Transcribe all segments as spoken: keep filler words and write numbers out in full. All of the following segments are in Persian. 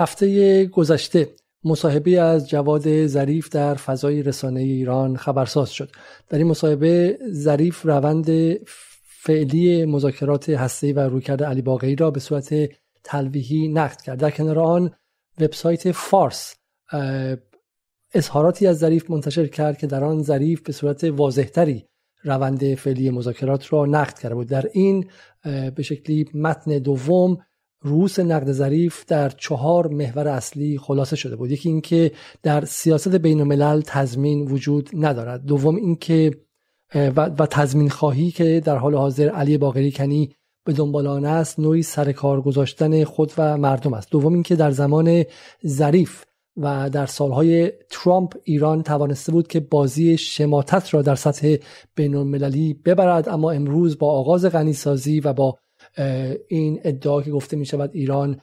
هفته گذشته مصاحبه از جواد ظریف در فضای رسانه ایران خبرساز شد. در این مصاحبه ظریف روند فعلی مذاکرات هسته‌ای و رویکرد علی باقری را به صورت تلویحی نقد کرد. در کنار آن وبسایت فارس اظهاراتی از ظریف منتشر کرد که در آن ظریف به صورت واضح‌تری روند فعلی مذاکرات را نقد کرده بود. در این به شکلی متن دوم رؤوس نقد ظریف در چهار محور اصلی خلاصه شده بود. یکی اینکه در سیاست بین‌الملل تضمین وجود ندارد. دوم اینکه و, و تضمین خواهی که در حال حاضر علی باقری کنی به دنبال آن است نوعی سرکار گذاشتن خود و مردم است. دوم اینکه در زمان ظریف و در سالهای ترامپ ایران توانسته بود که بازی شماتت را در سطح بین‌المللی ببرد، اما امروز با آغاز غنیسازی و با این ادعا که گفته می شود ایران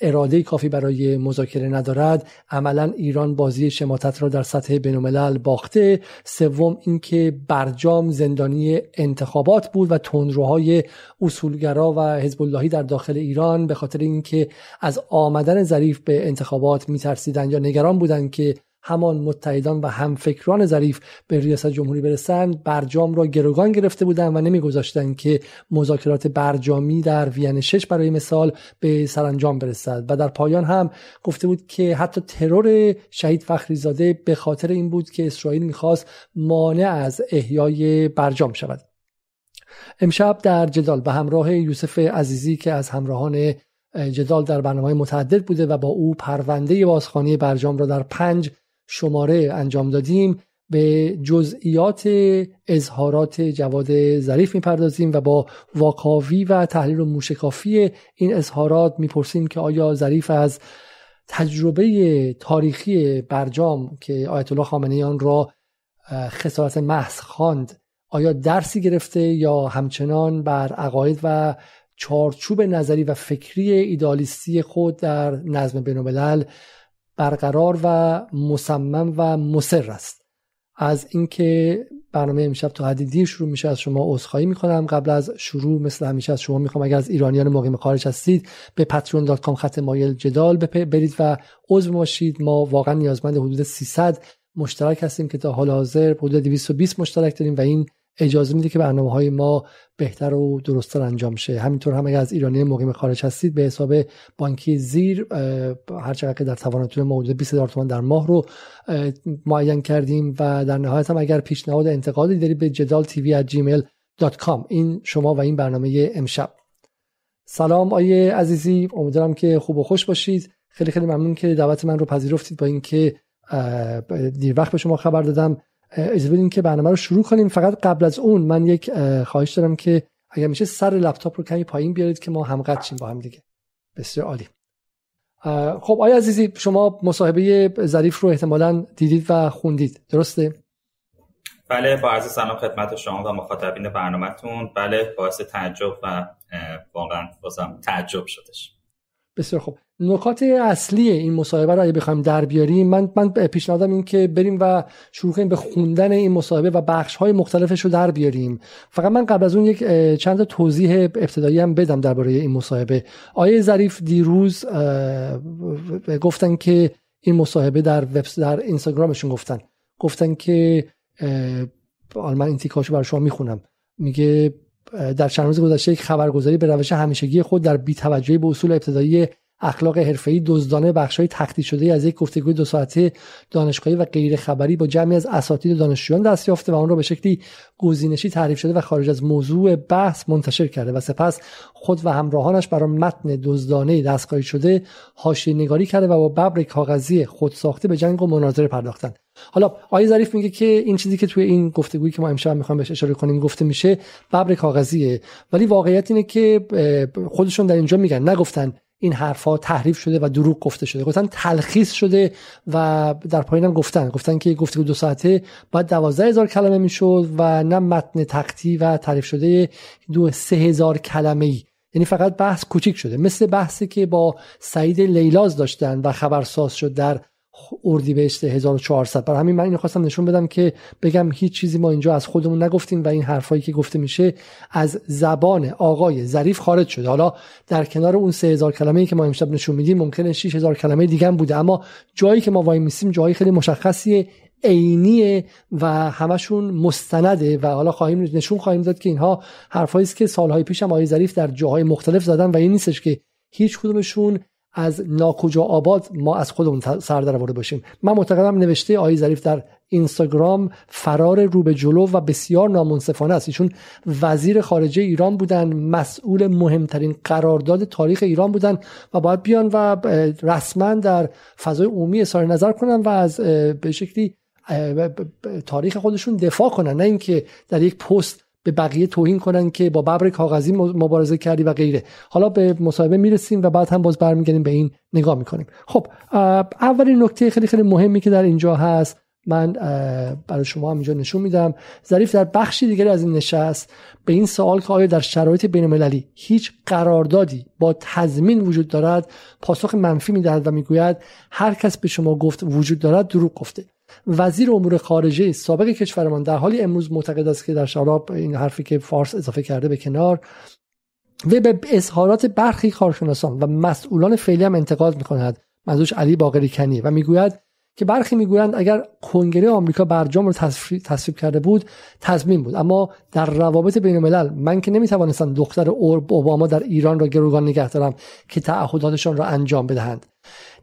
اراده کافی برای مذاکره ندارد، عملا ایران بازی شماتت را در سطح بین‌الملل باخته. سوم اینکه برجام زندانی انتخابات بود و تندروهای اصولگرا و حزب اللهی در داخل ایران به خاطر اینکه از آمدن ظریف به انتخابات می‌ترسیدند یا نگران بودند که همان متحدان و همفکران ظریف به ریاست جمهوری برسند، برجام را گروگان گرفته بودند و نمیگذاشتند که مذاکرات برجامی در وین شش برای مثال به سرانجام برسد. و در پایان هم گفته بود که حتی ترور شهید فخریزاده به خاطر این بود که اسرائیل میخواست مانع از احیای برجام شود. امشب در جدال به همراه یوسف عزیزی که از همراهان جدال در برنامه‌های متعدد بوده و با او پرونده بازخوانی برجام را در پنج شماره انجام دادیم، به جزئیات اظهارات جواد ظریف میپردازیم و با واکاوی و تحلیل و موشکافی این اظهارات میپرسیم که آیا ظریف از تجربه تاریخی برجام که آیت الله خامنه‌ای آن را خسارت محض خواند آیا درسی گرفته یا همچنان بر عقاید و چارچوب نظری و فکری ایدالیستی خود در نظم بین‌الملل برقرار و مصمم و مصر است. از اینکه برنامه امشب تا حدی دیر شروع میشه از شما عذرخواهی میکنم. قبل از شروع مثل همیشه از شما میخوام اگر از ایرانیان مقیم خارج هستید به پاتریون دات کام خط مایل جدال برید و عضو باشید. ما واقعا نیازمند حدود سیصد مشترک هستیم که تا حال حاضر حدود دویست و بیست مشترک داریم و این اجازه میده که برنامه‌های ما بهتر و درست‌تر انجام شه. همینطور هم اگر از ایرانی مقیم خارج هستید به حساب بانکی زیر هر چقدر که در توانتون ما حدود بیست هزار تومان در ماه رو معین کردیم. و در نهایت هم اگر پیشنهاد انتقادی دارید به جدال تی وی ات جیمیل دات کام. این شما و این برنامه امشب. سلام آیه عزیزی، امیدوارم که خوب و خوش باشید. خیلی خیلی ممنون که دعوت من رو پذیرفتید با اینکه دیر وقت به شما خبر دادم. اجازه بدین که برنامه رو شروع کنیم. فقط قبل از اون من یک خواهش دارم که اگر میشه سر لپتاپ رو کمی پایین بیارید که ما همقد شیم با هم دیگه. بسیار عالی. خب آقای عزیزی، شما مصاحبه ظریف رو احتمالاً دیدید و خوندید، درسته؟ بله، با عرض سلام خدمت شما و مخاطبین برنامه‌تون. بله، باعث تعجب و واقعاً بازم تعجب شدش. بسیار خوب. نکات اصلی این مصاحبه رو اگه بخوایم در بیاریم، من من پیشنهادم این که بریم و شروع کنیم به خوندن این مصاحبه و بخش‌های مختلفش رو در بیاریم. فقط من قبل از اون یک چند تا توضیح ابتدایی هم بدم درباره این مصاحبه. آیه ظریف دیروز گفتن که این مصاحبه در وب در اینستاگرامشون گفتن. گفتن که من این تیکاشو برای شما میخونم. میگه در چند روز گذشته یک خبرگزاری به روش همیشگی خود در بی‌توجهی به اصول ابتدایی اخلاق حرفه‌ای دزدانه بخش‌های تخلیه شده از یک گفتگوی دو ساعته دانشگاهی و غیر خبری با جمعی از اساتید و دانشجویان دست یافته و آن را به شکلی گزینشی تعریف شده و خارج از موضوع بحث منتشر کرده و سپس خود و همراهانش برای متن دزدانه دستکاری شده حاشیه‌نگاری کرده و با ببر کاغذی خود ساخته به جنگ و مناظره پرداختند. حالا آیه ظریف میگه که این چیزی که توی این گفتگویی که ما امشب میخوایم بهش اشاره کنیم گفته میشه ببر کاغذیه، ولی واقعیت اینه که خودشون در اینجا میگن نگفتن این حرفا تحریف شده و دروغ گفته شده، گفتن تلخیص شده و در پایین هم گفتن گفتن که گفتگو دو ساعته بعد دوازده هزار کلمه میشد و نه متن تختی و تعریف شده دو سه هزار کلمه ای، یعنی فقط بحث کوچیک شده، مثل بحثی که با سعید لیلاز داشتن و خبرساز شد در اردیبهشت هزار و چهارصد. برای همین من اینو خواستم نشون بدم که بگم هیچ چیزی ما اینجا از خودمون نگفتیم و این حرفایی که گفته میشه از زبان آقای ظریف خارج شده. حالا در کنار اون سه هزار کلمه‌ای که ما امشب نشون میدیم ممکنه شش هزار کلمه دیگه هم بوده، اما جایی که ما وای میسیم جایی خیلی مشخصیه، عینیه و همشون مستنده و حالا خواهیم نشون خواهیم داد که اینها حرفایی است که سالهای پیش هم آقای ظریف در جاهای مختلف زدن و این نیستش که هیچ کدومشون از ناکجا آباد ما از خودمون سر در آورده باشیم. من معتقدم نوشته آقای ظریف در اینستاگرام فرار رو به جلو و بسیار نامنصفانه است. ایشون وزیر خارجه ایران بودن، مسئول مهمترین قرارداد تاریخ ایران بودن و باید بیان و رسما در فضای عمومی اظهار نظر کنن و از به شکلی تاریخ خودشون دفاع کنن، نه اینکه در یک پست به بقیه توهین کنن که با ببر کاغذی مبارزه کردی و غیره. حالا به مصاحبه میرسیم و بعد هم باز برمیگردیم به این نگاه میکنیم. خب اولین نکته خیلی خیلی مهمی که در اینجا هست من برای شما هم اینجا نشون میدم. ظریف در بخشی دیگری از این نشست به این سوال که آیا در شرایط بین‌المللی هیچ قراردادی با تضمین وجود دارد پاسخ منفی میدهد و میگوید هر کس به شما گفت وجود دارد دروغ گفته. وزیر امور خارجه سابق کشورمان در حالی امروز معتقد است که در شراب، این حرفی که فارس اضافه کرده به کنار، و به اظهارات برخی کارشناسان و مسئولان فعلی هم انتقاد می‌کند. منظورش علی باقری کنی و میگوید که برخی میگویند اگر کنگره آمریکا برجام را تصویب کرده بود تضمین بود، اما در روابط بین الملل من که نمیتوانستم دختر اوباما در ایران را گروگان نگه دارم که تعهداتشان را انجام بدهند.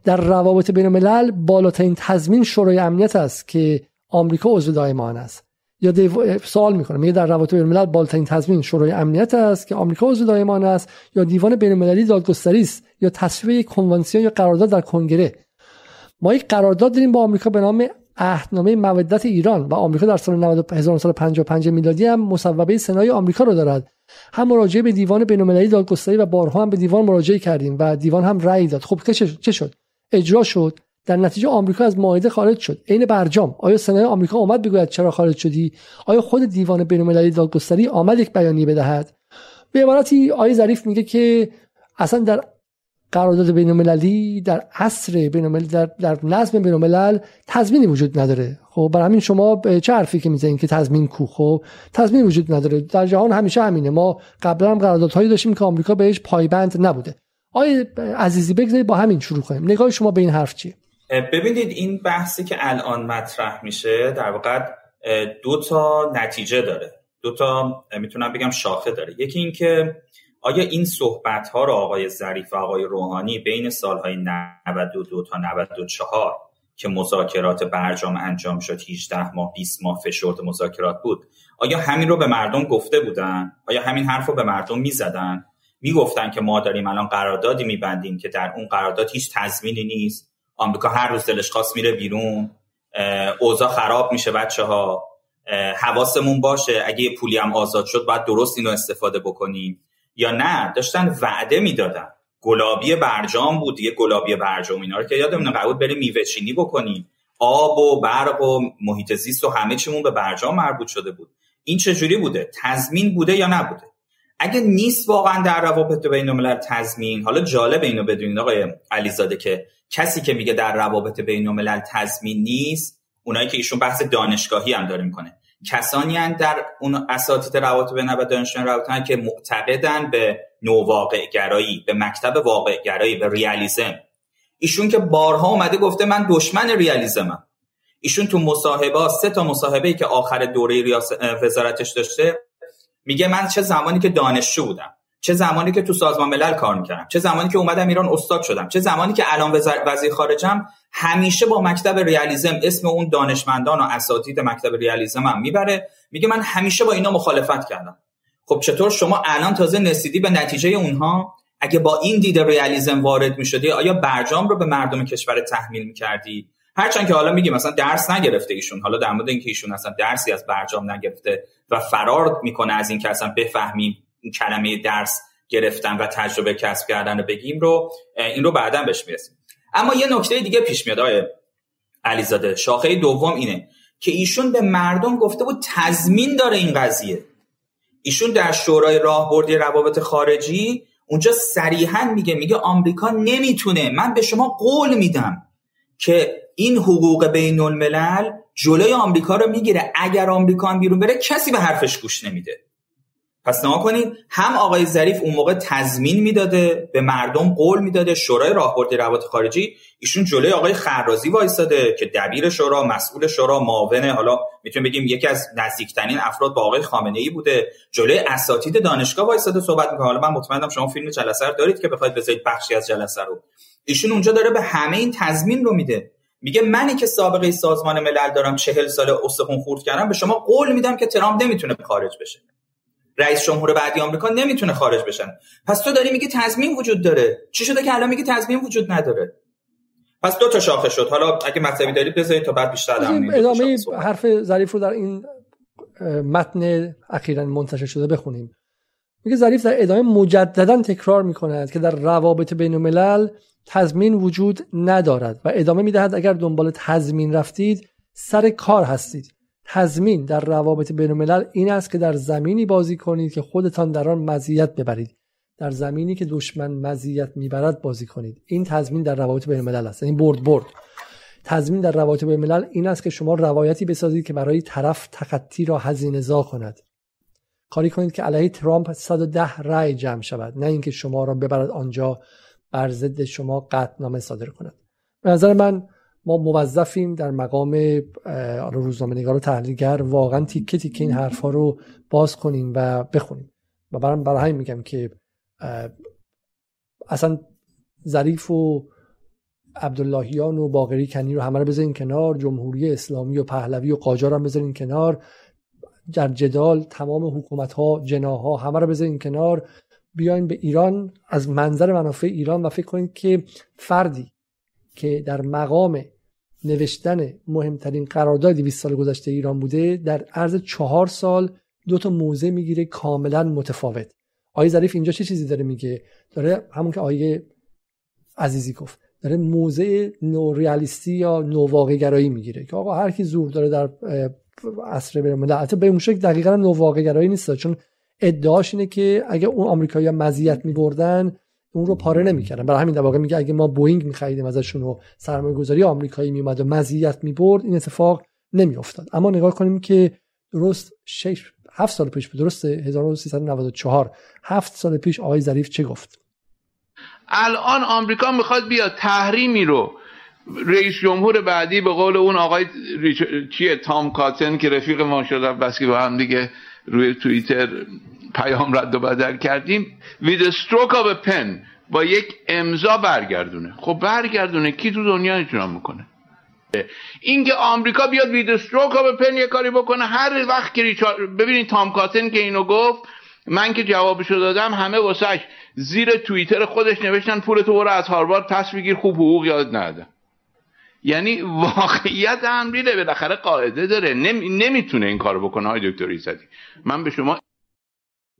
در روابط بین الملل بالاترین تضمین شورای امنیت است که آمریکا عضو دائم آن است. یا دیو... سوال میکنه میگه در روابط بین الملل بالاترین تضمین شورای امنیت است که آمریکا عضو دائم آن است، یا دیوان بین المللی دادگستری است، یا تصویب کنوانسیون یا قرارداد در کنگره. ما یک قرارداد داریم با آمریکا به نام عهدنامه مودت ایران و آمریکا در سال هزار و نهصد و پنجاه و پنج میلادی هم مصوبه سنای آمریکا رو دارد. هم مراجعه به دیوان بین‌المللی دادگستری و بارها هم به دیوان مراجعه کردیم و دیوان هم رأی داد. خب چه شد؟ اجرا شد. در نتیجه آمریکا از معاهده خارج شد. عین برجام. آیا سنای آمریکا آمد بگوید چرا خارج شدی؟ آیا خود دیوان بین‌المللی دادگستری آمد یک بیانیه بدهد؟ به عبارتی آقای ظریف میگه که اصلا در قرارداد بین‌المللی، در عصر بین‌المللی، در در نظم بین‌الملل تضمینی وجود نداره. خب برای همین شما چه حرفی که میزنید که تضمین کو؟ خب تضمین وجود نداره. در جهان همیشه همینه. ما قبلا هم قراردادهایی داشتیم که آمریکا بهش پایبند نبوده. آقای عزیزی بگذارید با همین شروع کنیم. نگاه شما به این حرف چیه؟ ببینید این بحثی که الان مطرح میشه در واقع دو تا نتیجه داره. دو تا میتونم بگم شاخه داره. یکی این که آیا این صحبت‌ها رو آقای ظریف و آقای روحانی بین سال‌های نود و دو تا نود و چهار که مذاکرات برجام انجام شد، هجده ماه بیست ماه فشرد مذاکرات بود، آیا همین رو به مردم گفته بودن؟ آیا همین حرف رو به مردم می‌زدن؟ می‌گفتن که ما داریم الان قراردادی می‌بندیم که در اون قرارداد هیچ تضمینی نیست، آمریکا هر روز دلش خواست میره بیرون، اوضاع خراب میشه بچه‌ها، حواسمون باشه اگه یه پولی هم آزاد شد باید درست اینو استفاده بکنیم. یا نه، داشتن وعده میدادن. گلابی برجام بود دیگه، گلابی برجام اینا رو که یادمونه قبول بریم میوه چینی بکنیم، آب و برق و محیط زیست و همه چیمون به برجام مربوط شده بود. این چه جوری بوده؟ تضمین بوده یا نبوده؟ اگه نیست واقعا در روابط بین‌الملل تضمین، حالا جالب اینو بدونید آقای علیزاده که کسی که میگه در روابط بین‌الملل تضمین نیست، اونایی که ایشون بحث دانشگاهی هم داره میکنه، کسانی هستند در اون اساتید روابط بین الملل و دانشجویان روابط بین الملل که معتقدن به نوواقع‌گرایی، به مکتب واقع‌گرایی، به ریالیزم. ایشون که بارها اومده گفته من دشمن ریالیزمم. ایشون تو مصاحبه، سه تا مصاحبه‌ای که آخر دوره ریاست وزارتش داشته، میگه من چه زمانی که دانشجو بودم، چه زمانی که تو سازمان ملل کار می‌کردم، چه زمانی که اومدم ایران استاد شدم، چه زمانی که الان وزیر خارجم، همیشه با مکتب ریالیزم، اسم اون دانشمندان و اساتید مکتب ریالیزم هم میبره، میگه من همیشه با اینا مخالفت کردم. خب چطور شما الان تازه رسیدی به نتیجه اونها؟ اگه با این دید ریالیزم وارد میشدی آیا برجام رو به مردم کشور تحمیل میکردی؟ هرچند که حالا میگیم مثلا درس نگرفته ایشون، حالا در مورد اینکه ایشون اصلا درسی از برجام نگرفته و فرار میکنه از اینکه اصلا بفهمیم این کلمه درس گرفتن و تجربه کسب کردن رو بگیم، رو این رو بعداً بهش میرسیم. اما یه نکته دیگه پیش میاد آقای علیزاده، شاخه دوم اینه که ایشون به مردم گفته بود تضمین داره این قضیه. ایشون در شورای راهبردی روابط خارجی اونجا صریحاً میگه میگه آمریکا نمیتونه، من به شما قول میدم که این حقوق بین الملل جلوی آمریکا رو میگیره. اگر آمریکا بیرون بره کسی به حرفش گوش نمیده. پس نما کنید، هم آقای ظریف اون موقع تضمین میداده، به مردم قول میداده، شورای راهبردی روابط خارجی، ایشون جلوی آقای خرازی وایساده که دبیر شورا، مسئول شورا، معاون، حالا میتونیم بگیم یکی از نزدیکترین افراد با آقای خامنه‌ای بوده، جلوی اساتید دانشگاه وایساده صحبت میکنه. حالا من مطمئنم شما فیلم جلسه رو دارید که بخواید بذارید بخشی از جلسه رو. ایشون اونجا داره به همه این تضمین رو میده. میگه منی که سابقه سازمان ملل دارم، چهل ساله استخون خورد کردم، به شما قول میدم که ترامپ نمیتونه خارج بشه. رئیس جمهور بعدی آمریکا نمیتونه خارج بشن. پس تو داری میگی تضمین وجود داره. چی شده که الان میگی تضمین وجود نداره؟ پس دو تا شاخه شد. حالا اگه مطلبی دارید بذارید تا بعد بیشتر در مورد ادامه حرف ظریف رو در این متن اخیراً منتشر شده بخونیم. میگه ظریف در ادامه مجدداً تکرار میکند که در روابط بین الملل تضمین وجود ندارد و ادامه میدهد اگر دنبال تضمین رفتید سر کار هستید. تضمین در روابط بین الملل این است که در زمینی بازی کنید که خودتان در آن مزیت ببرید، در زمینی که دشمن مزیت میبرد بازی کنید. این تضمین در روابط بین الملل است، یعنی برد برد. تضمین در روابط بین الملل این است که شما روایتی بسازید که برای طرف تخطی را هزینه‌زا کند. کاری کنید که علیه ترامپ صد و ده رای جمع شود، نه اینکه شما را ببرد آنجا بر ضد شما قطعنامه صادر کند. به نظر من ما موظفیم در مقام روزنامه‌نگار و تحلیلگر واقعا تیکه تیکه این حرفا رو باز کنیم و بخونیم. و برام برای هم میگم که اصلا ظریف و عبداللهیان و باقری کنی رو همه رو بذارین کنار، جمهوری اسلامی و پهلوی و قاجار هم بذارین کنار، در جدال تمام حکومت‌ها، جناح‌ها، همه رو بذارین کنار، بیاین به ایران از منظر منافع ایران و فکر کنید که فردی که در مقام نوشتن مهمترین قرارداد دویست سال گذشته ایران بوده در عرض چهار سال دو تا موضع میگیره کاملا متفاوت. آیه ظریف اینجا چه چیزی داره میگه؟ داره همون که آیه عزیزی گفت، داره موضع نوریالیستی یا نوواقع‌گرایی میگیره که آقا هر کی زور داره در عصر برمله، البته به اون شکل دقیقاً نوواقع‌گرایی نیست، چون ادعاش اینه که اگه اون آمریکایی‌ها مزیت می‌بردن اون رو پاره نمی‌کردن. برای همین در واقع میگه اگه ما بوئینگ می‌خریدیم ازشون و سرمایه‌گذاری آمریکایی میومد و مزیت می‌برد این اتفاق نمی‌افتاد. اما نگاه کنیم که درست شش هفت سال پیش، درست هزار و سیصد و نود و چهار، هفت سال پیش آقای ظریف چه گفت؟ الان آمریکا می‌خواد بیا تحریمی رو رئیس جمهور بعدی به قول اون آقای ریچ... چیه تام کاتن که رفیق ما شده بس که با هم دیگه روی توییتر پیام رد و بدل کردیم، with a stroke of a pen، با یک امضا برگردونه. خب برگردونه کی تو دنیا اجرا میکنه؟ اینکه آمریکا بیاد with a stroke of a pen یه کاری بکنه، هر وقت که ریچارد، ببینید تام کاتن که اینو گفت، من که جوابشو دادم همه واسش زیر توییتر خودش نوشتن پولتو برو از هاروارد پس بگیر، خوب حقوق یاد ندادم. یعنی واقعیت امریله، بالاخره قاعده داره، نمی... نمیتونه این کارو بکنه. آقای دکتر ایزدی من به شما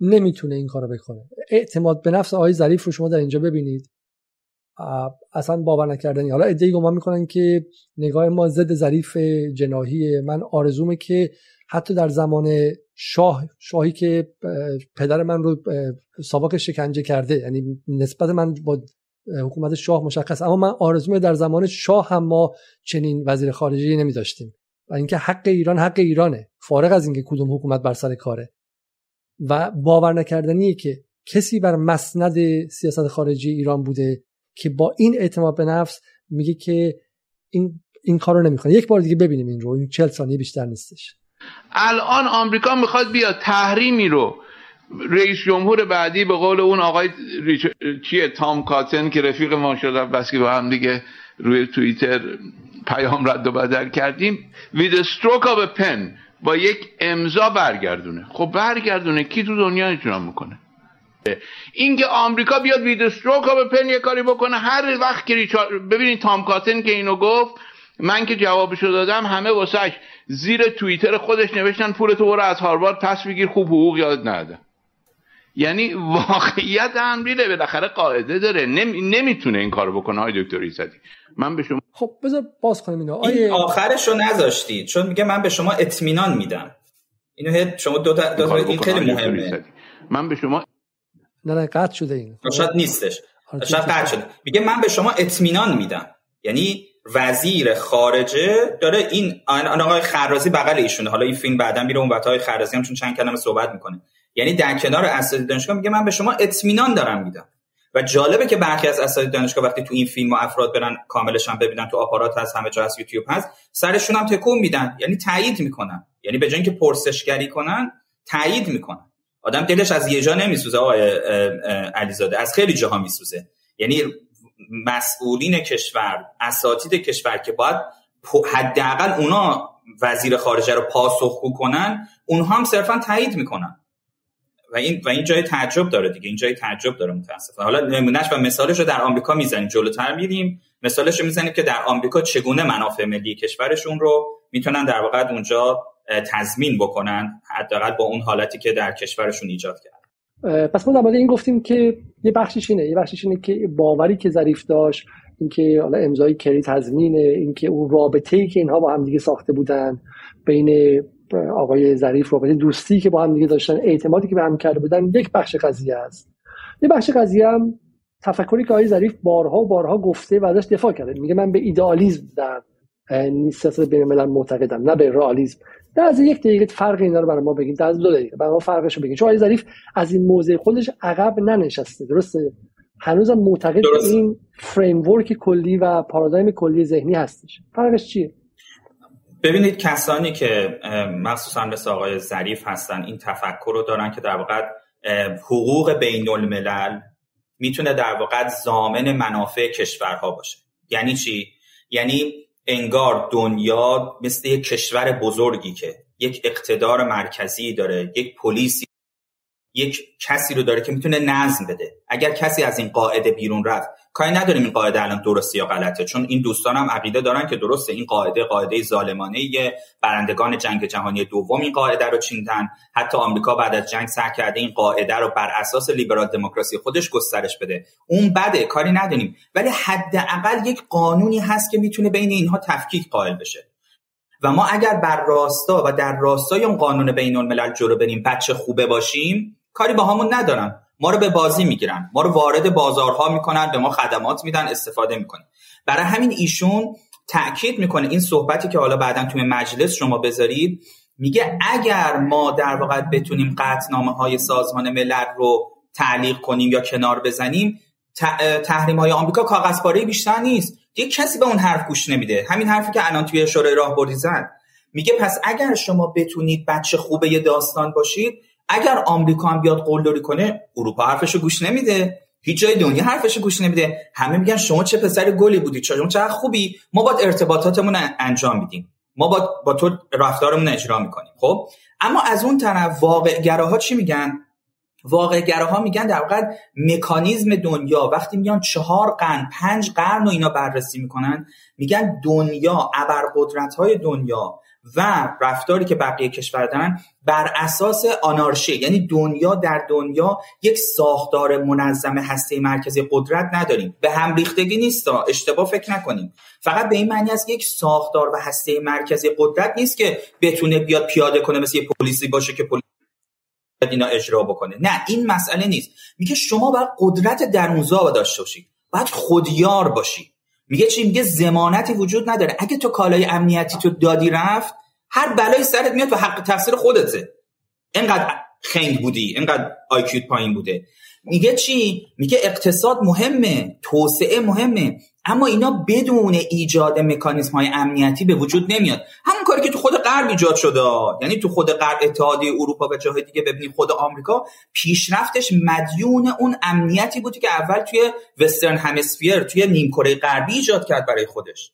نمیتونه این کارو بکنه. اعتماد به نفس آقای ظریف رو شما در اینجا ببینید، اصلا باور نکردنی. حالا ادعی گمان میکنن که نگاه ما ضد ظریف جناحیه. من آرزومه که حتی در زمان شاه، شاهی که پدر من رو ساواک شکنجه کرده، یعنی نسبت من با حکومت شاه مشخص، اما من آرزومه در زمان شاه هم ما چنین وزیر خارجه نمی داشتیم. و اینکه حق ایران حق ایرانه، فارغ از اینکه کدوم حکومت بر سر کاره. و باور نکردنیه که کسی بر مسند سیاست خارجی ایران بوده که با این اعتماد به نفس میگه که این این کارو نمیکنه. یک بار دیگه ببینیم این رو، این چهل ثانیه بیشتر نیستش. الان آمریکا میخواد بیا تحریمی رو رئیس جمهور بعدی به قول اون آقای ریچ... چیه تام کاتن که رفیق ما شده بس که با هم دیگه روی توییتر پیام رد و بدل کردیم، with a stroke of a pen، با یک امضا برگردونه. خب برگردونه کی تو دنیا اجرام میکنه؟ اینکه آمریکا بیاد with a stroke of a pen یه کاری بکنه، هر وقت که ریچارد، ببینید تام کاتن که اینو گفت، من که جوابشو دادم همه واسش زیر توییتر خودش نوشتن پولتو برو از هاروارد پس بگیر، خوب حقوق یاد ندادم. یعنی واقعیت امریله، بالاخره قاعده داره، نمی... نمیتونه این کارو بکنه. آقای دکتر ایزدی من به شما، خب بذار باز کنیم اینو. آیه این آخرشو نذاشتید، چون میگه من به شما اطمینان میدم. اینو شما دو تا دو تا این خیلی مهمه. من به شما نه نه قطع شده این. شاید نیستش. شاید قطع شده. میگه من به شما اطمینان میدم. یعنی وزیر خارجه داره این آقای خرازی بغل ایشونه، حالا این فیلم بعداً میره اون وقت‌های خرازی هم چون چند کلمه صحبت میکنه، یعنی در کنار اساتید دانشگاه میگه من به شما اطمینان دارم میدم. و جالبه که برخی از اساتید دانشگاه وقتی تو این فیلم و افراد برن کاملش هم ببینن، تو آپارات هست، همه جا هست، یوتیوب هست، سرشون هم تکون میدن، یعنی تایید میکنن، یعنی به جای اینکه پرسشگری کنن تایید میکنن. آدم دلش از یه جا نمیسوزه آقای علیزاده، از خیلی جاها میسوزه. یعنی مسئولین کشور، اساتید کشور که باید حداقل اونا وزیر خارجه رو پاسخگو کنن، اونها هم صرفا تایید میکنن. و این و این جای تعجب داره دیگه، این جای تعجب داره متاسفانه. حالا نمونهش و مثالش رو در آمریکا میزنیم، جلوتر میریم مثالش رو میزنیم که در آمریکا چگونه منافع ملی کشورشون رو میتونن در واقع اونجا تضمین بکنن، حداقل با اون حالتی که در کشورشون ایجاد کرد. پس ما درباره این گفتیم که یه بخشش اینه، یه بخشش اینه که باوری که ظریف داشت، اینکه حالا امضای کری تضمینه، اینکه اون رابطه‌ای که اینها با هم دیگه ساخته بودن، بین آقای ظریف رابطه دوستی که با هم دیگه داشتن، اعتمادی که به هم کرده بودن، یک بخش قضیه است. یه بخش قضیه هم تفکری که آقای ظریف بارها و بارها گفته و ازش دفاع کرده، میگه من به ایدئالیسم در سیاست بین‌الملل معتقدم، نه به رئالیسم. در از یک دقیقه فرق اینا رو برای ما بگین، در از دو دقیقه برای ما فرقش رو بگین، چون آقای ظریف از این موضع خودش عقب ننشسته، درسته؟ هنوزم معتقد به این فریم ورک کلی و پارادایم کلی ذهنی هستش. فرقش چیه؟ ببینید کسانی که مخصوصا مثل آقای ظریف هستن این تفکر رو دارن که در واقع حقوق بین الملل میتونه در واقع ضامن منافع کشورها باشه. یعنی چی؟ یعنی انگار دنیا مثل یک کشور بزرگی که یک اقتدار مرکزی داره، یک پلیسی، یک کسی رو داره که میتونه نظم بده. اگر کسی از این قاعده بیرون رفت، کاری نداریم این قاعده الان درسته یا غلطه، چون این دوستان هم عقیده دارن که درسته، این قاعده قاعده ظالمانه، برندگان جنگ جهانی دوم این قاعده رو چیندن، حتی آمریکا بعد از جنگ سعی کرده این قاعده رو بر اساس لیبرال دموکراسی خودش گسترش بده، اون بده، کاری نداریم، ولی حداقل یک قانونی هست که میتونه بین اینها تفکیک قائل بشه. و ما اگر بر راستا و در راستای اون قانون بین‌الملل جلو بریم، بچه خوبه باشیم، کاری با همون ندارن، ما رو به بازی میگیرن، ما رو وارد بازارها میکنن، به ما خدمات میدن، استفاده میکنن. برای همین ایشون تأکید میکنه، این صحبتی که حالا بعداً توی مجلس شما بذارید، میگه اگر ما در واقع بتونیم قطعنامه‌های سازمان ملل رو تعلیق کنیم یا کنار بزنیم، تحریم‌های آمریکا کاغذپاره بیشتر نیست. یک کسی به اون حرف گوش نمیده، همین حرفی که الان توی شورای راهبردی زد. میگه پس اگر شما بتونید بچه خوبه داستان باشید، اگر آمریکا هم بیاد قلدری کنه، اروپا حرفشو گوش نمیده، هیچ جای دنیا حرفشو گوش نمیده، همه میگن شما چه پسر گلی بودی، چه چه خوبی، ما باید ارتباطاتمون انجام میدیم، ما باید با تو رفتارمون اجرا میکنیم. خب اما از اون طرف واقع گراها چی میگن؟ واقع گراها میگن در واقع مکانیزم دنیا، وقتی میگن چهار قرن، پنج قرن و اینا بررسی میکنن، میگن دنیا، ابرقدرت‌های دنیا و رفتاری که بقیه کشور دارن بر اساس آنارشی، یعنی دنیا در دنیا یک ساختار منظم هسته مرکزی قدرت نداریم، به هم ریختگی نیست، اشتباه فکر نکنیم، فقط به این معنی است یک ساختار و هسته مرکزی قدرت نیست که بتونه بیاد پیاده کنه، مثل یه پلیسی باشه که پلیس اینا اجرا بکنه، نه این مسئله نیست. میگه شما باید قدرت درونزا داشته باشید، باید خودیار باشی. میگه چی؟ میگه ضمانتی وجود نداره، اگه تو کالای امنیتی تو دادی رفت، هر بلایی سرت میاد و حق تفسیر خودته، اینقدر خنگ بودی، اینقدر آیکیوت پایین بوده. میگه چی؟ میگه اقتصاد مهمه، توسعه مهمه، اما اینا بدون ایجاد مکانیزم های امنیتی به وجود نمیاد. همون کاری که تو خود غرب ایجاد شده، یعنی تو خود غرب، اتحادیه اروپا و جاهای دیگه، ببینید خود آمریکا پیشرفتش مدیون اون امنیتی بود که اول توی وسترن همسفیر، توی نیم کره غربی ایجاد کرد برای خودش.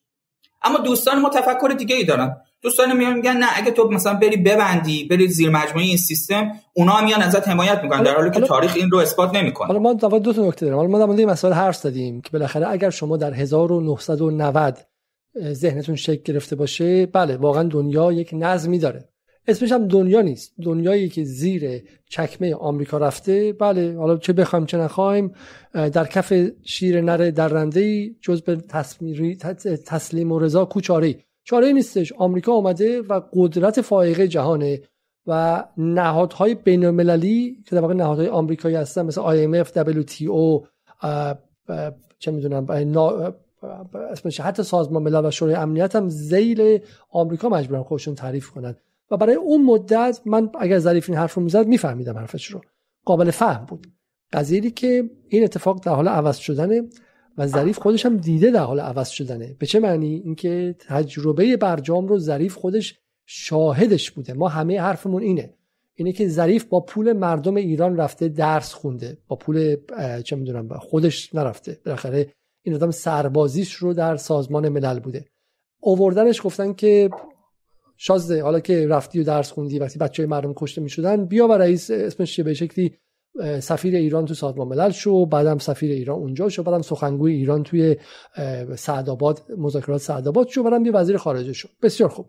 اما دوستان ما تفکر دیگه ای دارن، دوستان میان میگن نه اگه تو مثلا بری ببندی، بری زیر مجموعه این سیستم، اونا میان ازت حمایت میکنن، در حالی که تاریخ این رو اثبات نمیکنه. حالا ما دو تا نکته داریم، حالا ما در مورد این مسائل حرف زدیم که بالاخره اگر شما در هزار و نهصد و نود ذهنتون شکل گرفته باشه، بله واقعا دنیا یک نظمی داره، اسمش هم دنیا نیست، دنیایی که زیر چکمه آمریکا رفته، بله حالا چه بخوایم چه نخوایم، در کف شیر نره درنده‌ای جز به تسلیم و رضا کوچاری چاره نیستش. آمریکا اومده و قدرت فائقه جهانه و نهادهای بین‌المللی که در واقع نهادهای آمریکایی هستن، مثل آی ام اف، دبلیو تی او، چه میدونم اسمش حتی سازمان ملل و شورای امنیت هم ذیل آمریکا مجبورن خودشون تعریف کنن و برای اون مدت من اگر ظریف این حرف رو میزد میفهمیدم حرفش رو، قابل فهم بود. قضیه‌ای که این اتفاق در حال عوض شدنه و ظریف خودش هم دیده در حال عوض شدنه. به چه معنی؟ اینکه تجربه برجام رو ظریف خودش شاهدش بوده. ما همه حرفمون اینه اینه که ظریف با پول مردم ایران رفته درس خونده، با پول چه میدونم خودش نرفته. بالاخره این آدم سربازیش رو در سازمان ملل بوده، آوردنش گفتن که شازده حالا که رفتی و درس خوندی وقتی بچهای مردم کشته میشدن بیا و رئیس اسمش چه به شکلی سفیر ایران تو سازمان ملل شو، بعدم سفیر ایران اونجا شو، بعدم سخنگوی ایران توی سعدآباد مذاکرات سعدآباد شو، بعدم بیا وزیر خارجه شو. بسیار خوب.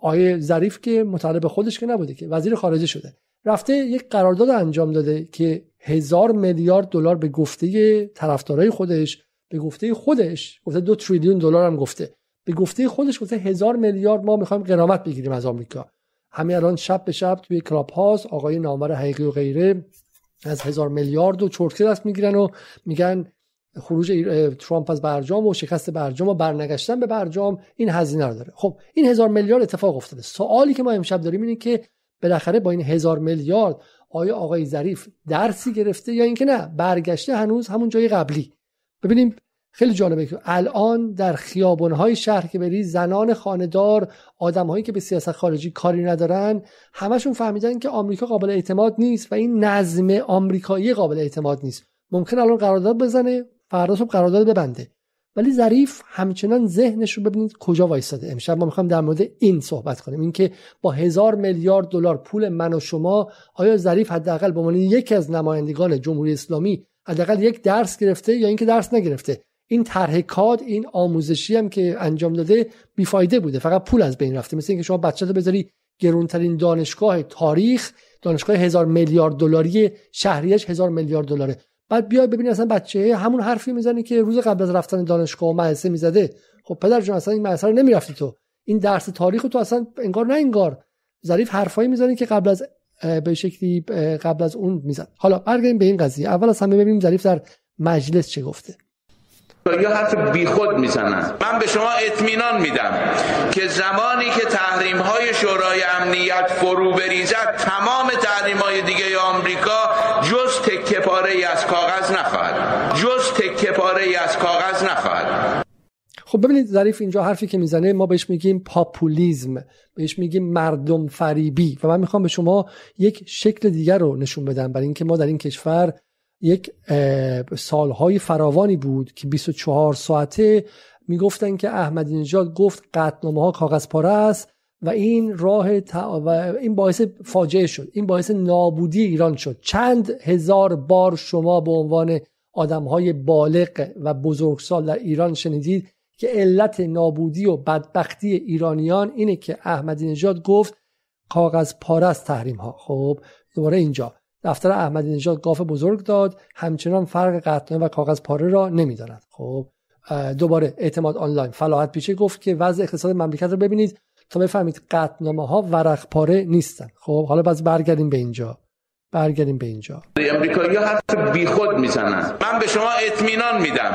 آیه ظریف که مطالب خودش که نبوده که، وزیر خارجه شده، رفته یک قرارداد انجام داده که هزار میلیارد دلار به گفته طرفدارای خودش، به گفته خودش گفته دو تریلیون دلار هم گفته، به گفته خودش گفته هزار میلیارد ما میخوایم غرامت بگیریم از آمریکا. همین الان شب به شب توی کلاب هاوس آقای نامور حقیقی و غیره از هزار میلیارد و چرتکی دست میگیرن و میگن خروج ترامپ از برجام و شکست برجام و برنگشتن به برجام این هزینه رو داره. خب این هزار میلیارد اتفاق افتاده. سوالی که ما امشب داریم اینه که بالاخره با این هزار میلیارد آیا آقای ظریف درسی گرفته یا اینکه نه برگشته هنوز همون جای قبلی. ببینیم خیلی جالبه که الان در خیابان‌های شهر که بری زنان خانه‌دار، آدم‌هایی که به سیاست خارجی کاری ندارن، همشون فهمیدن که آمریکا قابل اعتماد نیست و این نظم آمریکایی قابل اعتماد نیست. ممکن الان قرارداد بزنه، فردا صبح قرارداد ببنده، ولی ظریف همچنان ذهنش رو ببینید کجا وایساده. امشب ما می‌خوام در مورد این صحبت کنیم، اینکه با هزار میلیارد دلار پول من و شما آیا ظریف حداقل به عنوان یکی از نمایندگان جمهوری اسلامی حداقل یک درس گرفته یا اینکه درس نگرفته. این طرح کاد، این آموزشی هم که انجام داده بیفایده بوده، فقط پول از بین رفته. مثل اینکه شما بچه‌تو بذاری گرونترین دانشگاه تاریخ، دانشگاه هزار میلیارد دلاری، شهریش هزار میلیارد دلاره، بعد بیای ببینی اصلا بچه همون حرفی میزنه که روز قبل از رفتن دانشگاه و مدرسه میزده. خب پدر جون اصلا این مدرسه رو نمیرفتی تو، این درس تاریخ تو اصلا انگار نه انگار. ظریف حرفایی میزنه که قبل از به شکلی قبل از اون میزد. حالا برگردیم به این قضیه. اول از همه ببینیم ظریف در مجلس چه گفته. یا حرف بیخود میزنن. من به شما اطمینان میدم که زمانی که تحریم های شورای امنیت فرو بریزد تمام تحریم های دیگه آمریکا جز تکه پاره ای از کاغذ نخواهد جز تکه پاره ای از کاغذ نخواهد. خب ببینید ظریف اینجا حرفی که میزنه ما بهش میگیم پاپولیزم، بهش میگیم مردم فریبی، و من میخوام به شما یک شکل دیگر رو نشون بدم. برای اینکه ما در این کشور یک سالهای فراوانی بود که بیست و چهار ساعته میگفتن که احمدی نژاد گفت قطعنامه‌ها کاغذپاره است و این راه تا... و این باعث فاجعه شد، این باعث نابودی ایران شد. چند هزار بار شما به عنوان آدمهای بالغ و بزرگسال در ایران شنیدید که علت نابودی و بدبختی ایرانیان اینه که احمدی نژاد گفت کاغذپاره است تحریم‌ها. خب دوباره اینجا دفتر احمدی نژاد گاف بزرگ داد، همچنان فرق قطعنامه و کاغذ پاره را نمی‌داند. خب دوباره اعتماد آنلاین فلاحت پیشه گفت که وضع اقتصاد مملکت رو ببینید تا بفهمید قطعنامه‌ها ورق پاره نیستن. خب حالا باز برگردیم به اینجا. برگردیم به اینجا. آمریکایی‌ها حرف بیخود میزنن. من به شما اطمینان میدم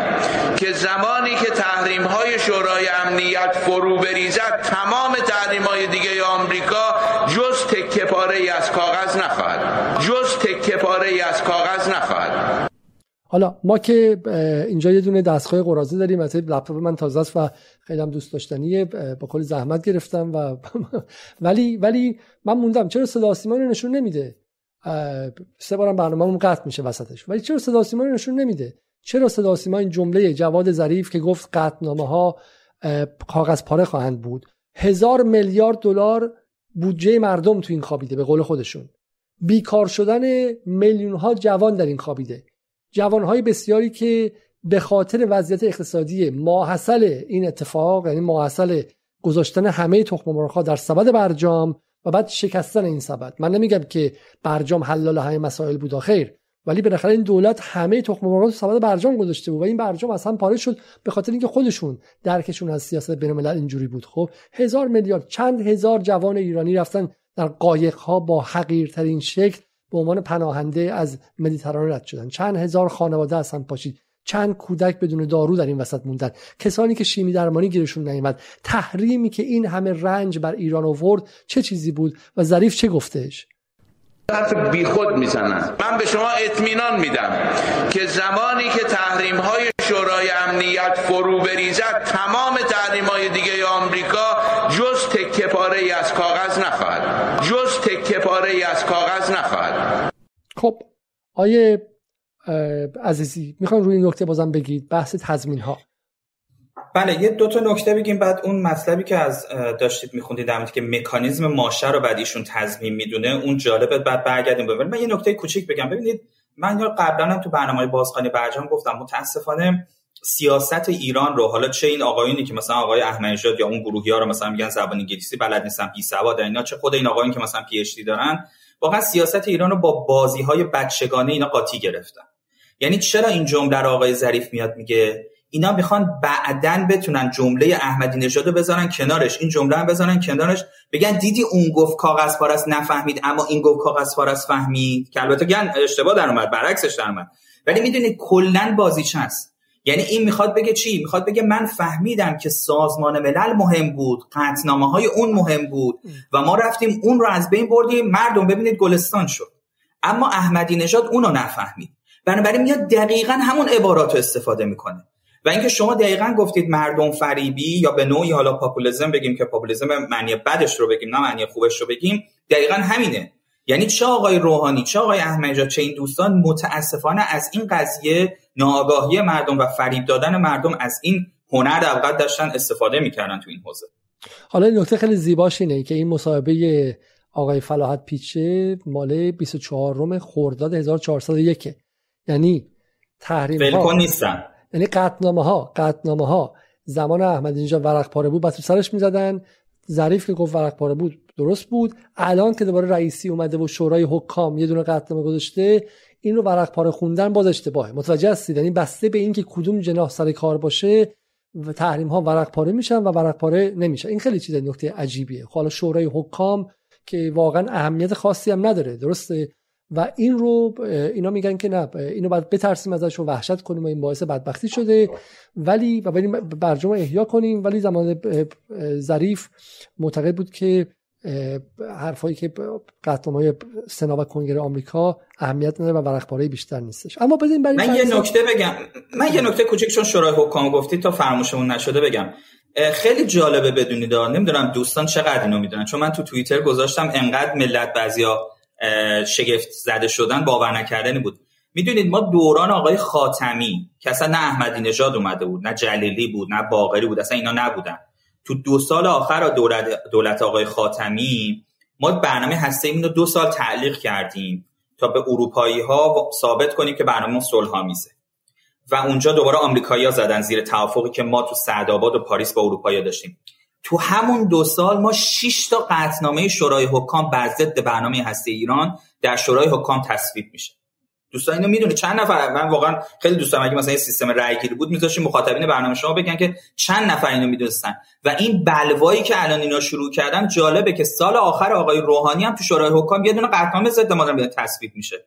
که زمانی که تحریم‌های شورای امنیت فرو بریزد تمام تحریم‌های دیگه آمریکا جز تکه پاره‌ای از کاغذ نخواهد جز تکه پاره‌ای از کاغذ نخواهد. حالا ما که اینجا یه دونه دستگاه قراضه داریم، مثلا لپتاپ من تازه است و خیلی هم دوست داشتنیه، با کلی زحمت گرفتم و ولی ولی من موندم چرا صداوسیما رو نشون نمیده؟ سه بارم برنامه‌مون قطع میشه وسطش. ولی چرا صداوسیما رو نشون نمیده؟ چرا صداوسیما این جمله جواد ظریف که گفت قطعنامه‌ها کاغذ پاره خواهند بود، هزار میلیارد دلار بودجه مردم تو این خوابیده، به قول خودشون بیکار شدن میلیون‌ها جوان در این خوابیده، جوان‌های بسیاری که به خاطر وضعیت اقتصادی ماحصل این اتفاق، یعنی ماحصل گذاشتن همه تخم مرغ‌ها در سبد برجام و بعد شکستن این سبد. من نمیگم که برجام حلال همه مسائل بود آخر، ولی بالاخره این دولت همه تخم مرغ رو سبد برجام گذاشته بود و این برجام از هم پاره شد به خاطر اینکه خودشون درکشون از سیاست بین‌الملل اینجوری بود. خب هزار میلیارد، چند هزار جوان ایرانی رفتن در قایق‌ها با حقیرترین شکل به عنوان پناهنده از مدیترانه رد شدن، چند هزار خانواده از هم پاشید، چند کودک بدون دارو در این وسط موندن، کسانی که شیمی درمانی گیرشون نیامد، تحریمی که این همه رنج بر ایران آورد چه چیزی بود و ظریف چه گفتش؟ حرف بی خود میزنن. من به شما اطمینان میدم که زمانی که تحریم های شورای امنیت فرو بریزد، تمام تحریم های دیگه آمریکا جز تکه پاره ای از کاغذ نخواهد جز تکه پاره ای از کاغذ نخواهد. خب آیه عزیزی میخوام روی این نکته بازم بگید، بحث تضمین ها. بله، یه دو تا نکته بگیم، بعد اون مطلبی که از داشتید میخوندید در مورد که مکانیزم ماشه رو بعد ایشون تضمین میدونه، اون جالبه، بعد برگردیم ببینیم. من یه نکته کوچیک بگم. ببینید، من قبلا هم تو برنامه بازخوانی برجام گفتم، متاسفانه سیاست ایران رو، حالا چه این آقایونی که مثلا آقای احمدی‌نژاد یا اون گروهی‌ها رو مثلا میگن زبان انگلیسی بلد نیستن، بی سواد، اینا، چه خود این آقایونی که مثلا پی اچ دی دارن، واقعا سیاست ایران رو با بازی‌های بچگانه اینا قاطی گرفتن. یعنی چرا این جمله رو آقای ظریف میاد میگه اینا میخوان بعدن بتونن جمله احمدی نژاد رو بذارن کنارش، این جمله هم بذارن کنارش، بگن دیدی اون گفت کاغذ پارس نفهمید اما این گفت کاغذ پارس فهمید، که البته گن اشتباه در اومد، برعکسش در اومد. ولی میدونید کلا بازیچه است. یعنی این میخواد بگه چی؟ میخواد بگه من فهمیدم که سازمان ملل مهم بود، قطعنامه‌های اون مهم بود و ما رفتیم اون رو از بین بردیم، مردم ببینید گلستان شد. اما احمدی نژاد اون رو نفهمید. بنابراین میاد دقیقاً همون عبارات رو استفاده میکنه. و اینکه شما دقیقاً گفتید مردم فریبی، یا به نوعی حالا پاپولیسم بگیم که پاپولیسم معنی بدش رو بگیم نه معنی خوبش رو بگیم، دقیقاً همینه. یعنی چه آقای روحانی، چه آقای احمدی‌نژاد، چه این دوستان متاسفانه از این قضیه ناآگاهی مردم و فریب دادن مردم از این هنر دقیقاً داشتن استفاده می‌کردن تو این حوزه. حالا این نکته خیلی زیباش اینه که این مصاحبه آقای فلاحت پیچه مال بیست و چهارم خرداد هزار و چهارصد و یک، یعنی تحریم‌ها نیستن، یعنی قطعنامه ها قطعنامه ها زمان احمدی‌نژاد ورق پاره بود، بس سرش می‌زدن. ظریف که گفت ورق پاره بود درست بود. الان که دوباره رئیسی اومده و شورای حکام یه دونه قطعنامه گذاشته، این رو ورق پاره خوندن باز اشتباهه. متوجه هستید؟ یعنی بسته به اینکه کدوم جناح سر کار باشه و تحریم ها ورق پاره میشن و ورق پاره نمیشن. این خیلی چیز نکته عجیبیه. حالا شورای حکام که واقعا اهمیت خاصی هم نداره، درسته؟ و این رو اینا میگن که نه، اینو باید بترسیم ازش و وحشت کنیم و این باعث بدبختی شده، ولی و بریم برجام احیا کنیم. ولی زمان ظریف معتقد بود که حرفایی که قطعنامه‌های سنا و کنگره آمریکا اهمیت نداره و ورق‌پاره‌ای بیشتر نیستش. اما بزنین بریم من یه نکته بگم، من یه نکته کوچیک، چون شورای حکام گفتی تا فراموشمون نشده بگم. خیلی جالبه بدونید، نمیدونم دوستان چقدر اینو میدونن، چون من تو توییتر گذاشتم انقدر ملت بعضیا شگفت زده شدن، باور نکردنی بود. میدونید ما دوران آقای خاتمی که اصلا نه احمدی نژاد اومده بود، نه جلیلی بود، نه باقری بود، اصلا اینا نبودن. تو دو سال آخر دولت دولت آقای خاتمی ما برنامه هسته‌ایمون رو دو سال تعلیق کردیم تا به اروپایی‌ها ثابت کنیم که برنامه صلح‌آمیزه. و اونجا دوباره آمریکایی‌ها زدن زیر توافقی که ما تو سعدآباد و پاریس با اروپایی‌ها داشتیم. تو همون دو سال ما شش تا قطعنامه شورای حکام بر ضد برنامه هسته ایران در شورای حکام تصویب میشه. دوستان اینو میدونه چند نفر، من واقعا خیلی دوست دارم اگه مثلا این سیستم رأی گیری بود میذاشتیم مخاطبین برنامه شما بگن که چند نفر اینو میدونستان. و این بلوایی که الان اینا شروع کردن، جالبه که سال آخر آقای روحانی هم تو شورای حکام یه دونه قطعنامه ضد ما داره تصویب میشه.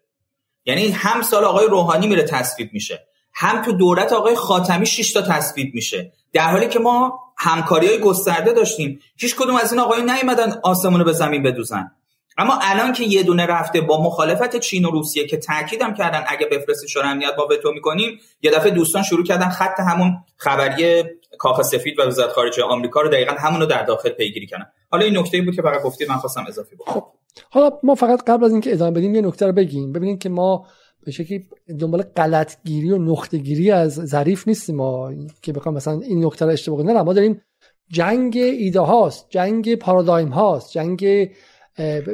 یعنی هم سال آقای روحانی میره تصویب میشه، هم تو دولت آقای خاتمی شش تا تصویب میشه، در حالی که ما همکاری‌های گسترده داشتیم. هیچ کدوم از این آقایون نیومدن آسمون رو به زمین بدوزن. اما الان که یه دونه رفته با مخالفت چین و روسیه که تاکیدم کردن اگه بفرستید شورای امنیت با وتو می‌کنیم، یه دفعه دوستان شروع کردن خط همون خبریه کاخ سفید و وزارت خارجه آمریکا رو دقیقاً همون رو در داخل پیگیری کردن. حالا این نکته‌ای بود که فقط گفتید، من خواستم اضافه بکنم. حالا ما فقط قبل از اینکه ادامه بدیم یه نکته رو بگیم. ببینید که ما به شکلی دنبال غلطگیری و نقطه‌گیری از ظریف نیستیم ما که بخوام مثلا این نکته رو اشتباه کنیم. نه، ما داریم جنگ ایده هاست، جنگ پارادایم هاست، جنگ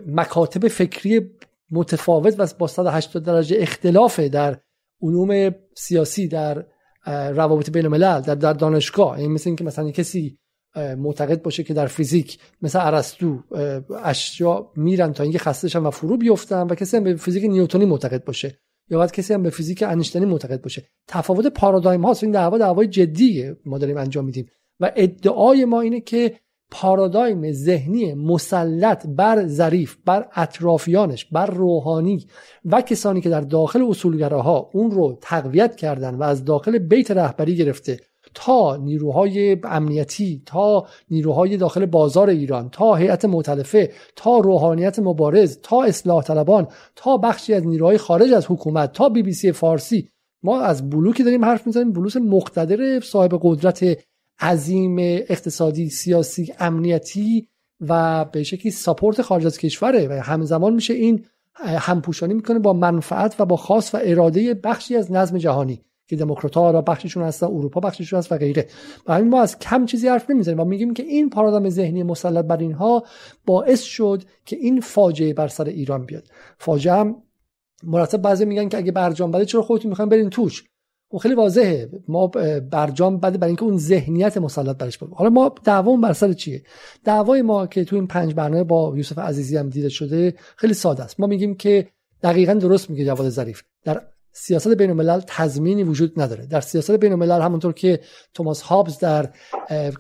مکاتب فکری متفاوت و با صد و هشتاد درجه اختلاف در علوم سیاسی، در روابط بین الملل، در در دانشگاه. این مثل اینکه مثلا کسی معتقد باشه که در فیزیک مثل ارسطو اشیا میرن تا اینکه خسته شن و فرو بیفتن، و کسی هم به فیزیک نیوتنی معتقد باشه، یا بعد کسی هم به فیزیک انیشتینی معتقد باشه. تفاوت پارادایم هاست. این دعوا دعوای جدیه ما داریم انجام میدیم و ادعای ما اینه که پارادایم ذهنی مسلط بر ظریف، بر اطرافیانش، بر روحانی و کسانی که در داخل اصولگراها اون رو تقویت کردن و از داخل بیت رهبری گرفته تا نیروهای امنیتی، تا نیروهای داخل بازار ایران، تا هیئت مؤتلفه، تا روحانیت مبارز، تا اصلاح طلبان، تا بخشی از نیروهای خارج از حکومت، تا بی بی سی فارسی. ما از بلوکی داریم حرف میزنیم، بلوک مقتدر صاحب قدرت عظیم اقتصادی، سیاسی، امنیتی و به شکلی ساپورت خارج از کشوره و همزمان میشه این همپوشانی میکنه با منفعت و با خواست و اراده بخشی از نظم جهانی که دموکرات‌ها را بخششون هستن، اروپا بخششون هست و غیره. و همین ما از کم چیزی حرف نمیزنیم و میگیم که این پارادایم ذهنی مسلط بر اینها باعث شد که این فاجعه بر سر ایران بیاد. فاجعه هم مرتب بعضی میگن که اگه برجام بده چرا خودتون میخواین برین توش؟ اون خیلی واضحه، ما برجام بده برای اینکه اون ذهنیت مسلط برش بود. حالا ما دعوامون بر سر چیه؟ دعوای ما که تو این پنج برنامه با یوسف عزیزی هم دیده شده خیلی ساده است. ما میگیم که دقیقاً درست میگه جواد ظریف، در سیاست بین الملل تضمینی وجود نداره. در سیاست بین الملل همونطور که توماس هابز در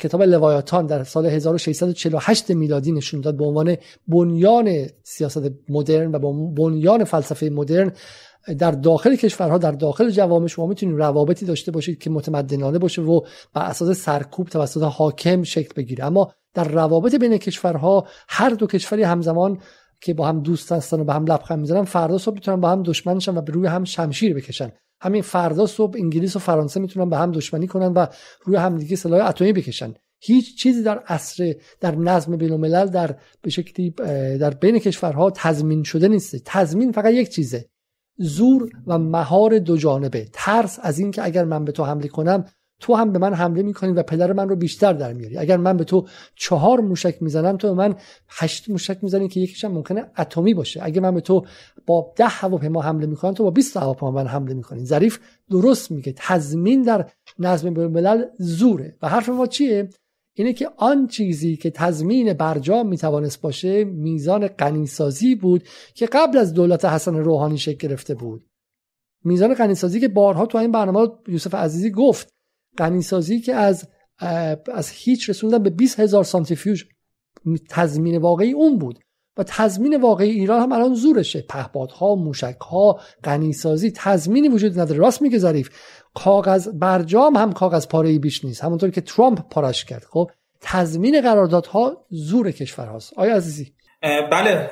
کتاب لویاتان در سال هزار و ششصد و چهل و هشت میلادی نشون داد به عنوان بنیان سیاست مدرن و بنیان فلسفه مدرن، در داخل کشورها، در داخل جوامع شما میتونید روابطی داشته باشید که متمدنانه باشه و بر اساس سرکوب توسط حاکم شکل بگیره. اما در روابط بین کشورها، هر دو کشوری همزمان که با هم دوست هستن و با هم لبخند میزنن، فردا صبح میتونن با هم دشمن شن و به روی هم شمشیر بکشن. همین فردا صبح انگلیس و فرانسه میتونن با هم دشمنی کنن و روی همدیگه سلاح اتمی بکشن. هیچ چیزی در عصر در نظم بین الملل در به شکلی در بین کشورها تضمین شده نیست. تضمین فقط یک چیزه، زور و مهار دو جانبه، ترس از این که اگر من به تو حمله کنم تو هم به من حمله میکنی و پدر من رو بیشتر در میاری. اگر من به تو چهار موشک میزنم تو به من هشت موشک میزنی که یکیش هم ممکنه اتمی باشه. اگر من به تو با ده هواپیما حمله میکنم تو با بیست هواپیما من حمله میکنی. ظریف درست میگه، تضمین در نظم بین الملل زوره. و حرف ما چیه؟ اینه که آن چیزی که تضمین برجام میتوانست باشه، میزان غنیسازی بود که قبل از دولت حسن روحانی شکل گرفته بود. میزان غنیسازی که بارها تو این برنامه یوسف عزیزی گفت، غنیسازی که از از هیچ رسوندن به بیست هزار سانتریفیوژ، تضمین واقعی اون بود. و تضمین واقعی ایران هم الان زورشه، پهپادها، موشکها، غنیسازی، تضمینی وجود نداره. راست میگه ظریف، کاغذ برجام هم کاغذ پاره‌ای بیش نیست، همونطور که ترامپ پارش کرد. خب تضمین قراردادها زور کشورهاست. آیا عزیزی؟ بله،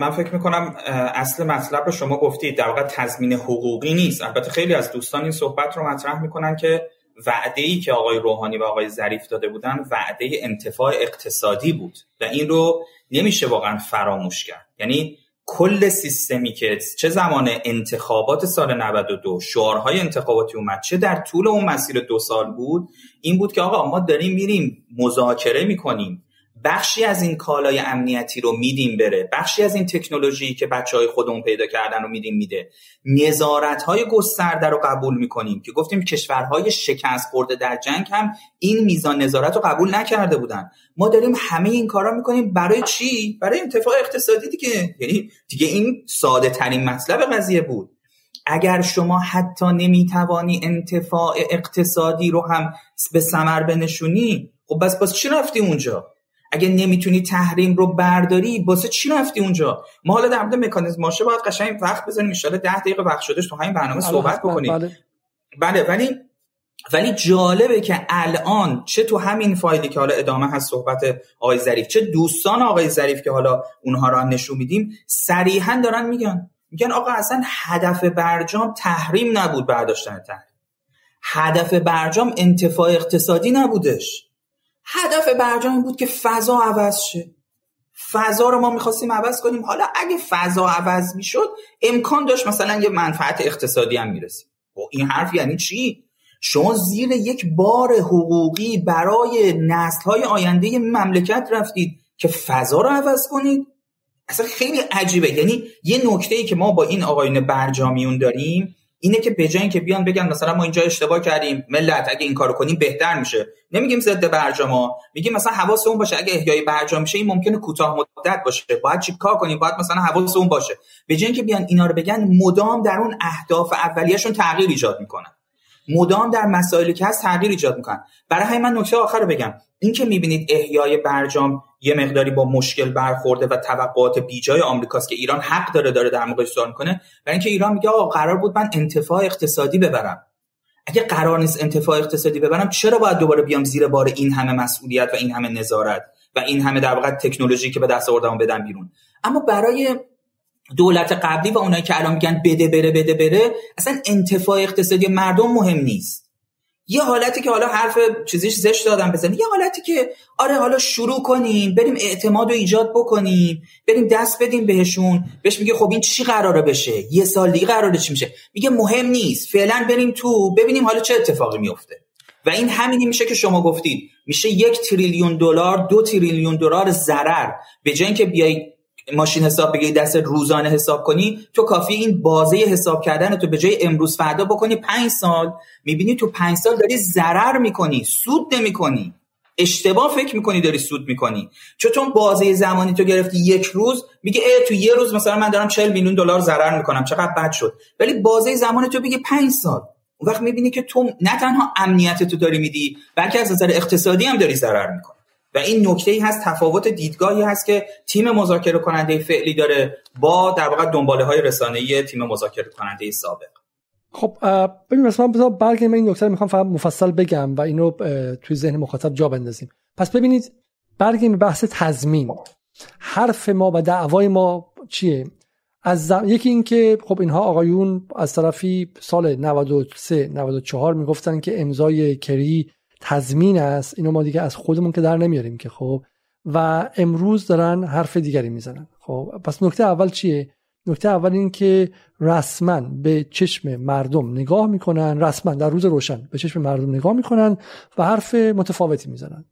من فکر میکنم اصل مطلب رو شما گفتید. در واقع تضمین حقوقی نیست. البته خیلی از دوستان این صحبت رو مطرح میکنن که وعده‌ای که آقای روحانی و آقای ظریف داده بودن وعده انتفاع اقتصادی بود و این رو نمیشه واقعا فراموش کرد. یعنی کل سیستمی که چه زمان انتخابات سال نود و دو شعارهای انتخاباتی اومد، چه در طول اون مسیر دو سال بود، این بود که آقا ما داریم میریم مذاکره میکنیم، بخشی از این کالای امنیتی رو میدیم بره، بخشی از این تکنولوژی که بچهای خودمون پیدا کردن رو میدیم میده، نظارت‌های گسترده رو قبول میکنیم که گفتیم کشورهای شکست خورده در جنگ هم این میزان نظارت رو قبول نکرده بودن. ما داریم همه این کارا میکنیم برای چی؟ برای انتفاع اقتصادی دیگه. یعنی دیگه این ساده ترین مطلب قضیه بود. اگر شما حتی نمیتوانی انتفاع اقتصادی رو هم به ثمر بنشونی، خب بس بس چی رفتی اونجا؟ اگه نمیتونی تحریم رو برداری، واسه چی رفتی اونجا؟ ما حالا در مورد مکانیزم ماشه باید قشنگ وقت بزنیم، ان شاءالله ده دقیقه وقت شدش تو همین برنامه صحبت بکنیم. بله. بله ولی ولی جالبه که الان چه تو همین فایلی که حالا ادامه هست صحبت آقای ظریف، چه دوستان آقای ظریف که حالا اونها رو نشون میدیم، صریحا دارن میگن میگن آقا اصلا هدف برجام تحریم نبود، برداشتن تحریم. هدف برجام انتفاع اقتصادی نبودش. هدف برجام این بود که فضا عوض شه. فضا رو ما می‌خواستیم عوض کنیم. حالا اگه فضا عوض می‌شد امکان داشت مثلا یه منفعت اقتصادی هم می‌رسید. این حرف یعنی چی؟ شما زیر یک بار حقوقی برای نسل‌های آینده مملکت رفتید که فضا رو عوض کنید؟ اصلا خیلی عجیبه. یعنی یه نکته‌ای که ما با این آقایون برجامیون داریم اینه که به جای اینکه بیان بگن مثلا ما اینجا اشتباه کردیم، ملت اگه این کارو کنیم بهتر میشه، نمیگیم ضد برجاما، میگیم مثلا حواسمون باشه اگه احیای برجام شه این ممکنه کوتاه مدت باشه، باید چیکار کنیم، باید مثلا حواسمون باشه. به جای اینکه بیان اینا رو بگن، مدام در اون اهداف اولیه‌شون تغییر ایجاد میکنن. مدام در مسائلی که هست تغییر ایجاد میکنن. برای همین من نکته آخر رو بگم، این که میبینید احیای برجام یه مقداری با مشکل برخورده و توقعات بیجای آمریکاست که ایران حق داره داره در موقعش سوال میکنه، و اینکه ایران میگه آقا قرار بود من انتفاع اقتصادی ببرم. اگه قرار نیست انتفاع اقتصادی ببرم، چرا باید دوباره بیام زیر بار این همه مسئولیت و این همه نظارت و این همه در واقع تکنولوژی که به دست آوردم بدم بیرون؟ اما برای دولت قبلی و اونایی که الان میگن بده بره بده بره، اصلا انتفاع اقتصادی مردم مهم نیست. یه حالتی که حالا حرف چیزیش زشت دادم بزنید، یه حالتی که آره حالا شروع کنیم، بریم اعتماد رو ایجاد بکنیم، بریم دست بدیم بهشون. بهش میگه خب این چی قراره بشه؟ یه سال دیگه قراره چی میشه؟ میگه مهم نیست، فعلا بریم تو ببینیم حالا چه اتفاقی میفته. و این همینی میشه که شما گفتید، میشه یک تریلیون دلار، دو تریلیون دلار ضرر. به جای اینکه بیای ماشین حساب بگیری دست روزانه حساب کنی، تو کافی این بازه حساب کردن تو به جای امروز فردا بکنی پنج سال، میبینی تو پنج سال داری ضرر میکنی، سود نمیکنی. اشتباه فکر میکنی داری سود میکنی، چون بازه زمانی تو گرفتی یک روز، میگه اه تو یه روز مثلا من دارم چهل میلیون دلار ضرر میکنم، چقدر بد شد. ولی بازه زمانی تو بگه پنج سال، اون وقت میبینی که تو نه تنها امنیت تو داری میدی، بلکه از نظر اقتصادی هم داری ضرر میکنی. و این نکته‌ای هست، تفاوت دیدگاهی هست که تیم مذاکره کننده فعلی داره با در واقع دنباله‌های رسانه‌ای تیم مذاکره کننده سابق. خب ببین مثلا بلکه من این نکته رو میخوام فقط مفصل بگم و اینو توی ذهن مخاطب جا بندازیم. پس ببینید، برگردیم به بحث تضمین. حرف ما و دعوای ما چیه؟ از زم... یکی این که خب اینها آقایون از طرفی سال نود و سه نود و چهار میگفتن که امضای کری تضمین است، اینو ما دیگه از خودمون که در نمیاریم که، خب و امروز دارن حرف دیگری میزنن. خب پس نکته اول چیه؟ نکته اول این که رسما به چشم مردم نگاه میکنن، رسما در روز روشن به چشم مردم نگاه میکنن و حرف متفاوتی میزنن.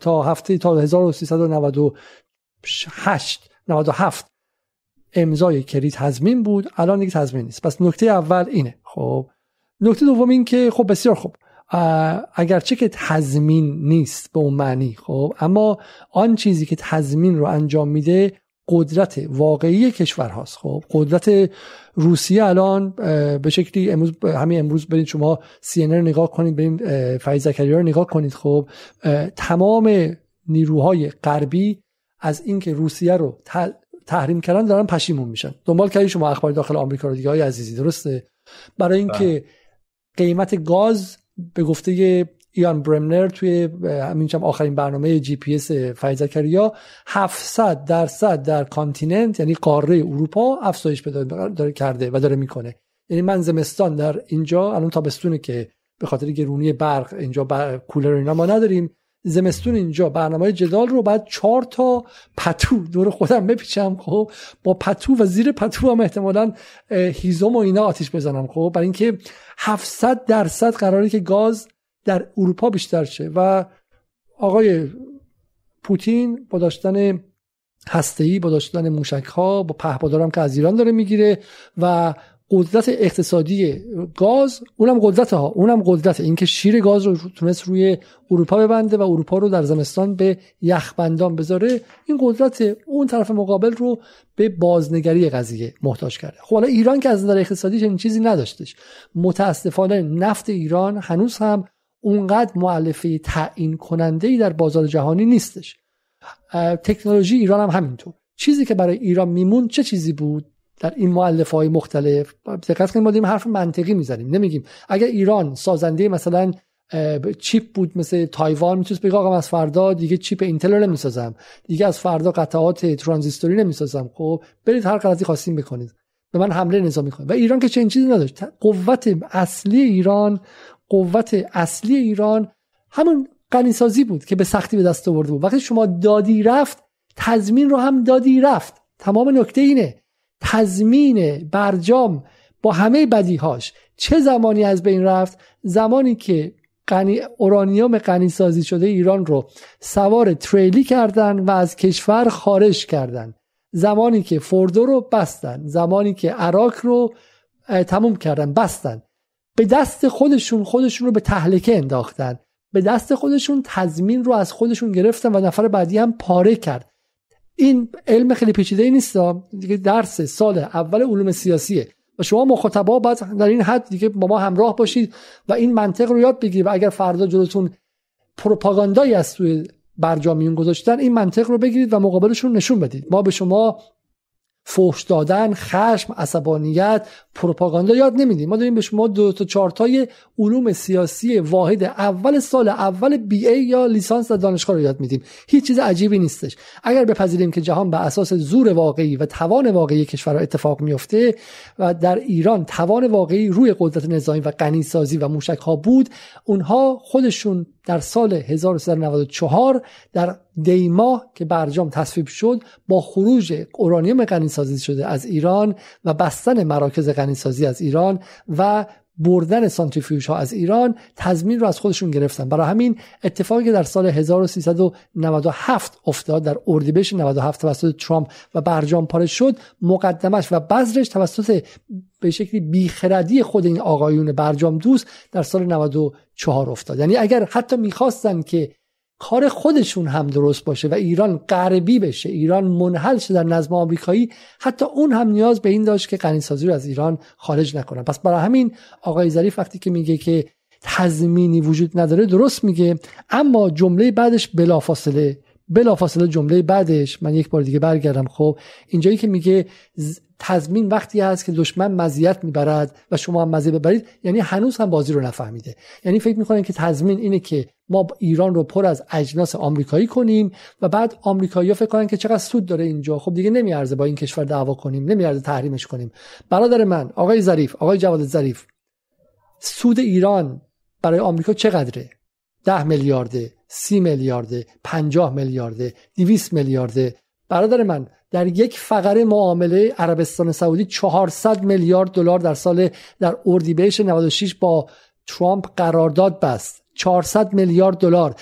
تا هفته تا هزار و سیصد و نود و هشت نود و هفت امضای کری تضمین بود، الان دیگه تضمین نیست. پس نکته اول اینه. خب نکته دوم این که خب بسیار خوب، اگرچه که تضمین نیست به اون معنی، خب اما آن چیزی که تضمین رو انجام میده قدرت واقعی کشور هاست. خب قدرت روسیه الان به شکلی امروز، همین امروز برید شما سی ان ان رو نگاه کنید، برید فرید زکریا رو نگاه کنید، خب تمام نیروهای غربی از اینکه روسیه رو تحریم کردن دارن پشیمون میشن. دنبال کردید شما اخبار داخل آمریکا رو دیگه آقای عزیزی، درسته؟ برای اینکه قیمت گاز به گفته ایان برمنر توی همینجام آخرین برنامه جی پی اس فرید زکریا هفتصد درصد در کانتیننت یعنی قاره اروپا افزایش پیدا داره کرده و داره میکنه. یعنی من زمستان در اینجا، الان تابستونه که به خاطر گرونی برق اینجا بر... کولر اینا ما نداریم، زمستون اینجا برنامه جدال رو بعد چهار تا پتو دور خودم بپیچم، خب با پتو و زیر پتو هم احتمالاً هیزم و اینا آتیش بزنم، خب برای اینکه هفتصد درصد قراره که گاز در اروپا بیشتر شه و آقای پوتین با داشتن هسته‌ای، با داشتن موشک‌ها، با پهپادارم که از ایران داره میگیره و قدرت اقتصادی گاز، اونم قدرت ها اونم قدرت اینکه شیر گاز رو تونست روی اروپا ببنده و اروپا رو در زمستان به یخبندان بذاره، این قدرت اون طرف مقابل رو به بازنگری قضیه محتاج کرده. خب حالا ایران که از نظر اقتصادیش این چیزی نداشتش، متاسفانه نفت ایران هنوز هم اونقدر مؤلفه تعیین کننده‌ای در بازار جهانی نیستش. تکنولوژی ایران هم همینطور. چیزی که برای ایران میمون چه چیزی بود؟ در این مؤلفه‌های مختلف دقت کنیم، ما داریم حرف منطقی میزنیم، نمیگیم اگر ایران سازنده مثلا چیپ بود مثل تایوان میتونست بگه آقا من از فردا دیگه چیپ اینتل رو نمیسازم، دیگه از فردا قطعات ترانزیستوری نمیسازم، خب برید هر غلطی خواستین بکنید، به من حمله نظامی کنید. و ایران که چنین چیزی نداشت. قوت اصلی ایران قوت اصلی ایران همون غنیسازی بود که به سختی به دست آورده بود. وقتی شما دادی رفت، تضمین رو هم دادی رفت. تمام نکته اینه، تضمین برجام با همه بدیهاش چه زمانی از بین رفت؟ زمانی که غنی اورانیوم غنی سازی شده ایران رو سوار تریلی کردن و از کشور خارج کردن، زمانی که فوردو رو بستن، زمانی که عراق رو تموم کردن، بستن، به دست خودشون خودشون رو به تهلکه انداختن، به دست خودشون تضمین رو از خودشون گرفتن و نفر بعدی هم پاره کرد. این علم خیلی پیچیده ای نیست دیگه، درس سال اول علوم سیاسیه. و شما مخاطبا باید در این حد دیگه با ما همراه باشید و این منطق رو یاد بگیرید و اگر فردا جلوتون پروپاگاندایی از توی برجامیون گذاشتن این منطق رو بگیرید و مقابلشون نشون بدید. ما به شما فحش دادن، خشم، عصبانیت، پروپاگاندا یاد نمیدیم. ما داریم به شما دو تا چهار تای علوم سیاسی واحد اول سال اول بی ای یا لیسانس در دانشگاه رو یاد میدیم. هیچ چیز عجیبی نیستش. اگر بپذیریم که جهان بر اساس زور واقعی و توان واقعی کشورها اتفاق میفته و در ایران توان واقعی روی قدرت نظامی و غنی سازی و موشک ها بود، اونها خودشون در سال هزار و سیصد و نود و چهار در دی ماه که برجام تصویب شد با خروج اورانیوم غنی سازی شده از ایران و بستن مراکز غنی سازی از ایران و بردن سانتریفیوژ ها از ایران تضمین رو از خودشون گرفتن. برای همین اتفاقی که در سال هزار و سیصد و نود و هفت افتاد در اردیبهشت نود و هفت توسط ترامپ و برجام پاره شد، مقدمش و بذرش توسط به شکلی بیخردی خود این آقایون برجام دوست در سال نود و چهار افتاد. یعنی اگر حتی میخواستن که کار خودشون هم درست باشه و ایران غربی بشه، ایران منحل شه در نظم آمریکایی، حتی اون هم نیاز به این داشت که غنی سازی رو از ایران خارج نکنن. پس برای همین آقای ظریف وقتی که میگه که تضمینی وجود نداره درست میگه، اما جمله بعدش بلافاصله بلافاصله جمله بعدش من یک بار دیگه برگردم، خب اینجایی که میگه تضمین وقتی هست که دشمن مزیت میبرد و شما هم مزیت ببرید، یعنی هنوز هم بازی رو نفهمیده. یعنی فکر میکنن که تضمین اینه که ما ایران رو پر از اجناس آمریکایی کنیم و بعد آمریکایی‌ها فکر کنن که چقدر سود داره اینجا، خب دیگه نمیارزه با این کشور دعوا کنیم، نمیارزه تحریمش کنیم. برادر من آقای ظریف، آقای جواد ظریف، سود ایران برای آمریکا چقدره؟ ده میلیارده، سی میلیارده، پنجاه میلیارده، دویست میلیارده. برادر من در یک فقره معامله عربستان سعودی چهارصد میلیارد دلار در سال در اردیبهشت نود و شش با ترامپ قرارداد بست، چهارصد میلیارد دلار.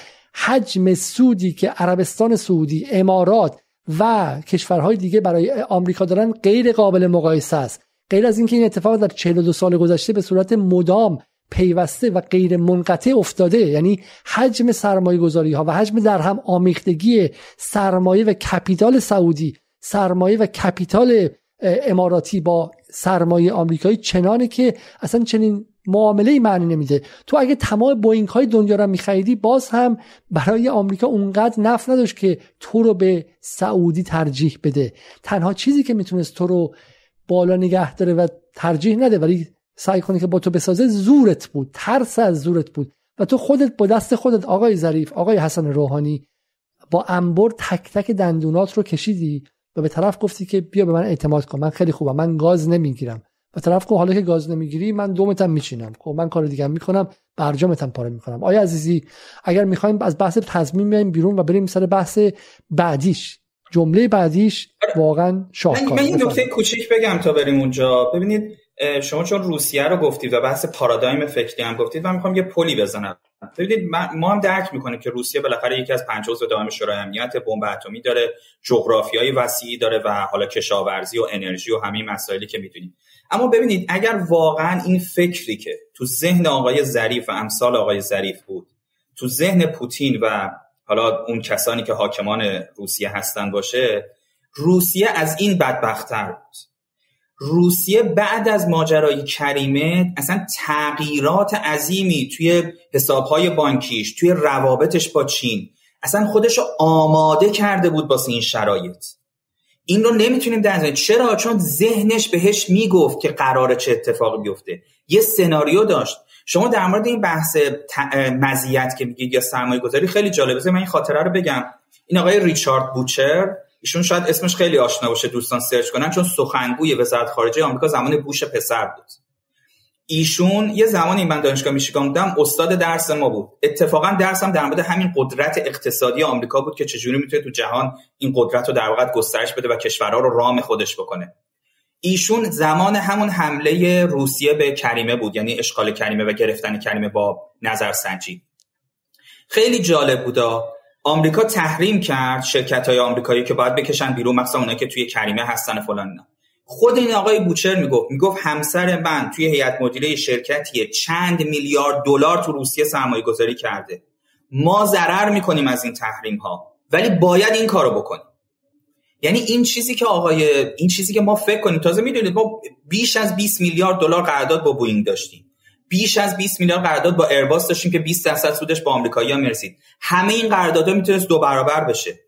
حجم سودی که عربستان سعودی، امارات و کشورهای دیگه برای آمریکا دارن غیر قابل مقایسه است. غیر از اینکه این اتفاق در چهل و دو سال گذشته به صورت مدام پیوسته و غیر منقطع افتاده، یعنی حجم سرمایه گذاری ها و حجم در هم آمیختگی سرمایه و کپیتال سعودی، سرمایه و کپیتال اماراتی با سرمایه آمریکایی چنانه که اصلا چنین معامله‌ای معنی نمیده. تو اگه تمام بوئینگ های دنیا رو می‌خریدی باز هم برای آمریکا اونقدر نفع نداشت که تو رو به سعودی ترجیح بده. تنها چیزی که میتونست تو رو بالا نگه داره و ترجیح نده ولی سعی کنه که با تو بسازه زورت بود، ترس از زورت بود و تو خودت با دست خودت آقای ظریف، آقای حسن روحانی، با انبر تک تک دندونات رو کشیدی و به طرف گفتی که بیا به من اعتماد کن، من خیلی خوبم، من گاز نمیگیرم. به طرف گفت حالا که گاز نمیگیری من دومتم میچینم، خب من کار دیگه میکنم، برجامتم پاره میکنم. آیا عزیزی اگر میخوایم از بحث تضمین بیایم بیرون و بریم سر بحث بعدیش، جمله بعدیش واقعا شاهکار. من این نکته کوچیک بگم تا بریم اونجا. ببینید شما چون روسیه رو گفتید و بحث پارادایم فکری هم گفتید، من میخوام یه پلی بزنم. ببینید ما هم درک میکنه که روسیه بالاخره یکی از پنج عضو دائم شورای امنیت، بمب اتمی داره، جغرافیای وسیعی داره و حالا کشاورزی و انرژی و همین مسائلی که میدونید. اما ببینید اگر واقعا این فکری که تو ذهن آقای ظریف و امثال آقای ظریف بود تو ذهن پوتین و حالا اون کسانی که حاکمان روسیه هستن باشه، روسیه از این بدبخت‌تر بود. روسیه بعد از ماجرای کریمه اصلا تغییرات عظیمی توی حسابهای بانکیش، توی روابطش با چین، اصلا خودشو آماده کرده بود واسه این شرایط. این رو نمیتونیم درنظر. چرا؟ چون ذهنش بهش میگفت که قراره چه اتفاقی بیفته، یه سناریو داشت. شما در مورد این بحث مزیت که میگید یا سرمایه گذاری خیلی جالبه، من این خاطره رو بگم. این آقای ریچارد بوچر، ایشون شاید اسمش خیلی آشنا باشه دوستان سرچ کنن، چون سخنگوی وزارت خارجه آمریکا زمان بوش پسر بود. ایشون یه زمانی من دانشگاه میشیگان بودم، استاد درس ما بود. اتفاقا درسم در مورد همین قدرت اقتصادی آمریکا بود که چجوری میتونه تو جهان این قدرت رو در واقع گسترش بده و کشورها رو رام خودش بکنه. ایشون زمان همون حمله روسیه به کریمه بود، یعنی اشغال کریمه و گرفتن کریمه با نظرسنجی. خیلی جالب بودا. آمریکا تحریم کرد شرکت‌های آمریکایی که باید بکشن بیرون، مثلا اونایی که توی کریمه هستن و فلان اینا. خود این آقای بوچر میگفت میگفت همسر من توی هیئت مدیره شرکتیه چند میلیارد دلار تو روسیه سرمایه‌گذاری کرده، ما ضرر میکنیم از این تحریم‌ها ولی باید این کارو بکنیم. یعنی این چیزی که آقای این چیزی که ما فکر کنیم، تازه میدونید ما بیش از بیست میلیارد دلار قرارداد با بوئینگ داشتیم، بیش از بیست میلیارد قرارداد با ایرباس داشتیم که بیست درصد سودش با آمریکایی‌ها میرسید. همه این قراردادها میتونست دو برابر بشه.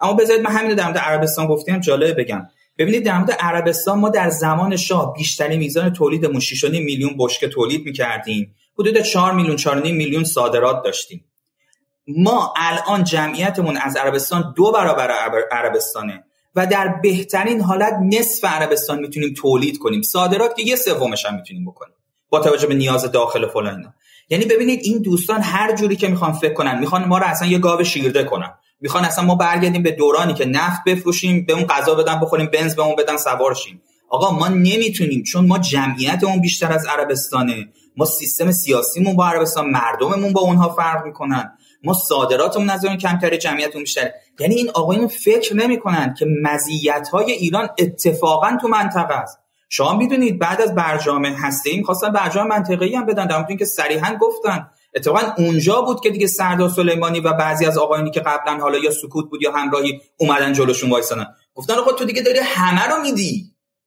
اما بذارید من همین رو در مورد عربستان گفتم، جالب بگم. ببینید در مورد عربستان ما در زمان شاه بیشترین میزان تولیدمون شش و نیم میلیون بشکه تولید می‌کردیم، حدود چهار میلیون چهار و نیم میلیون صادرات داشتیم. ما الان جمعیتمون از عربستان دو برابر عربستانه و در بهترین حالت نصف عربستان میتونیم تولید کنیم، صادرات که یه سومش هم میتونیم بکنیم با توجه به نیاز داخل فلان اینا. یعنی ببینید این دوستان هر جوری که میخوان فکر کنن، میخوان ما رو اصلا یه گاو شیرده کنن، میخوان اصلا ما برگردیم به دورانی که نفت بفروشیم، به اون غذا بدن بخوریم، بنز بهمون بدن سوار شیم. آقا ما نمیتونیم، چون ما جمعیتمون بیشتر از عربستانه، ما سیستم سیاسیمون با عربستان، مردممون با اونها فرق میکنن، ما صادراتمون از اون کمتره، جمعیتمون بیشتره. یعنی این آقایون فکر نمی‌کنن که مزیت‌های ایران اتفاقاً تو منطقه است. شما می‌دونید بعد از برجام هسته‌ای می‌خواستن برجام منطقه‌ای هم بدن، در همون که صریحاً گفتن. اتفاقاً اونجا بود که دیگه سردار سلیمانی و بعضی از آقایونی که قبلاً حالا یا سکوت بود یا همراهی اومدن جلوشون وایسادن، گفتن آقا تو دیگه داری همه رو میدی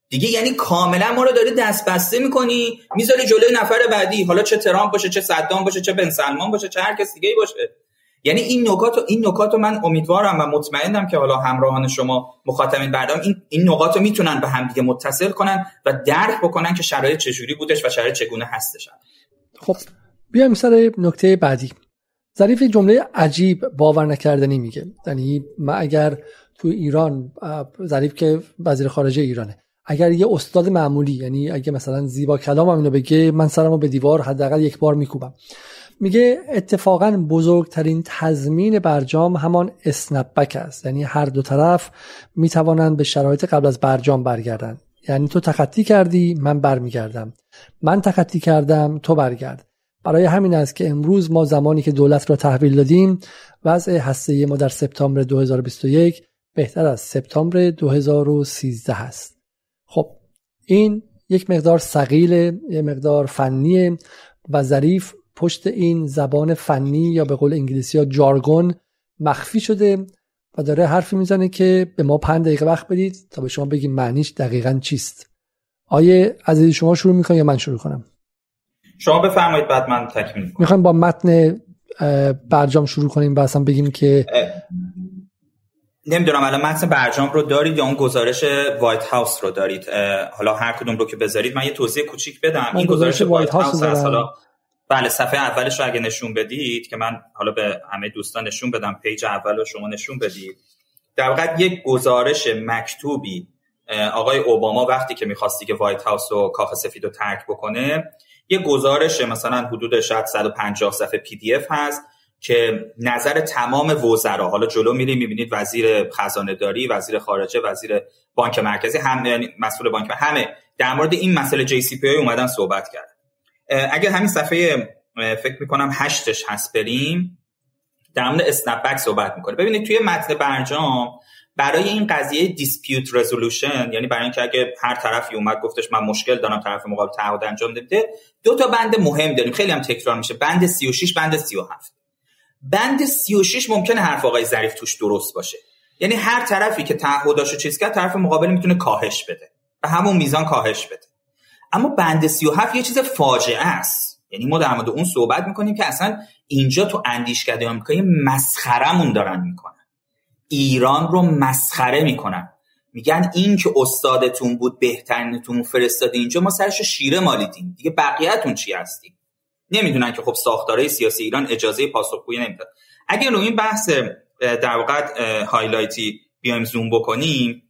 دیگه، یعنی کاملا ما رو داری دست بسته می‌کنی، می‌ذاری جلوی نفر بعدی، حالا چه ترامپ باشه، چه صدام باشه، چه بن سلمان باشه، چه هر کس دیگه‌ای باشه. یعنی این نکات این نکاتو من امیدوارم و مطمئنم که حالا همراهان شما مخاطبین برنامه این این نکاتو میتونن به هم دیگه متصل کنن و درک بکنن که شرایط چجوری بودش و شرایط چگونه هستش. خب بیایم سر نکته بعدی. ظریف جمله عجیب باور نکردنی میگه. یعنی من اگر تو ایران، ظریف که وزیر خارجه ایرانه، اگر یه استاد معمولی، یعنی اگه مثلا زیبا کلام هم اینو بگه، من سرمو به دیوار حداقل یک بار میکوبم. میگه اتفاقاً بزرگترین تضمین برجام همان اسنپبک است، یعنی هر دو طرف میتوانند به شرایط قبل از برجام برگردند. یعنی تو تخطی کردی، من برمیگردم، من تخطی کردم، تو برگرد. برای همین است که امروز ما زمانی که دولت را تحویل دادیم، وضع هسته‌ای ما در سپتامبر دو هزار و بیست و یک بهتر از سپتامبر دو هزار و سیزده است. خب این یک مقدار ثقیله، یک مقدار فنیه و ظریف پشت این زبان فنی یا به قول انگلیسی ها جارگون مخفی شده و داره حرفی میزنه که به ما پنج دقیقه وقت بدید تا به شما بگیم معنیش دقیقاً چیست. آیه عزیزی شما شروع میکنید یا من شروع کنم؟ شما بفرمایید بعد من تکمیل کنم. میخوایم با متن برجام شروع کنیم و اصلا بگیم که نمیدونم الان متن برجام رو دارید یا اون گزارش وایت هاوس رو دارید، حالا هر کدوم رو که بذارید من یه توضیح کوچیک بدم. این گزارش وایت هاوس اصلا بله صفحه اولش رو اگه نشون بدید که من حالا به همه دوستان نشون بدم، پیج اول رو شما نشون بدید. در واقع یک گزارش مکتوبی آقای اوباما وقتی که می‌خواستی که وایت هاوس و کاخ سفید رو ترک بکنه، یک گزارش مثلا حدود شاید صد و پنجاه صفحه پی دی اف هست که نظر تمام وزرا، حالا جلو میریم می‌بینید وزیر خزانه داری، وزیر خارجه، وزیر بانک مرکزی، هم یعنی مسئول بانک، همه در مورد این مسئله جی سی پی آی اومدن صحبت کردن. اگر همین صفحه فکر میکنم هشتش هست بریم، در مورد اسنپبک صحبت میکنه. ببینید توی متن برجام برای این قضیه دیسپیوت رزولوشن، یعنی برای اینکه اگه هر طرفی اومد گفتش من مشکل دارم، طرف مقابل تعهد انجام نمیده، دو تا بند مهم داریم، خیلی هم تکرار میشه، بند سی و شش، بند سی و هفت. بند سی و شش ممکنه حرف آقای ظریف توش درست باشه، یعنی هر طرفی که تعهداشو چیز کرد طرف مقابل میتونه کاهش بده، به همون میزان کاهش بده. اما بند سی و هفت یه چیز فاجعه است، یعنی ما در مورد اون صحبت میکنیم که اصلا اینجا تو اندیشکده آمریکایی مسخرمون دارن میکنن، ایران رو مسخره میکنن، میگن این که استادتون بود، بهترینتون فرستاده اینجا، ما سرش رو شیره مالیدیم دیگه، بقیه‌تون چی هستیم؟ نمیدونن که خب ساختارهای سیاسی ایران اجازه پاسخگویی نمیداد. اگه رو این بحث در واقع هایلایتی بیایم زوم بکنیم،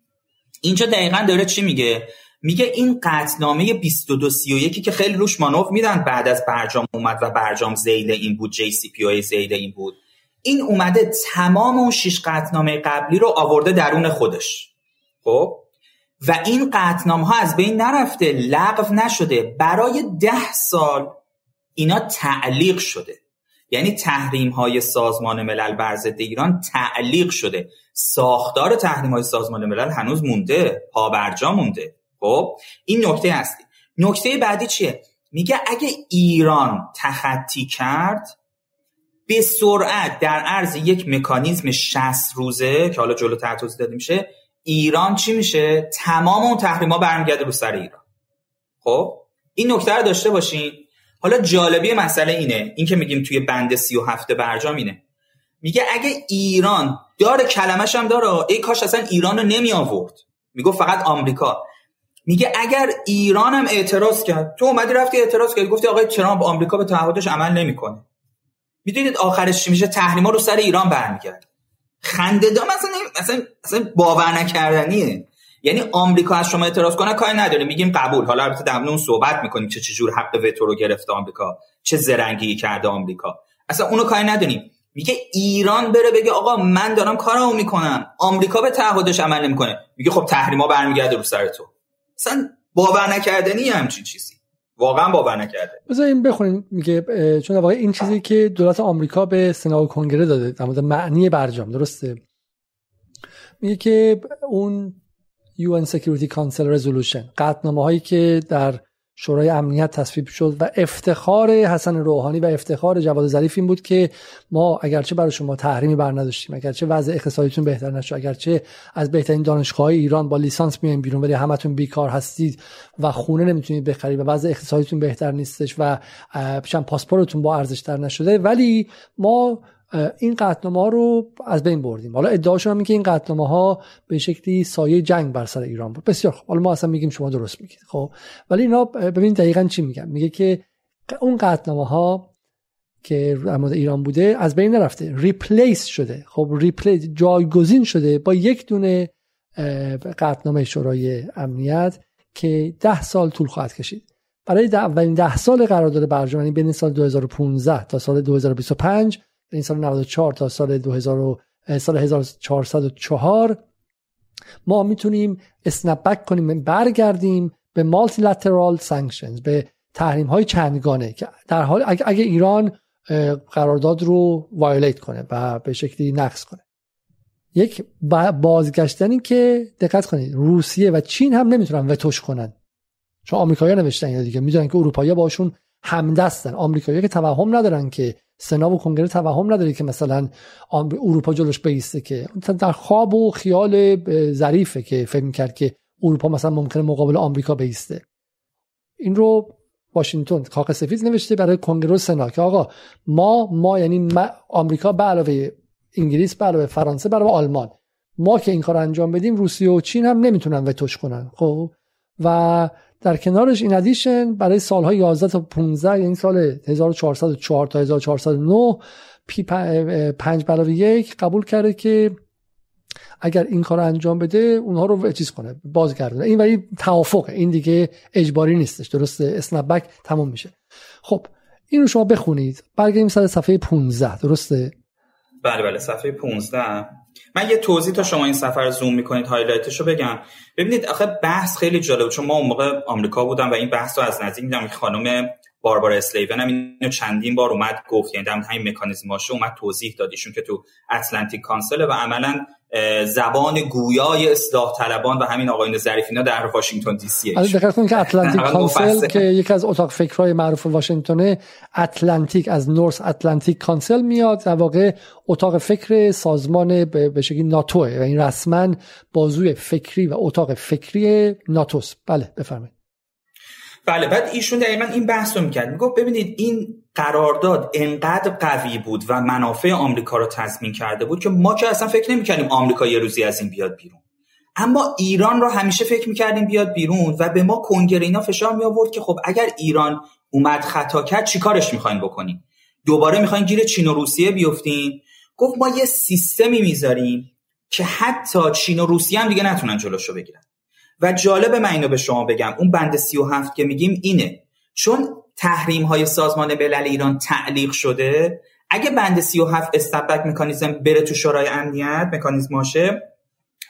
اینجا دقیقاً داره چی میگه؟ میگه این قطعنامه بیست و دو سی و یک که خیلی روش مانور میدن بعد از برجام اومد و برجام ذیل این بود، جی سی پی آی ذیل این بود، این اومده تمام اون شش قطعنامه قبلی رو آورده درون خودش. خب و این قطعنامه ها از بین نرفته، لغو نشده، برای ده سال اینا تعلیق شده، یعنی تحریم های سازمان ملل بر ضد ایران تعلیق شده، ساختار تحریم های سازمان ملل هنوز مونده، پا برجا مونده. خب این نکته هستی. نکته بعدی چیه؟ میگه اگه ایران تخطی کرد به سرعت در عرض یک مکانیزم شصت روزه که حالا جلو تحت توضیح داده میشه، ایران چی میشه؟ تمام اون تحریما برمیگرده رو سر ایران. خب این نکته رو داشته باشین. حالا جالبی مسئله اینه، این که میگیم توی بند سی و هفت برجام اینه، میگه اگه ایران داره، کلمش هم داره، ای کاش اصلا ایران رو نمی آورد، میگه فقط آمریکا. میگه اگر ایران هم اعتراض کرد، تو اومدی رفتی اعتراض کردی، گفتی آقای ترامپ آمریکا به تعهدش عمل نمیکنه، میدونید آخرش چی میشه؟ تحریما رو سر ایران برمیگرده. خنده‌دار مثلا مثلا مثلا باور نکردنیه. یعنی آمریکا از شما اعتراض کنه کاری نداره، میگیم قبول. حالا البته در اون صحبت میکنیم چه چجور حق وتو رو گرفته آمریکا، چه زرنگی کرده آمریکا، اصلا اونو کاری ندونیم. میگه ایران بره بگه آقا من دارم کارامو میکنم، آمریکا به تعهدش عمل نمیکنه، میگه خب تحریما برمیگرده رو سر تو. اصلا باور نکردنی همچین چیزی، واقعا باور نکرده. بذار این بخونیم. میگه چون واقعا این چیزی که دولت آمریکا به سنا و کنگره داده در مورد معنی برجام، درسته؟ میگه که اون یو ان Security Council Resolution، قطعنامه‌هایی که در شورای امنیت تصویب شد و افتخار حسن روحانی و افتخار جواد ظریف این بود که ما اگرچه برای شما تحریمی بر نداشتیم، اگرچه وضع اقتصادیتون بهتر نشد، اگرچه از بهترین دانشگاه‌های ایران با لیسانس میایم بیرون، ولی همتون بیکار هستید و خونه نمیتونید بخرید و وضع اقتصادیتون بهتر نیستش و چن پاسپورتتون با ارزش‌تر نشده، ولی ما این قطعنامه‌ها رو از بین بردیم. حالا ادعاشون هم اینه که این قطعنامه‌ها به شکلی سایه جنگ بر سر ایران بود. بسیار خب، حالا ما اصلا میگیم شما درست میگید. خب ولی اینا ببینید دقیقاً چی میگن. میگه که اون قطعنامه‌ها که در مورد ایران بوده از بین نرفته، ریپلیس شده. خب ریپلیس، جایگزین شده با یک دونه قطعنامه شورای امنیت که ده سال طول خواهد کشید. برای ده اولین ده سال قرارداد برجام، یعنی بین سال دو هزار و پانزده تا سال دو هزار و بیست و پنج، این سال نود و چهار تا سال دو هزار و سال هزار و چهارصد و چهار، ما میتونیم اسنپ بک کنیم، برگردیم به مالتی لترال سانکشنز، به تحریم های چندگانه که در حال اگه, اگه ایران قرارداد رو وایولیت کنه و به شکلی نقض کنه. یک بازگشتنی که دقت کنید روسیه و چین هم نمیتونن وتوش کنن، چون آمریکایی‌ها نوشتن اینا دیگه، میدونن که اروپایی‌ها باشون همدستن. آمریکایی‌ها که توهم ندارن، که سنا و کنگره توهم نداره که مثلا اروپا جلوش بیسته، که در خواب و خیال ظریفه که فکر می‌کرد که اروپا مثلا ممکنه مقابل آمریکا بیسته. این رو واشنگتن کاغذ سفید نوشته برای کنگره و سنا که آقا ما ما یعنی ما، آمریکا به علاوه انگلیس، به علاوه فرانسه، به علاوه آلمان، ما که این کار انجام بدیم روسیه و چین هم نمیتونن وتوش کنن. خب و در کنارش این ادیشن برای سالهای یازده تا پانزده، یعنی سال هزار و چهارصد و چهار تا هزار و چهارصد و نه، پی پنج علاوه یک قبول کرده که اگر این کار انجام بده اونها رو چیز کنه، بازگردونه. این ولی توافقه، این دیگه اجباری نیستش، درسته؟ اسنپ بک تموم میشه. خب این رو شما بخونید، برگردیم سر صفحه پانزده، درسته؟ بله بله، صفحه پانزده. من یه توضیح تا شما این سفر زوم میکنید هایلایتشو بگم. ببینید آخه بحث خیلی جالب، چون ما اون موقع آمریکا بودم و این بحث رو از نزدیک دیدم. خانم باربارا اسلیون هم اینو چندین بار اومد گفت، یعنی در همین مکانیزماشو اومد توضیح داد، ایشون که تو اتلانتیک کانسل و عملاً زبان گویای اصلاح طلبان و همین آقایون ظریفینا در واشنگتن دی سی. البته دقت کنید که اتلانتیک کانسل که یکی از اتاق فکرهای معروف واشنگتن، اتلانتیک از نورث اتلانتیک کانسل میاد، در واقع اتاق فکر سازمان به شکلی ناتو، و این رسما بازوی فکری و اتاق فکری ناتوست. بله بفرمایید. بله، بعد ایشون دقیقاً این بحثو میکرد، میگفت ببینید این قرارداد انقدر قوی بود و منافع آمریکا رو تضمین کرده بود که ما که اصلا فکر نمی‌کردیم آمریکا یه روزی از این بیاد بیرون. اما ایران رو همیشه فکر می‌کردیم بیاد بیرون و به ما کنگره اینا فشار می‌آورد که خب اگر ایران اومد خطا کرد چیکارش می‌خواید بکنید؟ دوباره می‌خواید گیر چین و روسیه بیافتین؟ گفت ما یه سیستمی می‌ذاریم که حتی چین و روسیه هم دیگه نتونن جلوشو بگیرن. و جالب من اینو به شما بگم، اون بند سی و هفت که میگیم اینه، چون تحریم‌های سازمان ملل ایران تعلیق شده، اگه بند سی و هفت استبداد مکانیزم بره تو شورای امنیت، مکانیزماشه،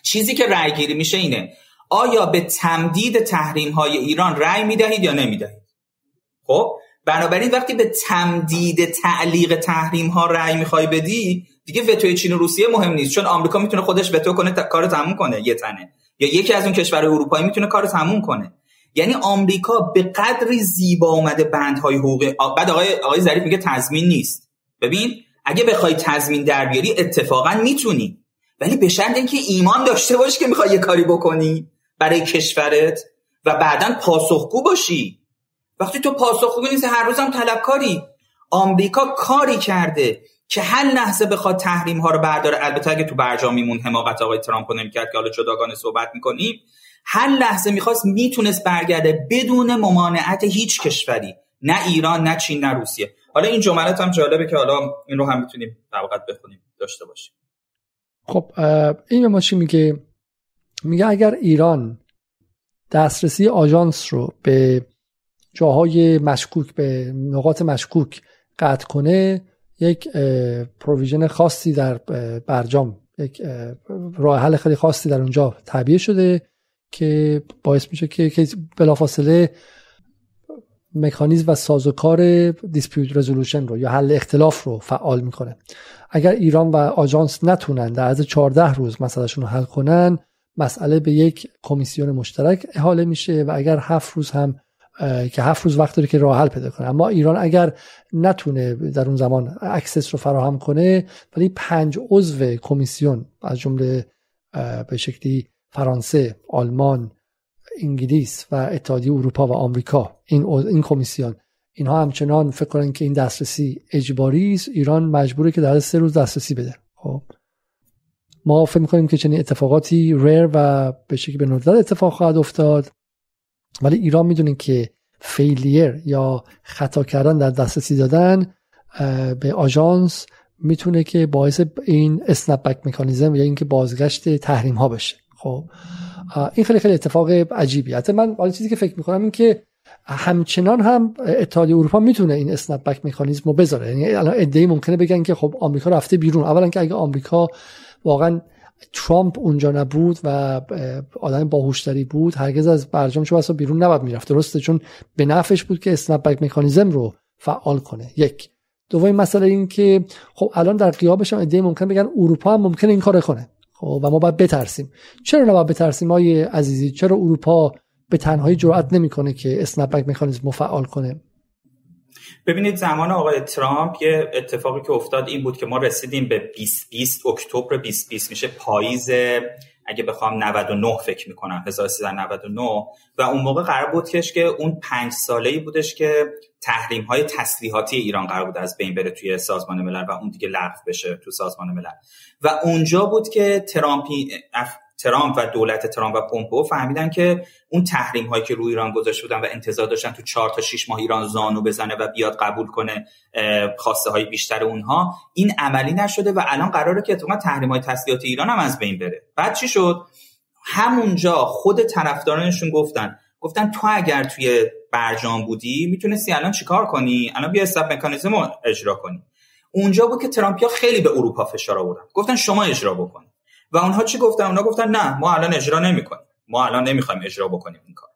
چیزی که رأی گیری میشه اینه آیا به تمدید تحریم‌های ایران رأی میدهید یا نمیدهید. خب بنابراین وقتی به تمدید تعلیق تحریم‌ها رأی میخوای بدی، دیگه وتوی چین و روسیه مهم نیست، چون آمریکا میتونه خودش وتو کنه، کارو تموم کنه یه تنه، یا یکی از اون کشورهای اروپایی میتونه کارو تموم کنه. یعنی آمریکا به قدری زیبا اومده بندهای حقوقی. بعد آقای آقای ظریف میگه تضمین نیست. ببین اگه بخوای تضمین در بیاری اتفاقا میتونی، ولی به شرط اینکه ایمان داشته باشی که میخوای یه کاری بکنی برای کشورت و بعداً پاسخگو باشی. وقتی تو پاسخگو نیستی، هر روزم طلبکاری. آمریکا کاری کرده که هر لحظه بخواد تحریم ها رو برداره، البته اگه تو برجام میمون حماقت آقای ترامپ نمی‌کرد که حالا جداگانه صحبت می‌کنیم، هر لحظه می‌خواست میتونست برگرده بدون ممانعت هیچ کشوری، نه ایران، نه چین، نه روسیه. حالا این جملات هم جالبه که حالا این رو هم میتونیم در واقع بخونیم داشته باشیم. خب این به ما چی میگه؟ میگه اگر ایران دسترسی آژانس رو به جاهای مشکوک، به نقاط مشکوک قطع کنه، یک پروویژن خاصی در برجام، یک راه حل خیلی خاصی در اونجا تعبیه شده که باعث میشه که بلافاصله مکانیزم و سازوکار دیسپیوت رزولوشن رو یا حل اختلاف رو فعال میکنه. اگر ایران و آژانس نتونن در عرض چهارده روز مسئلهشون رو حل کنن، مسئله به یک کمیسیون مشترک احاله میشه و اگر هفت روز هم که هفت روز وقت داره که راه حل پیدا کنه. اما ایران اگر نتونه در اون زمان اکسس رو فراهم کنه، ولی پنج عضو کمیسیون از جمله به شکلی فرانسه، آلمان، انگلیس و اتحادیه اروپا و آمریکا، این این کمیسیون، اینها همچنان فکر کنن که این دسترسی اجباری است، ایران مجبوره که در سه روز دسترسی بده. خب ما فکر می‌کنیم که چنین اتفاقاتی ریر و به شکلی به ندرت اتفاق خواهد افتاد، ولی ایران میدونه که فیلیر یا خطا کردن در دسترسی دادن به آژانس میتونه که باعث این اسنپ بک مکانیزم یا اینکه بازگشت تحریم ها بشه. خب این خیلی خیلی اتفاق عجیبیه. حتی من حالا چیزی که فکر میکنم این که همچنان هم اتحادیه اروپا میتونه این اسنپ بک مکانیزم رو بذاره. یعنی الان ادعی ممکنه بگن که خب آمریکا رفته بیرون. اولا که اگه آمریکا واقعا ترامپ اونجا نبود و آدم باهوشتری بود، هرگز از برجام شو اصلا بیرون نبود میرفت، درسته؟ چون به نفعش بود که اسنپ بک مکانیزم رو فعال کنه. یک دوم مسئله این که خب الان در غیابش هم ایده ممکن بگن اروپا هم ممکنه این کارو کنه. خب و ما باید بترسیم. چرا نباید بترسیم آقای عزیزی؟ چرا اروپا به تنهایی جرئت نمیکنه که اسنپ بک مکانیزم رو فعال کنه؟ ببینید زمان آقای ترامپ یه اتفاقی که افتاد این بود که ما رسیدیم به بیست بیست، اکتبر بیست بیست میشه پاییز اگه بخوام نود و نه فکر میکنم هزار و سیصد و نود و نه، و اون موقع قرار بودش که اون پنج ساله‌ای بودش که تحریم های تسلیحاتی ایران قرار بود از بین بره توی سازمان ملل و اون دیگه لغو بشه تو سازمان ملل، و اونجا بود که ترامپی اف... ترامپ و دولت ترامپ و پومپئو فهمیدن که اون تحریم هایی که روی ایران گذاشته بودن و انتظار داشتن تو چهار تا شش ماه ایران زانو بزنه و بیاد قبول کنه خواسته های بیشتر اونها، این عملی نشده و الان قراره که اتفاقا تحریم های تسلیحاتی ایران هم از بین بره. بعد چی شد؟ همونجا خود طرفدارانشون گفتن گفتن تو اگر توی برجام بودی میتونستی الان چیکار کنی؟ الان بیا اسنپ مکانیزم رو اجرا کنی. اونجا بود که ترامپیا خیلی به اروپا فشار آوردن، گفتن شما اجرا بکن. و اونها چی گفتن؟ اونها گفتن نه، ما الان اجرا نمی‌کنیم، ما الان نمی‌خوایم اجرا بکنیم این کار.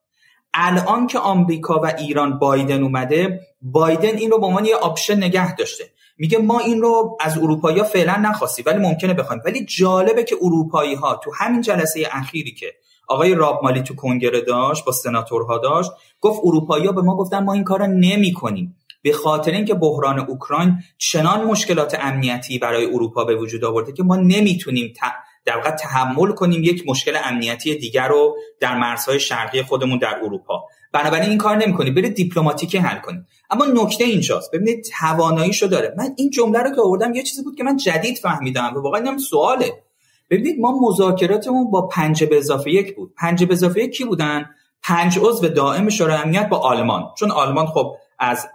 الان که آمریکا و ایران، بایدن اومده، بایدن این رو به عنوان یه آپشن نگه داشته، میگه ما این رو از اروپایی‌ها فعلا نخواستیم ولی ممکنه بخوایم. ولی جالبه که اروپایی‌ها تو همین جلسه اخیری که آقای راب مالی تو کنگره داشت با سناتورها داشت، گفت اروپایی‌ها به ما گفتن ما این کارو نمی‌کنیم به خاطر اینکه بحران اوکراین چنان مشکلات امنیتی برای اروپا به وجود آورده که ما نمی‌تونیم ت... در واقع تحمل کنیم یک مشکل امنیتی دیگر رو در مرزهای شرقی خودمون در اروپا، بنابراین این کار نمی‌کنی، برید دیپلماتیکی حل کنید. اما نکته اینجاست، ببینید تواناییشو داره. من این جمله رو که آوردم یه چیزی بود که من جدید فهمیدم و واقعا اینم سواله. ببینید ما مذاکراتمون با پنج به اضافه یک بود. پنج به اضافه یک کی بودن؟ پنج عضو دائم شورای امنیت با آلمان، چون آلمان خب از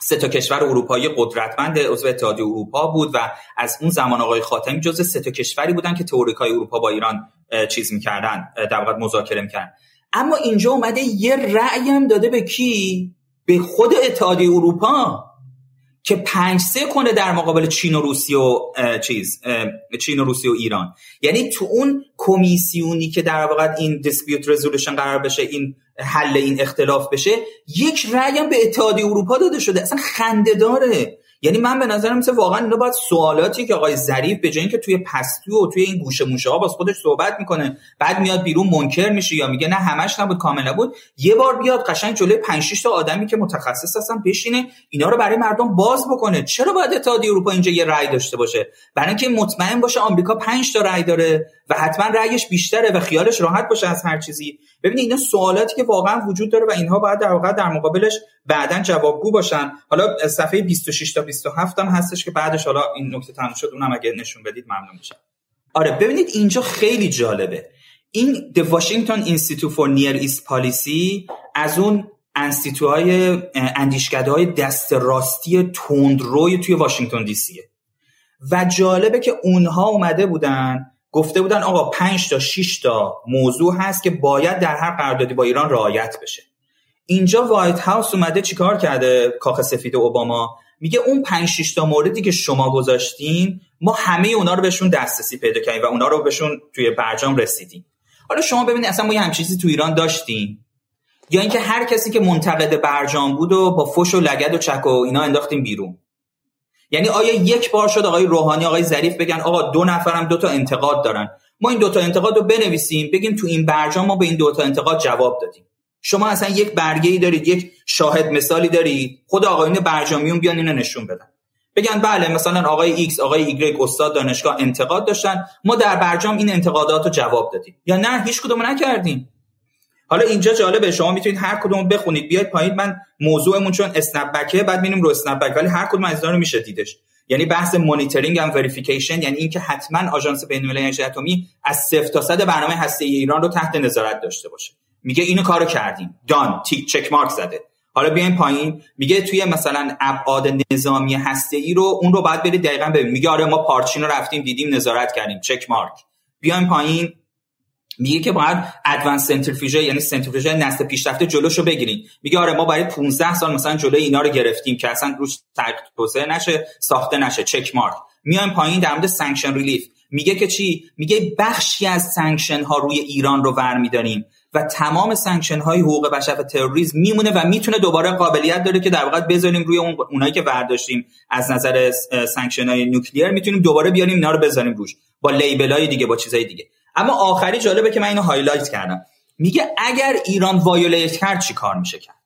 سه تا کشور اروپایی قدرتمند عضو اتحادیه اروپا بود و از اون زمان آقای خاتمی جزو سه تا کشوری بودن که تئوریکای اروپا با ایران چیز می‌کردن، در واقع مذاکره می‌کردن. اما اینجا اومده یه رأی هم داده به کی؟ به خود اتحادیه اروپا که پنج سه کنه در مقابل چین و روسیه و چیز چین و روسیه و ایران. یعنی تو اون کمیسیونی که در واقع این دیسپیوت رزولوشن قرار بشه، این حل این اختلاف بشه، یک رأی هم به اتحادیه اروپا داده شده. اصلا خنده داره. یعنی من به نظرم مثلا واقعا اینا باید سوالاتی که آقای ظریف به جای اینکه توی پستی و توی این گوشه موشه ها باز خودش صحبت میکنه بعد میاد بیرون منکر میشه یا میگه نه همش نبود کامل نبود، یه بار بیاد قشنگ جلوی پنج شش تا آدمی که متخصص هستن بشینه اینا رو برای مردم باز بکنه. چرا باید اتحادیه اروپا اینجا یه رأی داشته باشه؟ برای اینکه مطمئن باشه آمریکا پنج تا رأی داره و حتما رأیش بیشتره و خیالش راحت باشه از هر چیزی. ببینید اینا سوالاتی که واقعا وجود داره و اینها باید در واقع در مقابلش بعدن جوابگو باشن. حالا صفحه بیست و شش تا بیست و هفت هم هستش که بعدش حالا این نکته تموم شد، اونم اگه نشون بدید ممنون میشم. آره ببینید اینجا خیلی جالبه، این The Washington Institute for Near East Policy از اون انستیتوهای اندیشکدهای دست راستی تندروی توی واشنگتن دی سیه و جالبه که اونها اومده بودن گفته بودن آقا پنج تا شش تا موضوع هست که باید در هر قراردادی با ایران رعایت بشه. اینجا وایت هاوس اومده چیکار کرده؟ کاخ سفید اوباما میگه اون پنج شش تا موردی که شما گذاشتین ما همه اونا رو بهشون دسترسی پیدا کردیم و اونا رو بهشون توی برجام رسیدیم. حالا شما ببینید اصلا ما یه همچین چیزی تو ایران داشتیم یا اینکه هر کسی که منتقد برجام بود و با فوش و لگد و چک و اینا انداختیم بیرون؟ یعنی آیا یک بار شد آقای روحانی آقای ظریف بگن آقا دو نفرم دو تا انتقاد دارن، ما این دو تا انتقاد رو بنویسیم بگیم تو این برجام ما به این دو تا انتقاد جواب دادیم؟ شما اصلا یک برگه‌ای دارید، یک شاهد مثالی دارید، خود آقایون برجامیون بیان اینو نشون بدن بگن بله مثلا آقای ایکس آقای ایگرگ استاد دانشگاه انتقاد داشتن، ما در برجام این انتقادات رو جواب دادیم، یا نه هیچ کدومو نکردیم. حالا اینجا جالبه شما میتونید هر کدومو بخونید، بیاید پایین، من موضوعمون چون اسنپ بکه بعد می‌بینیم رو اسنپ بک، ولی هر کدوم از اینا رو میشه دیدش. یعنی بحث مانیتورینگ ام وریفیکیشن، یعنی اینکه حتما آژانس بینالمللی انرژی اتمی از صفر تا صد برنامه هسته‌ای ایران رو تحت نظارت داشته باشه. میگه اینو کارو کردیم، دان تیک چک مارک زده. حالا بیاین پایین میگه توی مثلا ابعاد نظامی هسته‌ای رو اون رو بعد برید دقیقاً ببینید، میگه آره ما پارچین رو رفتیم دیدیم نظارت کردیم چک مارک. بیاین پایین میگه که باید ادوانس سنتریفیوژ یعنی سنتریفیوژ نسل پیشرفته جلوشو بگیرین، میگه آره ما برای پانزده سال مثلا جلوی اینا رو گرفتیم که اصلا روش توسعه نشه ساخته نشه چک مارک. میایم پایین در مورد سانکشن ریلیف میگه که چی؟ میگه بخشی از سانکشن ها روی ایران رو برمی‌داریم و تمام سانکشن های حقوق بشر و تروریسم میمونه و میتونه دوباره قابلیت داره که در واقع بذاریم روی اون اونایی که برداشتیم از نظر سانکشن های نوکلیر میتونیم دوباره بیاریم اینا رو بذاریم روش با لیبلای دیگه با چیزای دیگه. اما آخری جالبه که من اینو هایلایت کردم، میگه اگر ایران وایولیت کرد چی کار میشه کرد.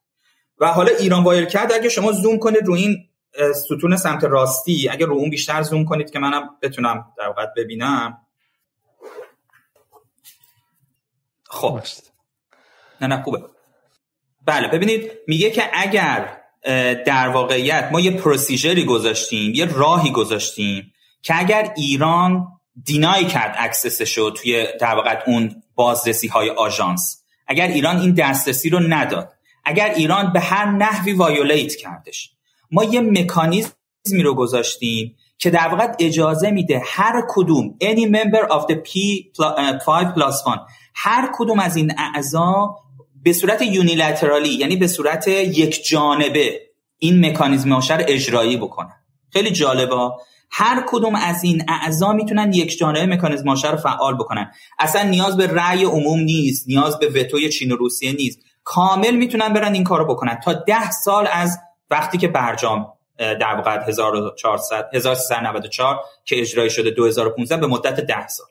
و حالا ایران وایولیت کرد اگه شما زوم کنید روی این ستون سمت راستی، اگه رو اون بیشتر زوم کنید که منم بتونم در واقع ببینم. خب نه نه خوبه. بله ببینید میگه که اگر در واقعیت ما یه پروسیجری گذاشتیم، یه راهی گذاشتیم که اگر ایران دینای کرد اکسسشو توی در واقع اون بازرسی های آژانس، اگر ایران این دسترسی رو نداد، اگر ایران به هر نحوی وایولیت کردش، ما یه مکانیزمی رو گذاشتیم که در واقع اجازه میده هر کدوم any member of the پی فایو پلاس وان هر کدوم از این اعضا به صورت یونیلاترالی یعنی به صورت یک جانبه این مکانیزم آشر اجرایی بکنن. خیلی جالبه، هر کدوم از این اعضا میتونن یک جانبه مکانیزم آشر رو فعال بکنن، اصلا نیاز به رأی عموم نیست، نیاز به وتوی چین و روسیه نیست، کامل میتونن برن این کارو بکنن تا ده سال از وقتی که برجام در واقع هزار و چهارصد هزار و سیصد و نود و چهار که اجرایی شده دو هزار و پانزده به مدت ده سال.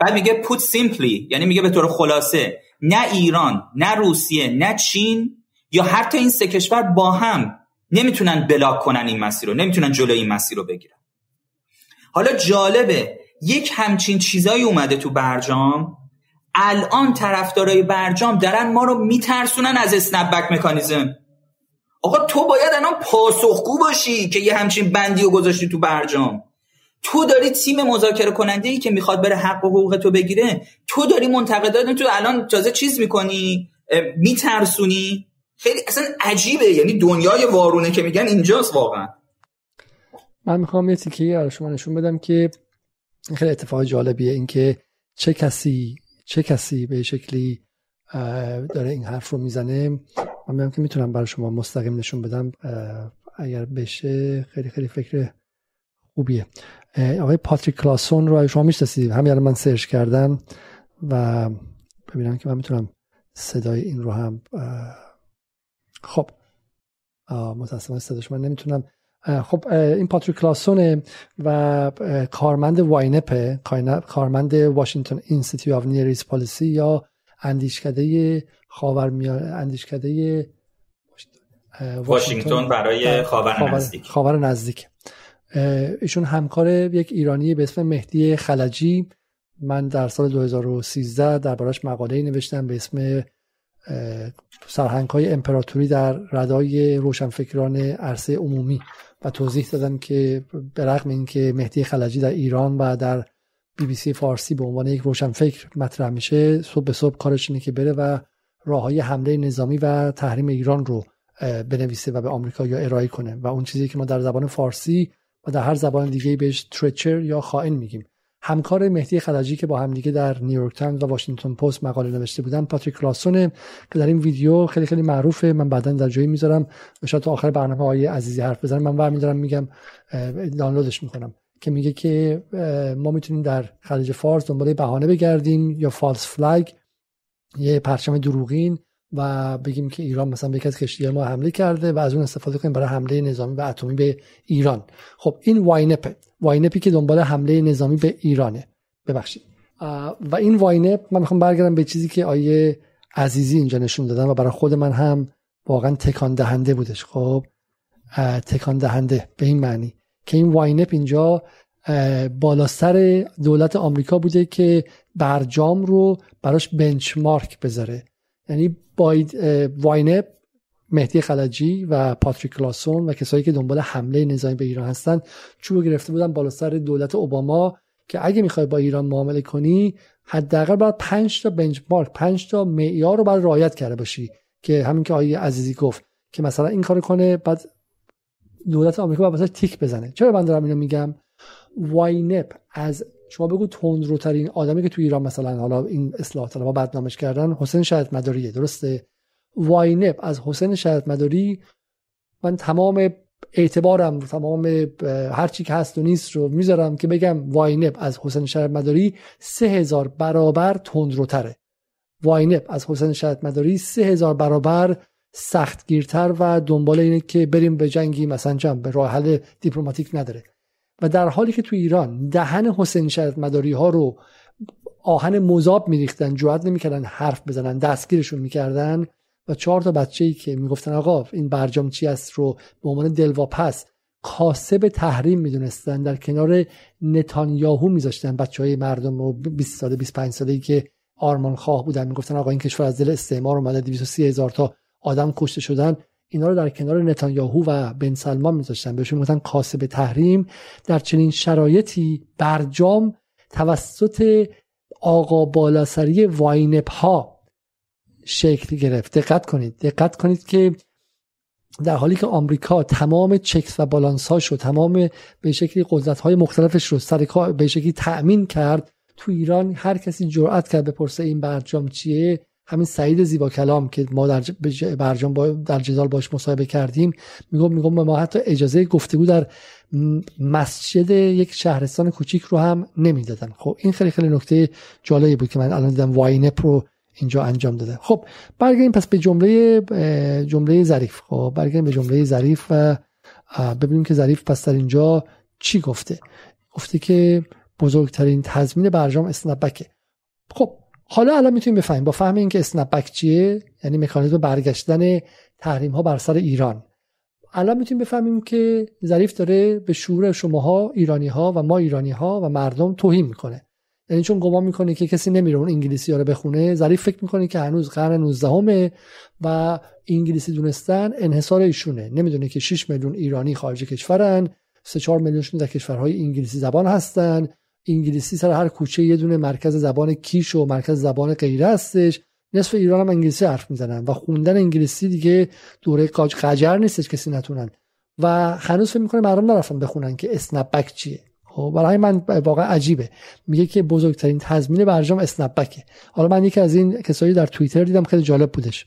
بعد میگه put simply یعنی میگه به طور خلاصه نه ایران نه روسیه نه چین یا حتی این سه کشور با هم نمیتونن بلاک کنن این مسیر رو، نمیتونن جلوی این مسیر رو بگیرن. حالا جالبه یک همچین چیزایی اومده تو برجام، الان طرفدارای برجام دارن ما رو میترسونن از اسنپ بک مکانیزم. آقا تو باید الان پاسخگو باشی که یه همچین بندی رو گذاشتی تو برجام، تو داری تیم مذاکره کننده ای که میخواد بره حق و حقوق تو بگیره، تو داری منتقدات تو الان تازه چیز میکنی میترسونی. خیلی اصلا عجیبه، یعنی دنیای وارونه که میگن اینجاست واقعا. من میخوام یه تیکه برای شما نشون بدم که خیلی اتفاق جالبیه، این که چه کسی چه کسی به شکلی داره این حرف رو میزنه. من میگم که میتونم برای شما مستقیم نشون بدم اگر بشه، خیلی خیلی فکر خوبیه. آقای پاتریک کلاسون رو شما میشناسید، همین الان من سرچ کردم و ببینم که من میتونم صدای این رو هم، خب متاسفانه صداش من نمیتونم خب این پاتریک کلاسون و کارمند واینپ، کارمند واشنگتن اینستیتیوت آف نیریز پالیسی یا اندیشکده خاورمیانه، اندیشکده واشنگتن برای خاور نزدیک. خاور نزدیک. ایشون همکار یک ایرانی به اسم مهدی خلجی، من در سال دو هزار و سیزده دربارش مقاله‌ای نوشتم به اسم سرهنگ‌های امپراتوری در ردای روشنفکران عرصه عمومی و توضیح دادم که برغم اینکه مهدی خلجی در ایران و در بی بی سی فارسی به عنوان یک روشنفکر مطرح میشه، صبح به صبح کارش اینه که بره و راه‌های حمله نظامی و تحریم ایران رو بنویسه و به آمریکا یا ارائه کنه و اون چیزی که ما در زبان فارسی و در هر زبان دیگه بهش تریچر یا خائن میگیم. همکار مهدی خلجی که با هم دیگه در نیویورک تایمز و واشنگتن پست مقاله نوشته بودن پاتریک کلاسون، که در این ویدیو خیلی خیلی معروفه، من بعداً در جایی میذارم، شاید تو آخر برنامه آقای عزیزی حرف بزنم، من برمی دارم میگم دانلودش میکنم، که میگه که ما میتونیم در خلیج فارس دنبال بهانه بگردیم یا فالس فلگ، یه پرچم دروغین، و بگیم که ایران مثلا به یک از کشتی‌های ما حمله کرده و از اون استفاده کنیم برای حمله نظامی و اتمی به ایران. خب این واینپ، واینپی که دنبال حمله نظامی به ایرانه، ببخشید. و این واینپ، من میخوام برگردم به چیزی که آیه عزیزی اینجا نشون دادن و برای خود من هم واقعا تکان دهنده بودش. خب تکان دهنده به این معنی که این واینپ اینجا بالا سر دولت آمریکا بوده که برجام رو براش بنچمارک بذاره، یعنی باید واینپ، مهدی خلجی و پاتریک کلاسون و کسایی که دنبال حمله نظامی به ایران هستن چوب گرفته بودن بالا سر دولت اوباما که اگه میخوای با ایران معامله کنی حداقل باید پنج تا بنچمارک، پنج تا معیار رو باید رعایت کرده باشی، که همین که آقای عزیزی گفت که مثلا این کارو کنه بعد دولت آمریکا باید واسش تیک بزنه. چرا من دارم اینو میگم؟ واینپ از شما بگو تندروترین آدمی که تو ایران مثلا حالا این اصلاح طلبها بدنامش کردن، حسین شهادتمداریه، درسته؟ واینپ از حسین شهادتمداری من تمام اعتبارم، تمام هر چی که هست و نیست رو میذارم که بگم واینپ از حسین شهادتمداری سه هزار برابر تندروتره، واینپ از حسین شهادتمداری سه هزار برابر سختگیرتر و دنبال اینه که بریم به جنگی مثلا جنب، به راه حل دیپلماتیک نداره. و در حالی که تو ایران دهن حسین شهادتمداری ها رو آهن مذاب میریختن، جرئت نمیکردن حرف بزنن، دستگیرشون میکردن و چهار تا بچه‌ای که میگفتن آقا این برجام چی است رو به عنوان دلواپس کاسب تحریم میدونستن، در کنار نتانیاهو میذاشتن بچهای مردم رو، بیست ساله بیست و پنج ساله‌ای که آرمان خواه بودن، میگفتن آقا این کشور از دل استعمار اومده، دویست و سی هزار تا آدم کشته شدن، اینا رو در کنار نتانیاهو و بن سلمان میذاشتن، بهشون میگفتن کاسب تحریم. در چنین شرایطی برجام توسط آقا بالاسری واینپ ها شکل گرفت. دقت کنید، دقت کنید که در حالی که آمریکا تمام چکس و بالانس هاش رو، تمام به شکلی قدرت های مختلفش رو سرکار به شکلی تأمین کرد، تو ایران هر کسی جرأت کرد بپرسه این برجام چیه، همین سعید زیبا کلام که ما در برجام با در جدال باش مصاحبه کردیم میگم میگم ما حتی اجازه گفتگو در مسجد یک شهرستان کوچیک رو هم نمیدادن. خب این خیلی خیلی نکته جالبی بود که من الان دیدم واینپ رو اینجا انجام داده. خب برگردیم پس به جمله جمله ظریف. خب برگردیم به جمله ظریف و ببینیم که ظریف پس در اینجا چی گفته. گفته که بزرگترین تضمین برجام اسنپ‌بکه. خب حالا الان میتونیم بفهمیم، با فهم این که اسنپ‌بک چیه، یعنی مکانیزم برگشتن تحریم ها بر سر ایران، الان میتونیم بفهمیم که ظریف داره به شعور شماها ایرانی ها و ما ایرانی ها و مردم توهین میکنه. یعنی چون گمان میکنه که کسی نمیره اون انگلیسی ها رو بخونه، ظریف فکر میکنه که هنوز قرن نوزدهمه و انگلیسی دونستن انحصار ایشونه، نمیدونه که شش میلیون ایرانی خارج کشورن، سه چهار میلیونشون در کشورهای انگلیسی زبان هستن، انگلیسی سر هر کوچه یه دونه مرکز زبان کیش و مرکز زبان غیره هستش، نصف ایران هم انگلیسی حرف میزنن و خوندن انگلیسی دیگه دوره قاجار نیستش کسی نتونن و هنوز فکر میکنه مردم نرفتن بخونن که اسنپ‌بک چیه. خب برای من واقعا عجیبه، میگه که بزرگترین تضمین برجام اسنپ‌بکه. حالا من یکی از این کسایی در توییتر دیدم خیلی جالب بودش،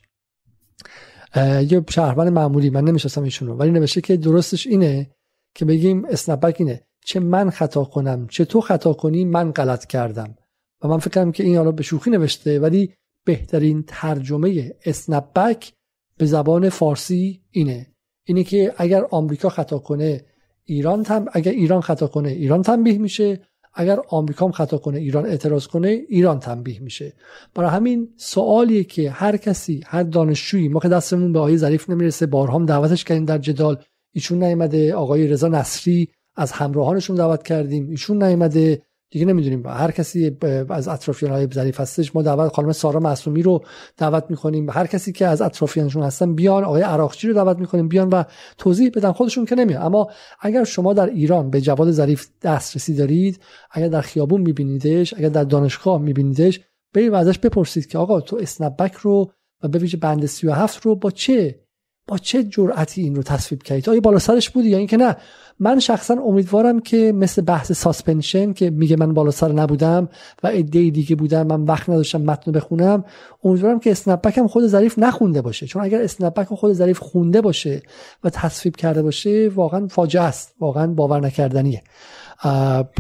یه شهروند معمولی، من نمیشناسم ایشونو، ولی نوشته که درستش اینه که بگیم اسنپ‌بک اینه چه من خطا کنم چه تو خطا کنی من غلط کردم. و من فکر کنم که این حالا به شوخی نوشته، ولی بهترین ترجمه اسنپ‌بک به زبان فارسی اینه، اینی که اگر آمریکا خطا کنه ایران هم اگر ایران خطا کنه ایران تنبیه میشه، اگر آمریکا هم خطا کنه ایران اعتراض کنه ایران تنبیه میشه. برای همین سوالیه که هر کسی، هر دانشجویی، ما که دستمون به آقای ظریف نمیرسه، بارها دعوتش کردیم در جدال، ایشون نیامده، آقای رضا نصری از همراهانشون دعوت کردیم، ایشون نیامده، دیگه نمیدونیم هر کسی از اطرافیان های ظریف هستش ما دعوت، خانم سارا معصومی رو دعوت میکنیم، هر کسی که از اطرافیانشون هستن بیان، آقای عراقچی رو دعوت میکنیم بیان و توضیح بدن، خودشون که نمیان. اما اگر شما در ایران به جواد ظریف دسترسی دارید، اگر در خیابون میبینیدش، اگر در دانشگاه میبینیدش، برید ازش بپرسید که آقا تو اسنپ بک رو و به ویژه بند سی و هفت رو با چه با چه جرأتی این رو تصفیه کردید؟ آیا بالا سرش بودی یا اینکه نه؟ من شخصا امیدوارم که مثل بحث ساسپنشن که میگه من بالا سر نبودم و ایده دیگه بودم، من وقت نداشتم متن بخونم، امیدوارم که اسنپ بک هم خود ظریف نخونده باشه، چون اگر اسنپ بک خود ظریف خونده باشه و تصفیه کرده باشه واقعا فاجعه است، واقعا باور نکردنیه.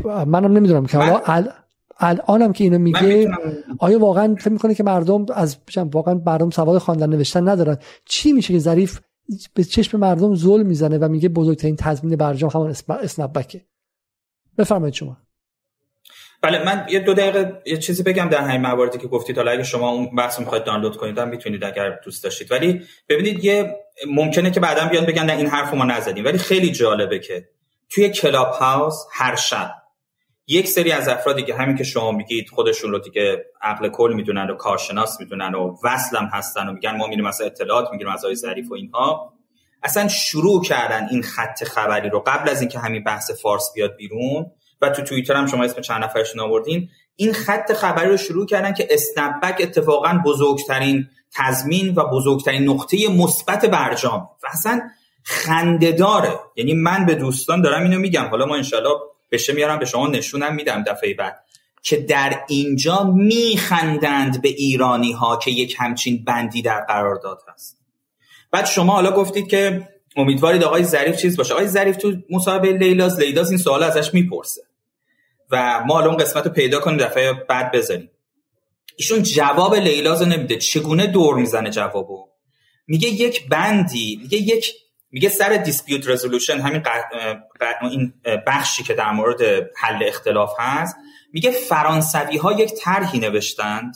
منم نمیدونم که حالا ال... الانم که اینو میگه آیا واقعا فکر میکنه که مردم از واقعا مردم سواد خواندن نوشتن ندارن؟ چی میشه که ظریف به چشم مردم ظلم میزنه و میگه بزرگترین تضمین برجام همان اسنپ بکه؟ بفرمایید شما. بله، من یه دو دقیقه یه چیزی بگم در همین مواردی که گفتید، حالا اگه شما اون بحثو میخواید دانلود کنید هم میتونید اگر دوست داشتید. ولی ببینید یه ممکنه که بعداً بیان بگن نه این حرفو ما نزدیم، ولی خیلی جالبه که توی کلاب هاوس هر شب یک سری از افرادی که همین که شما میگید خودشون رو دیگه عقل کل میدونن و کارشناس میدونن و وصلم هستن و میگن ما میریم مثلا اطلاعات میگیریم از آقای ظریف و اینها، اصلا شروع کردن این خط خبری رو قبل از اینکه همین بحث فارس بیاد بیرون و تو توییتر هم شما اسم چند نفرشون آوردین، این خط خبری رو شروع کردن که اسنپ بک اتفاقا بزرگترین تضمین و بزرگترین نقطه مثبت برجام و اصلا خنده‌داره. یعنی من به دوستان دارم اینو میگم، حالا ما ان شاءالله بشه میارم به شما نشونم میدم دفعه بعد، که در اینجا میخندند به ایرانی ها که یک همچین بندی در قرارداد هست. بعد شما حالا گفتید که امیدوارید آقای ظریف چیز باشه. آقای ظریف تو مصاحبه لیلاز لیلاز این سوال ازش میپرسه و ما الان قسمت رو پیدا کنیم دفعه بعد بذاریم، ایشون جواب لیلاز رو نمیده. چگونه دور میزنه جوابو؟ میگه یک بندی، میگه یک میگه سر دیسپیوت رزولوشن، همین این بخشی که در مورد حل اختلاف هست، میگه فرانسوی ها یک طرحی نوشتند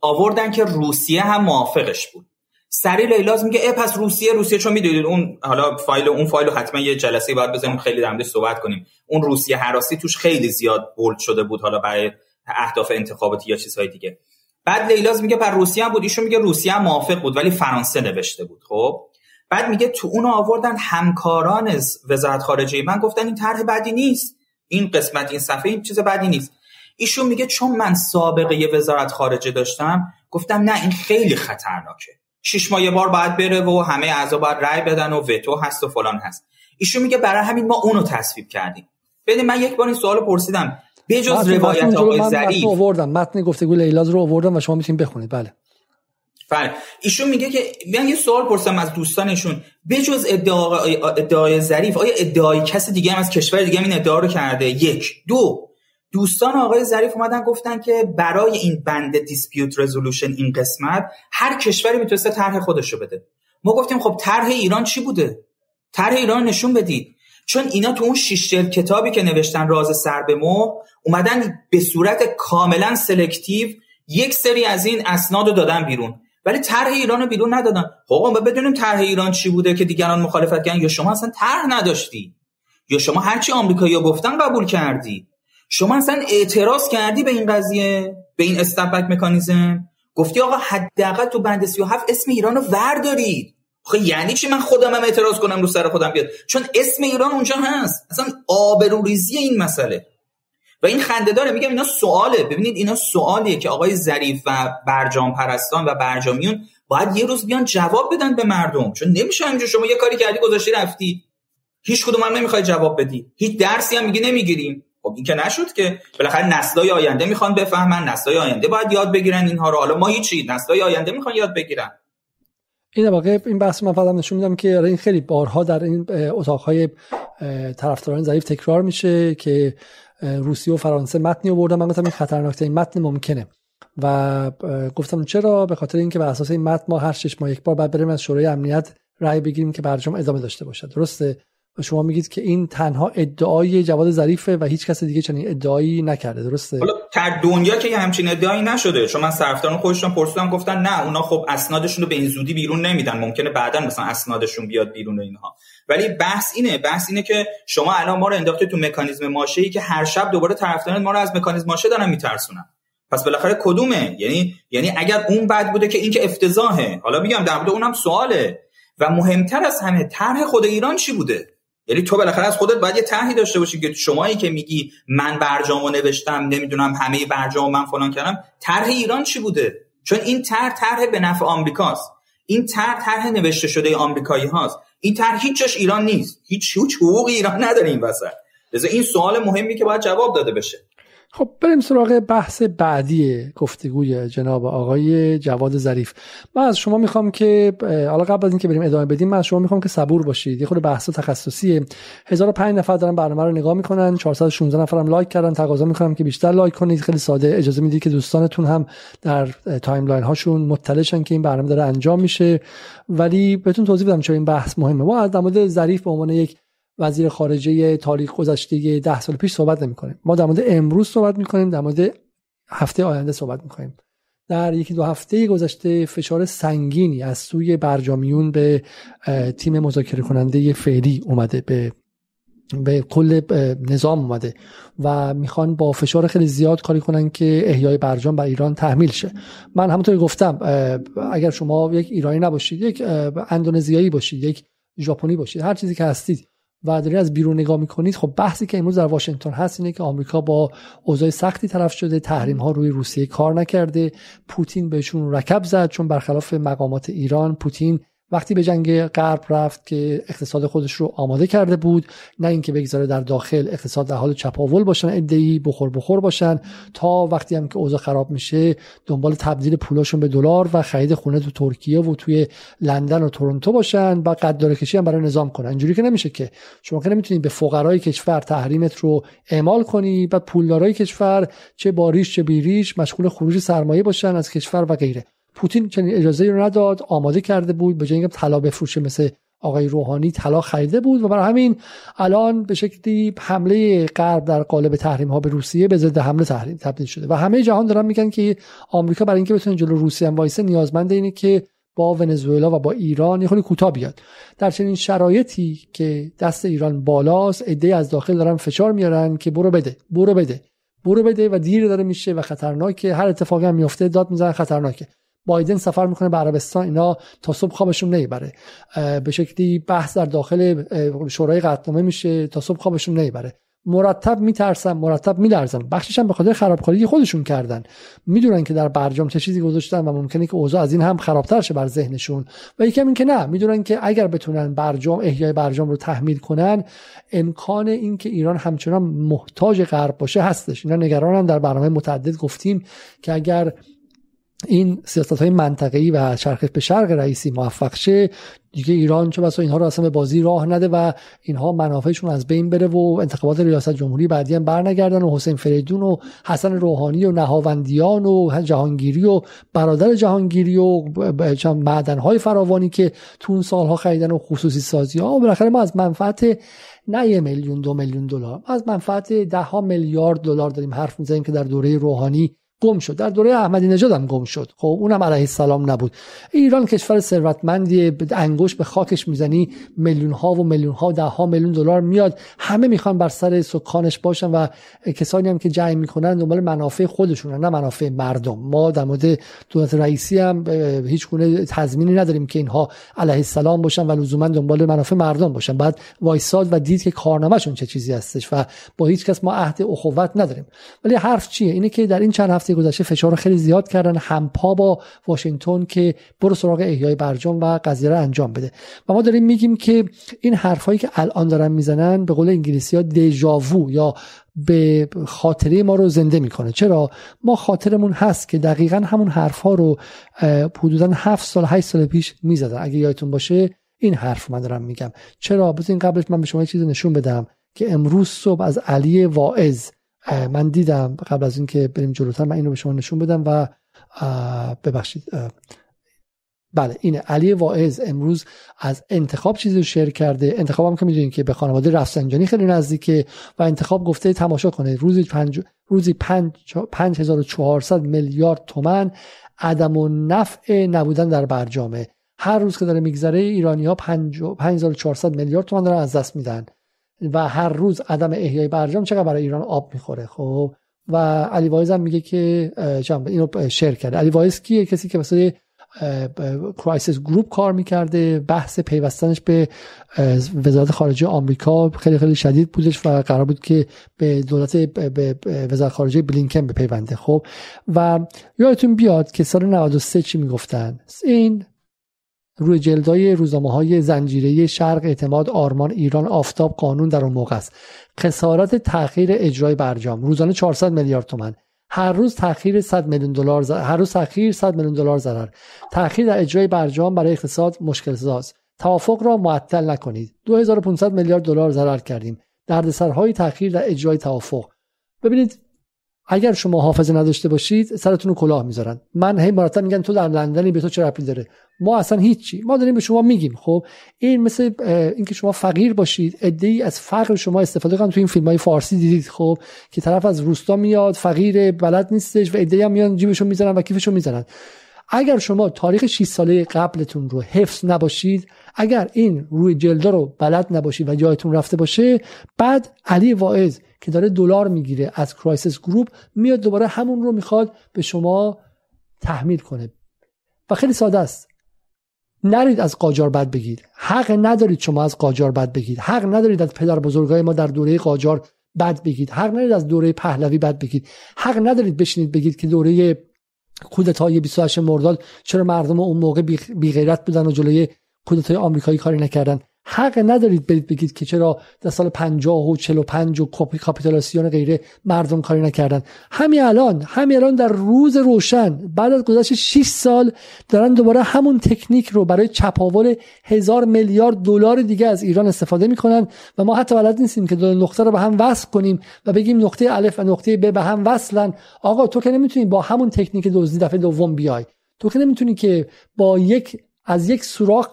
آوردن که روسیه هم موافقش بود. سری لیلاز میگه اه پس روسیه روسیه چون میدونید اون حالا فایل اون فایلو حتما یه جلسه باید بزنیم خیلی در موردش صحبت کنیم، اون روسیه هراسی توش خیلی زیاد بولد شده بود حالا برای اهداف انتخاباتی یا چیزهای دیگه. بعد لیلاز میگه بر روسیه هم بود، ایشون میگه روسیه هم موافق بود ولی فرانسه نوشته بود. خب بعد میگه تو اون آوردن همکاران وزارت خارجه من گفتن این طرح بدی نیست، این قسمت این صفحه این چیز بدی نیست. ایشون میگه چون من سابقه یه وزارت خارجه داشتم گفتم نه این خیلی خطرناکه، شش ماه یه بار باید بره و همه اعضا باید رأی بدن و وتو هست و فلان هست. ایشون میگه برای همین ما اونو تصویب کردیم. ببین من یک بار این سوالو پرسیدم به جز روایت آقای ظریف آوردم، متن گفتگو لیلاز رو آوردم و شما میتونید بخونید. بله فعلا. ایشون میگه که من یه سوال پرسم از دوستانشون بجز ادعای ادعای ظریف آیا ادعای کسی دیگه هم از کشور دیگه هم این ادعا رو کرده؟ یک دو دوستان آقای ظریف اومدن گفتن که برای این بند دیسپیوت رزولوشن این قسمت هر کشوری میتونسته طرح خودش رو بده. ما گفتیم خب طرح ایران چی بوده؟ طرح ایران نشون بدید. چون اینا تو اون شش جلد کتابی که نوشتن راز سر به مو اومدن به صورت کاملا سلکتیو یک سری از این اسناد رو دادن بیرون ولی طرح ایران رو بیرون ندادن. حقا ما بدونیم طرح ایران چی بوده که دیگران مخالفت کردن، یا شما اصلا طرح نداشتی یا شما هرچی آمریکایی‌ها گفتن قبول کردی. شما اصلا اعتراض کردی به این قضیه، به این اسنپ بک مکانیزم، گفتی آقا حداقل تو بند سی و هفت اسم ایران رو وردارید. آخه یعنی چی من خودم هم اعتراض کنم رو سر خودم بیاد؟ چون اسم ایران اونجا هست. اصلا آبروریزی این مسئله و این خنده‌داره. میگم اینا سواله. ببینید اینا سوالیه که آقای ظریف و برجام پرستان و برجامیون باید یه روز بیان جواب بدن به مردم، چون نمیشه همینجوری شما یه کاری کردی گذاشتی رفتی هیچ کدوم هم نمیخوای جواب بدی، هیچ درسی هم میگی نمیگیریم. خب این که نشد که. بالاخره نسل‌های آینده میخوان بفهمن، نسل‌های آینده باید یاد بگیرن اینها رو. حالا ما هیچی، نسل‌های آینده میخوان یاد بگیرن. این واقعا این بحث من فقط نشون میدم که این خیلی بارها در این اتاق‌های طرفداران ظریف تکرار میشه که روسیه و فرانسه متنی آوردن. من گفتم این خطرناک‌ترین متن ممکنه و گفتم چرا؟ به خاطر اینکه بر اساس این متن ما هر شش ماه یک بار باید بریم از شورای امنیت رأی بگیریم که برجام ادامه داشته باشه، درسته؟ شما میگید که این تنها ادعای جواد ظریفه و هیچ کس دیگه چنین ادعایی نکرده، درسته؟ حالا در دنیا که همچین ادعایی نشده، چون من طرفداران خودشون پرسیدم گفتن نه اونا خب اسنادشون رو به این زودی بیرون نمیدن، ممکنه بعداً مثلا اسنادشون بیاد بیرون اینها. ولی بحث اینه، بحث اینه که شما الان ما رو انداختید تو مکانیزم ماشه‌ای که هر شب دوباره طرفداران ما رو از مکانیزم ماشه دارن میترسونن. پس بالاخره کدومه؟ یعنی یعنی اگر اون بد بوده که این که افتضاحه، حالا میگم در مورد اونم سواله. و مهمتر از همه طرح خود ایران چی بوده؟ یعنی تو بالاخره از خودت باید یه طرحی داشته باشی که شمایی که میگی من برجامو نوشتم، نمیدونم همه برجامو من فلان کردم، طرح ایران چی بوده؟ چون این طرح طرح به نفع آمریکاست، این طرح طرح نوشته شده آمریکایی هاست، این طرح هیچش ایران نیست، هیچ هیچ حقوق ایران نداره این وسط. لذا این سوال مهمی که باید جواب داده بشه. خب بریم سراغ بحث بعدی گفتگوی جناب آقای جواد ظریف. من از شما میخوام که حالا قبل از اینکه بریم ادامه بدیم، من از شما میخوام که صبور باشید. یه خورده بحث تخصصیه. هزار و پنج نفر دارن برنامه رو نگاه میکنن، چهارصد و شانزده نفرم لایک کردن. تقاضا میکنم که بیشتر لایک کنید. خیلی ساده اجازه میدید که دوستانتون هم در تایملاین هاشون مطلع شن که این برنامه داره انجام میشه. ولی بهتون توضیح بدم چرا این بحث مهمه. ما از عماد ظریف به عنوان یک وزیر خارجه تاریخ گذشته ده سال پیش صحبت نمی‌کنیم. ما در مورد امروز صحبت می‌کنیم، در مورد هفته آینده صحبت می‌کنیم. در یکی دو هفته گذشته فشار سنگینی از سوی برجامیون به تیم مذاکره کننده فعلی اومده، به به کل نظام اومده و میخوان با فشار خیلی زیاد کاری کنن که احیای برجام بر ایران تحمیل شه. من همونطور گفتم اگر شما یک ایرانی نباشید، یک اندونزیایی باشید، یک ژاپنی باشید، هر چیزی که هستید و دارید از بیرون نگاه میکنید، خب بحثی که امروز در واشنگتن هست اینه که آمریکا با اوضاع سختی طرف شده، تحریم ها روی روسیه کار نکرده، پوتین بهشون رکب زد، چون برخلاف مقامات ایران پوتین وقتی به جنگ غرب رفت که اقتصاد خودش رو آماده کرده بود، نه اینکه بگذاره در داخل اقتصاد در حال چپاول باشن، ادعی بخور بخور باشن، تا وقتی هم که اوضاع خراب میشه دنبال تبدیل پولاشون به دلار و خرید خونه تو ترکیه و توی لندن و تورنتو باشن و قدردانی کشی هم برای نظام کنن. اینجوری که نمیشه که شما که نمیتونید به فقرای کشور تحریمت رو اعمال کنی و پولدارای کشور چه باریش چه بیریش مشغول خروج سرمایه باشن از کشور و غیره. پوتین چنین اجازه‌ای رو نداد، آماده کرده بود، به جای اینکه طلا بفروشه مثل آقای روحانی طلا خریده بود و برای همین الان به شکلی حمله غرب در قالب تحریم ها به روسیه به ضد حمله تحریم تبدیل شده و همه جهان دارن میگن که آمریکا برای اینکه بتونه جلو روسیه هم وایسه نیازمند اینه که با ونزوئلا و با ایران خیلی کوتاه بیاد. در چنین شرایطی که دست ایران بالاست، ایده از داخل دارن فشار میارن که برو بده، برو بده، برو بده و دیر داره میشه و خطرناکه. هر اتفاقی هم میفته داد میزنن، خطرناکه. بایدن سفر میکنه به عربستان، اینا تا صبح خوابشون نمیبره. به شکلی بحث در داخل شورای قطعنامه میشه، تا صبح خوابشون نمیبره. مرتب میترسن، مرتب میلرزن. بخشش هم به خاطر خرابکاری خودشون کردن. میدونن که در برجام چه چیزی گذاشتن و ممکنه که اوضاع از این هم خرابتر شه بر ذهنشون. و یکم این که نه، میدونن که اگر بتونن برجام، احیای برجام رو تحمیل کنن، امکان این که ایران همچنان محتاج غرب باشه هستش. اینا نگرانن. در برنامه متعدد گفتیم که اگر این سیاست‌های منطقه‌ای و چرخش به شرق رئیسی موفق شه، دیگه ایران چه بسا اینها رو اصلا به بازی راه نده و اینها منافعشون از بین بره و انتخابات ریاست جمهوری بعدی هم برنگردن و حسین فریدون و حسن روحانی و نهاوندیان و جهانگیری و برادر جهانگیری و معدن‌های فراوانی که تو اون سال‌ها خریدن و خصوصی سازی‌ها و بالاخره ما از منفعت نه یه میلیون دو میلیون دلار، از منفعت ده ها میلیارد دلار داریم حرف می‌زنیم که در دوره روحانی گم شد، در دوره احمدی نژاد هم گم شد. خب اونم علیه السلام نبود. ایران کشور ثروتمندیه، انگوش به خاکش میزنی میلیون ها و میلیون ها، ده ها میلیون دلار میاد. همه میخوان بر سر سکانش باشن و کسانی هم که جای میکنن دنبال منافع خودشونن، نه منافع مردم. ما در مورد دولت رئیسی هم هیچ گونه تضمینی نداریم که اینها علیه السلام باشن و لزوما دنبال منافع مردم باشن. بعد وایساد و دید که کارنامه‌شون چه چیزی هستش و با هیچ کس ما عهد اخوت نداریم. ولی حرف چیه؟ اینه که در این چند هفته گذشته فشار خیلی زیاد کردن، همپا با واشنگتن، که برو سراغ احیای برجام و قضیه رو انجام بده. و ما داریم میگیم که این حرفایی که الان دارن میزنن به قول انگلیسی‌ها دژاوو یا به خاطره ما رو زنده میکنه. چرا؟ ما خاطرمون هست که دقیقاً همون حرفا رو حدوداً هفت سال هشت سال پیش میزدن. اگه یادتون باشه این حرف من دارم میگم. چرا؟ ببین قبلش من به شما یه چیزی نشون بدم که امروز صبح از علی وائظ من دیدم. قبل از این که بریم جلوتر من این رو به شما نشون بدم و ببخشید بله این علی وائظ امروز از انتخاب چیزی شیر کرده. انتخابم که میدونید که به خانواده رفسنجانی خیلی نزدیکه و انتخاب گفته تماشا کنه روزی پنج روزی پنج هزار و چهارصد میلیارد تومان عدم و نفع نبودن در برجامه. هر روز که داره میگذره ایرانی‌ها پنج هزار و چهارصد میلیارد تومان دارن از دست میدن و هر روز عدم احیای برجام چقدر برای ایران آب میخوره. خب و علی وائظ هم میگه که اینو شیر کرده. علی وائظ کیه؟ کسی که مثلا کریسیس گروپ کار میکرده، بحث پیوستنش به وزارت خارجه آمریکا خیلی خیلی شدید بودش و قرار بود که به دولت به وزارت خارجه بلینکن به پیونده. خب و یادتون بیاد که سال نود و سه چی میگفتن؟ این روی جلدای روزنامه‌های زنجیره شرق، اعتماد، آرمان، ایران، آفتاب، قانون در اون موقع است. خسارت تأخیر اجرای برجام روزانه چهارصد میلیارد تومان، هر روز تأخیر صد میلیون دلار زر... هر روز تأخیر صد میلیون دلار ضرر. تأخیر در اجرای برجام برای اقتصاد مشکل ساز. توافق را معطل نکنید. دو هزار و پانصد میلیارد دلار ضرر کردیم. دردسرهای تأخیر در اجرای توافق. ببینید اگر شما حافظه نداشته باشید سرتون رو کلاه میذارن. من هی مراتب میگن تو در لندنی به تو چه ربطی داره؟ ما اصلا هیچی، ما داریم به شما میگیم. خب این مثل اینکه شما فقیر باشید، عده‌ای از فقر شما استفاده کنن. تو این فیلم‌های فارسی دیدید خب که طرف از روستا میاد، فقیر بلد نیستش و عده‌ای هم میان جیبشو میذارن و کیفشو میذارن. اگر شما تاریخ شش ساله قبلتون رو حفظ نباشید، اگر این روی جلدا رو بلد نباشید و جایتون رفته باشه، بعد علی وائظ که داره دلار میگیره از کرایسیس گروپ میاد دوباره همون رو میخواد به شما تحمیل کنه. و خیلی ساده است. نرید از قاجار بد بگید. حق ندارید شما از قاجار بد بگید. حق ندارید از پدر بزرگای ما در دوره قاجار بد بگید. حق ندارید از دوره پهلوی بد بگید. حق ندارید بشینید بگید که دوره کودتای بیست و هشت مرداد چرا مردم اون موقع بی غیرت بودن و جلوی کودتای آمریکایی کاری نکردن. حق ندارید برید بگید که چرا در سال پنجاه و چهل و پنج و کاپیتولاسیون غیره مردم کاری نکردن. همین الان همین الان در روز روشن بعد از گذشت شش سال دارن دوباره همون تکنیک رو برای چپاول هزار میلیارد دلار دیگه از ایران استفاده میکنن و ما حتی بلد نیستیم که دو نقطه رو به هم وصل کنیم و بگیم نقطه الف و نقطه ب به هم وصلن. آقا تو که نمیتونی با همون تکنیک دزدی دفعه دوم بیای. تو که نمیتونی که با یک از یک سوراخ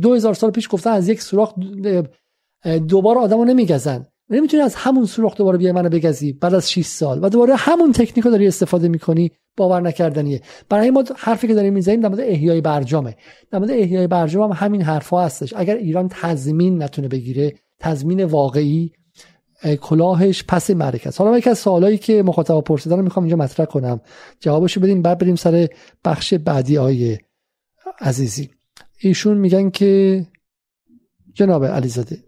دو هزار سال پیش گفتن از یک سوراخ دوبار آدمو نمیگزن. نمیتونی از همون سوراخ دوباره بیای منو بگزی بعد از شش سال و دوباره همون تکنیکو داری استفاده میکنی. باور نکردنیه. برای ما حرفی که داریم میزنیم در مورد احیای برجامه. در مورد احیای برجام هم همین حرفا هستش. اگر ایران تضمین نتونه بگیره، تضمین واقعی، کلاهش پس مرکز. حالا یک از سوالایی که مخاطب پرسیدن رو میخوام اینجا مطرح کنم، جوابشو بدیم، بعد بریم سر بخش بعدی. آیه عزیزی ایشون میگن که جناب علیزاده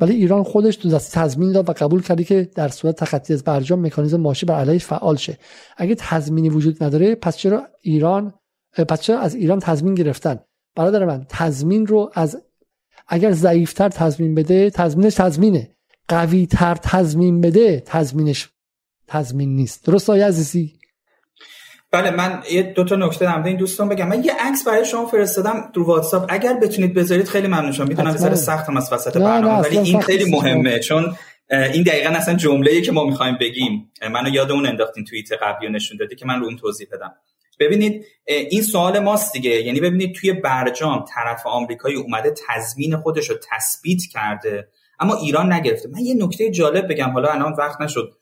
ولی ایران خودش تو دست تضمین داد و قبول کردی که در صورت تخطی از برجام مکانیزم ماشی بر علیه فعال شه. اگه تضمینی وجود نداره پس چرا ایران پس چرا از ایران تضمین گرفتن؟ برادر من تضمین رو از اگر ضعیفتر تضمین بده تضمینش تضمینه، قوی تر تضمین بده تضمینش تضمین نیست. درست آیه عزیزی؟ بله من یه دو تا نکته در مورد این دوستان بگم. من یه عکس برای شما فرستادم در واتساپ، اگر بتونید بذارید خیلی ممنون شم. میدونم بذاره سختم از وسط برنامه ولی این خیلی مهمه چون این دقیقاً اصلا جمله‌ای که ما می‌خوایم بگیم. منو یاد اون انداختین توییت قبلی و نشون دادی که من رو اون توضیح بدم. ببینید این سوال ماست دیگه. یعنی ببینید توی برجام طرف آمریکایی اومده تضمین خودش رو تثبیت کرده اما ایران نگرفته. من یه نکته جالب بگم، حالا الان وقت نشد،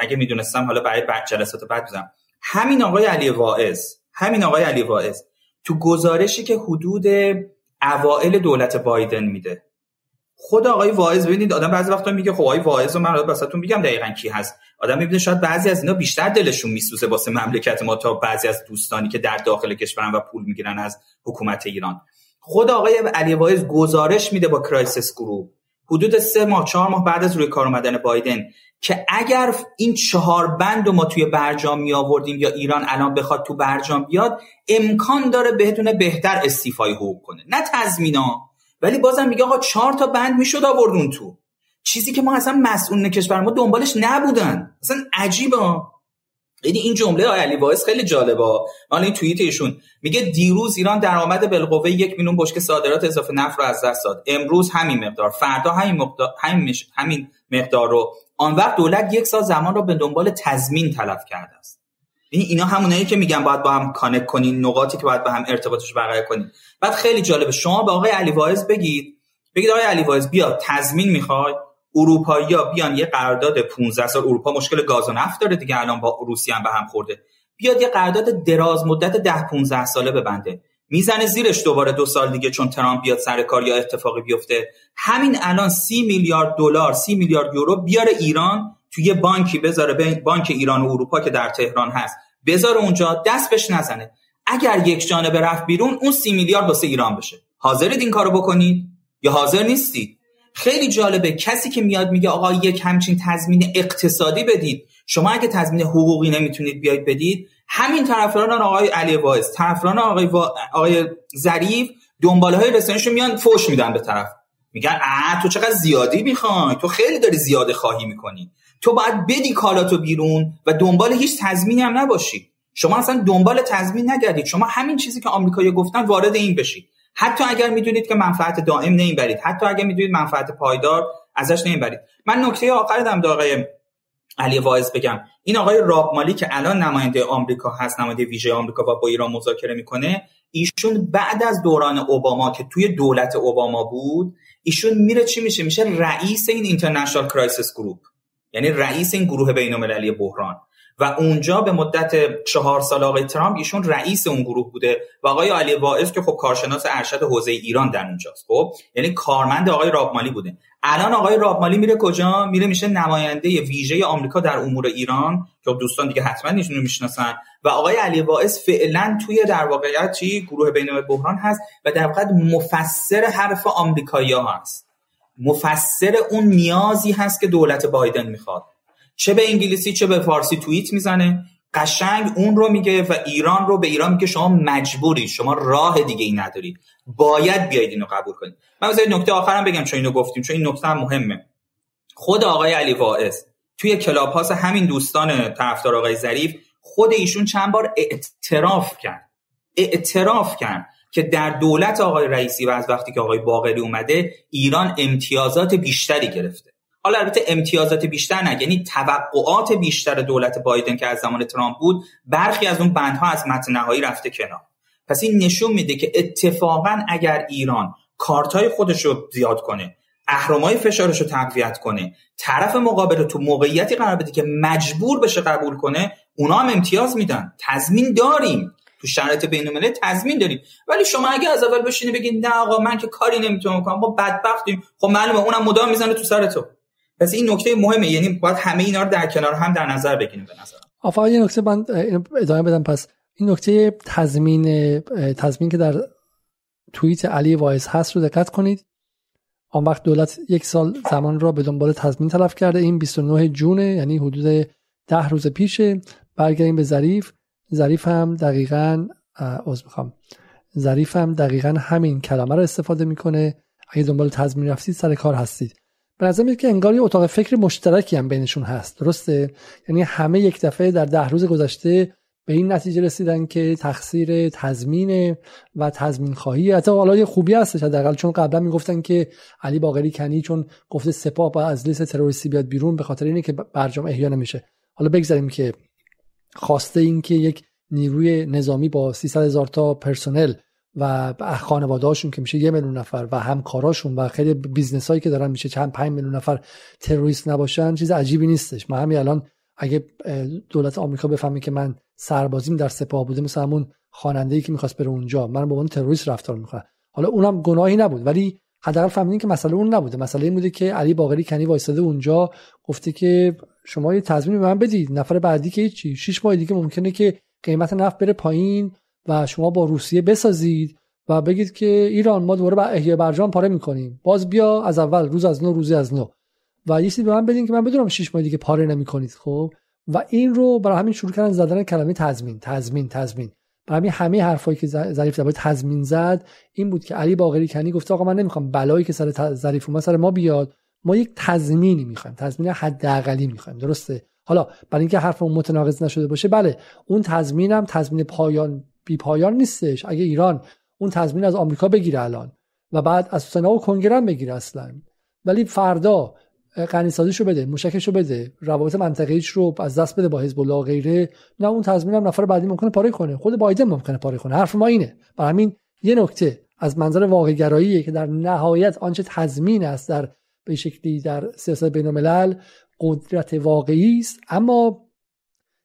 اگه می‌دونستم حالا برای بعد جلسات بعد می‌ذارم. همین آقای علی وائظ همین آقای علی وائظ تو گزارشی که حدود اوائل دولت بایدن میده، خود آقای وائظ، ببینید آدم بعضی وقتا میگه خب آقای وائظ و من براتون میگم دقیقاً کی هست. آدم میبینه شاید بعضی از اینا بیشتر دلشون میسوزه واسه مملکت ما تا بعضی از دوستانی که در داخل کشورن و پول میگیرن از حکومت ایران. خود آقای علی وائظ گزارش میده با کرایسیس گروپ حدود سه ماه چهار ماه بعد از روی کار آمدن بایدن که اگر این چهار بند ما توی برجام می آوردیم یا ایران الان بخواد تو برجام بیاد امکان داره بهتونه بهتر استیفای حقوق کنه، نه تضمینا. ولی بازم میگه آقا چهار تا بند میشد آوردون تو، چیزی که ما اصلا مسئولین کشور ما دنبالش نبودن. اصلا عجیبه. یعنی این جمله آقای علی وائظ خیلی جالبه. حالا این توییت ایشون میگه دیروز ایران درآمد بالقوه یک میلیون بشکه صادرات اضافه نفت رو از دست داد، امروز همین مقدار، فردا همین مقدار، همین همین مقدار رو، آن وقت دولت یک سال زمان را به دنبال تضمین تلف کرده است. اینا همونایی که میگن باید با هم کانکت کنین، نقاطی که باید با هم ارتباطش برقرار کنین. بعد خیلی جالبه شما به آقای علی وائظ بگید بگید آقای علی وائظ بیا تضمین میخوای اروپایی‌ها بیان یه قرارداد پانزده سال، اروپا مشکل گاز و نفت داره دیگه، الان با روسیه هم به هم خورده، بیاد یه قرارداد دراز مدت ده پانزده ساله ببنده، میزنه زیرش دوباره دو سال دیگه چون ترامپ بیاد سر کار یا اتفاقی بیفته. همین الان سی میلیارد دلار سی میلیارد یورو بیاره ایران توی یه بانکی بذاره، بانک ایران و اروپا که در تهران هست، بذاره اونجا، دست بهش نزنه. اگر یک جانبه رفت بیرون اون سی میلیارد واسه ایران بشه. حاضرید این کارو بکنید یا حاضر نیستید؟ خیلی جالبه کسی که میاد میگه آقا یک همچین تضمین اقتصادی بدید، شما اگه تضمین حقوقی نمیتونید بیاید بدید، همین طرفداران آقای علی وائظ، طرفداران آقای وا... آقای ظریف دنباله‌های رسانه‌شون میان فوش میدن به طرف، میگن آ تو چقدر زیادی میخوای، تو خیلی داری زیاده خواهی میکنی، تو باید بدی کالاتو بیرون و دنبال هیچ تضمینی هم نباشی. شما اصلا دنبال تضمین نگردید، شما همین چیزی که آمریکایی گفتن وارد این بشید، حتی اگر میدونید که منفعت دائم نمیبرید، حتی اگر میدونید منفعت پایدار ازش نمیبرید. من نکته آخر دم به آقای علی وائظ بگم، این آقای راب مالی که الان نماینده آمریکا هست، نماینده ویژه آمریکا و با ایران مذاکره میکنه، ایشون بعد از دوران اوباما که توی دولت اوباما بود، ایشون میره چی میشه؟ میشه رئیس این اینترنشنال کرایسیس گروپ، یعنی رئیس این گروه بین‌المللی بحران، و اونجا به مدت چهار سال آقای ترامپ ایشون رئیس اون گروه بوده و آقای علی وائظ که خب کارشناس ارشد حوزه ایران در اونجاست، خب یعنی کارمند آقای رابمالی بوده. الان آقای رابمالی میره کجا؟ میره میشه نماینده ویژه آمریکا در امور ایران که دوستان دیگه حتما ایشون رو میشناسن، و آقای علی وائظ فعلا توی در واقعیت چی گروه بین‌المللی بحران هست و در واقع مفسر حرف آمریکایی‌ها هست، مفسر اون نیازی هست که دولت بایدن میخواد. چه به انگلیسی چه به فارسی توییت میزنه، قشنگ اون رو میگه و ایران رو به ایران میگه شما مجبوری، شما راه دیگه ای نداری، باید بیاید اینو قبول کنید. من بذارید نکته آخرم بگم چون اینو گفتیم، چون این نکته هم مهمه. خود آقای علی وائظ توی کلاب هاوس همین دوستان طرفدار آقای ظریف، خود ایشون چند بار اعتراف کرد اعتراف کرد که در دولت آقای رئیسی و از وقتی که آقای باقری اومده ایران امتیازات بیشتری گرفته. حالا البته امتیازات بیشتر نه، یعنی توقعات بیشتر دولت بایدن که از زمان ترامپ بود، برخی از اون بندها از متن نهایی رفته کنار. پس این نشون میده که اتفاقا اگر ایران کارتای خودش رو زیاد کنه، اهرم‌های فشارش رو تقویت کنه، طرف مقابل رو تو موقعیتی قرار بده که مجبور بشه قبول کنه، اونا هم امتیاز میدن. تضمین داریم تو شرایط بین‌المللی، تضمین داریم. ولی شما اگه از اول بشینی بگید نه آقا من که کاری نمیتونم کنم، ما بدبختیم، خب معلومه اونم مدام میزنه تو سر تو. پس این نکته مهمه، یعنی باید همه اینا رو در کنار هم در نظر بگیریم. به نظرم آفا یه نکته من ادامه بدم، پس این نکته تضمین تضمین که در توییت علی وائظ هست رو دقت کنید. آن وقت دولت یک سال زمان را به دنبال تضمین تلف کرده، این بیست و نه جون یعنی حدود ده روز پیشه. برگردیم به ظریف. ظریف هم دقیقاً عذر می‌خوام ظریف هم دقیقاً همین کلمه رو استفاده می‌کنه، اگه دنبال تضمین رفتید سر کار هستید. به نظر میاد که انگار یه اتاق فکر مشترکی هم بینشون هست، درسته؟ یعنی همه یک دفعه در ده روز گذشته به این نتیجه رسیدن که تقصیر تضمین و تضمین خواهی. حتی حالا یه خوبی هستش حداقل، چون قبلا میگفتن که علی باقری کنی چون گفته سپاه با از لیست تروریستی بیاد بیرون به خاطر اینه که برجام احیا نمیشه. حالا بگذاریم که خواسته این که یک نیروی نظامی با سیصد هزار تا پرسنل و خانواده‌هاشون که میشه یک میلیون نفر و همکاراشون و خیلی بیزنسایی که دارن میشه چند پنج میلیون نفر تروریست نباشن، چیز عجیبی نیستش. من همین الان اگه دولت آمریکا بفهمه که من سربازیم در سپاه بوده، مثلا همون خواننده‌ای که می‌خواست بره اونجا، من با اون تروریست رفتار می‌کنه. حالا اونم گناهی نبود، ولی حداقل فهمیدین که مسئله اون نبوده، مسئله این بوده که علی باقری کنی وایساده اونجا گفته که شما یه تضمین به من بدید، نفر بعدی که چی، شش ماه دیگه ممکنه که قیمت نفت بره پایین و شما با روسیه بسازید و بگید که ایران ما دوباره با احیای برجام پاره میکنیم، باز بیا از اول، روز از نو روزی از نو، و یه چیزی به من بدین که من بدونم شش ماه دیگه پاره نمیکنید. خب و این رو برای همین شروع کردن زدن کلمه تضمین تضمین تضمین. برای همین همه حرفایی که ظریف درباره تضمین زد این بود که علی باقری کنی گفت آقا من نمیخوام بلایی که سر ظریف ما سر ما بیاد، ما یک تضمینی میخوایم، تضمین حداقلی میخوایم، درسته؟ حالا برای اینکه حرفمون متناقض نشده باشه، بله اون تضمینم تضمین پایان بی پایان نیستش. اگه ایران اون تضمین از آمریکا بگیره الان و بعد از سنا و کنگره بگیره اصلا، ولی فردا غنیسازیشو بده، موشکشو بده، روابط منطقه‌ایش رو از دست بده با حزب الله و غیره، نه اون تضمینم نفر بعدی ممکنه پاره کنه، خود بایدن ممکنه پاره کنه. حرف ما اینه. برای همین یه نکته از منظر واقع گرایی که در نهایت آنچه تضمین است در به شکلی در سیاست بین‌الملل قدرت واقعی است، اما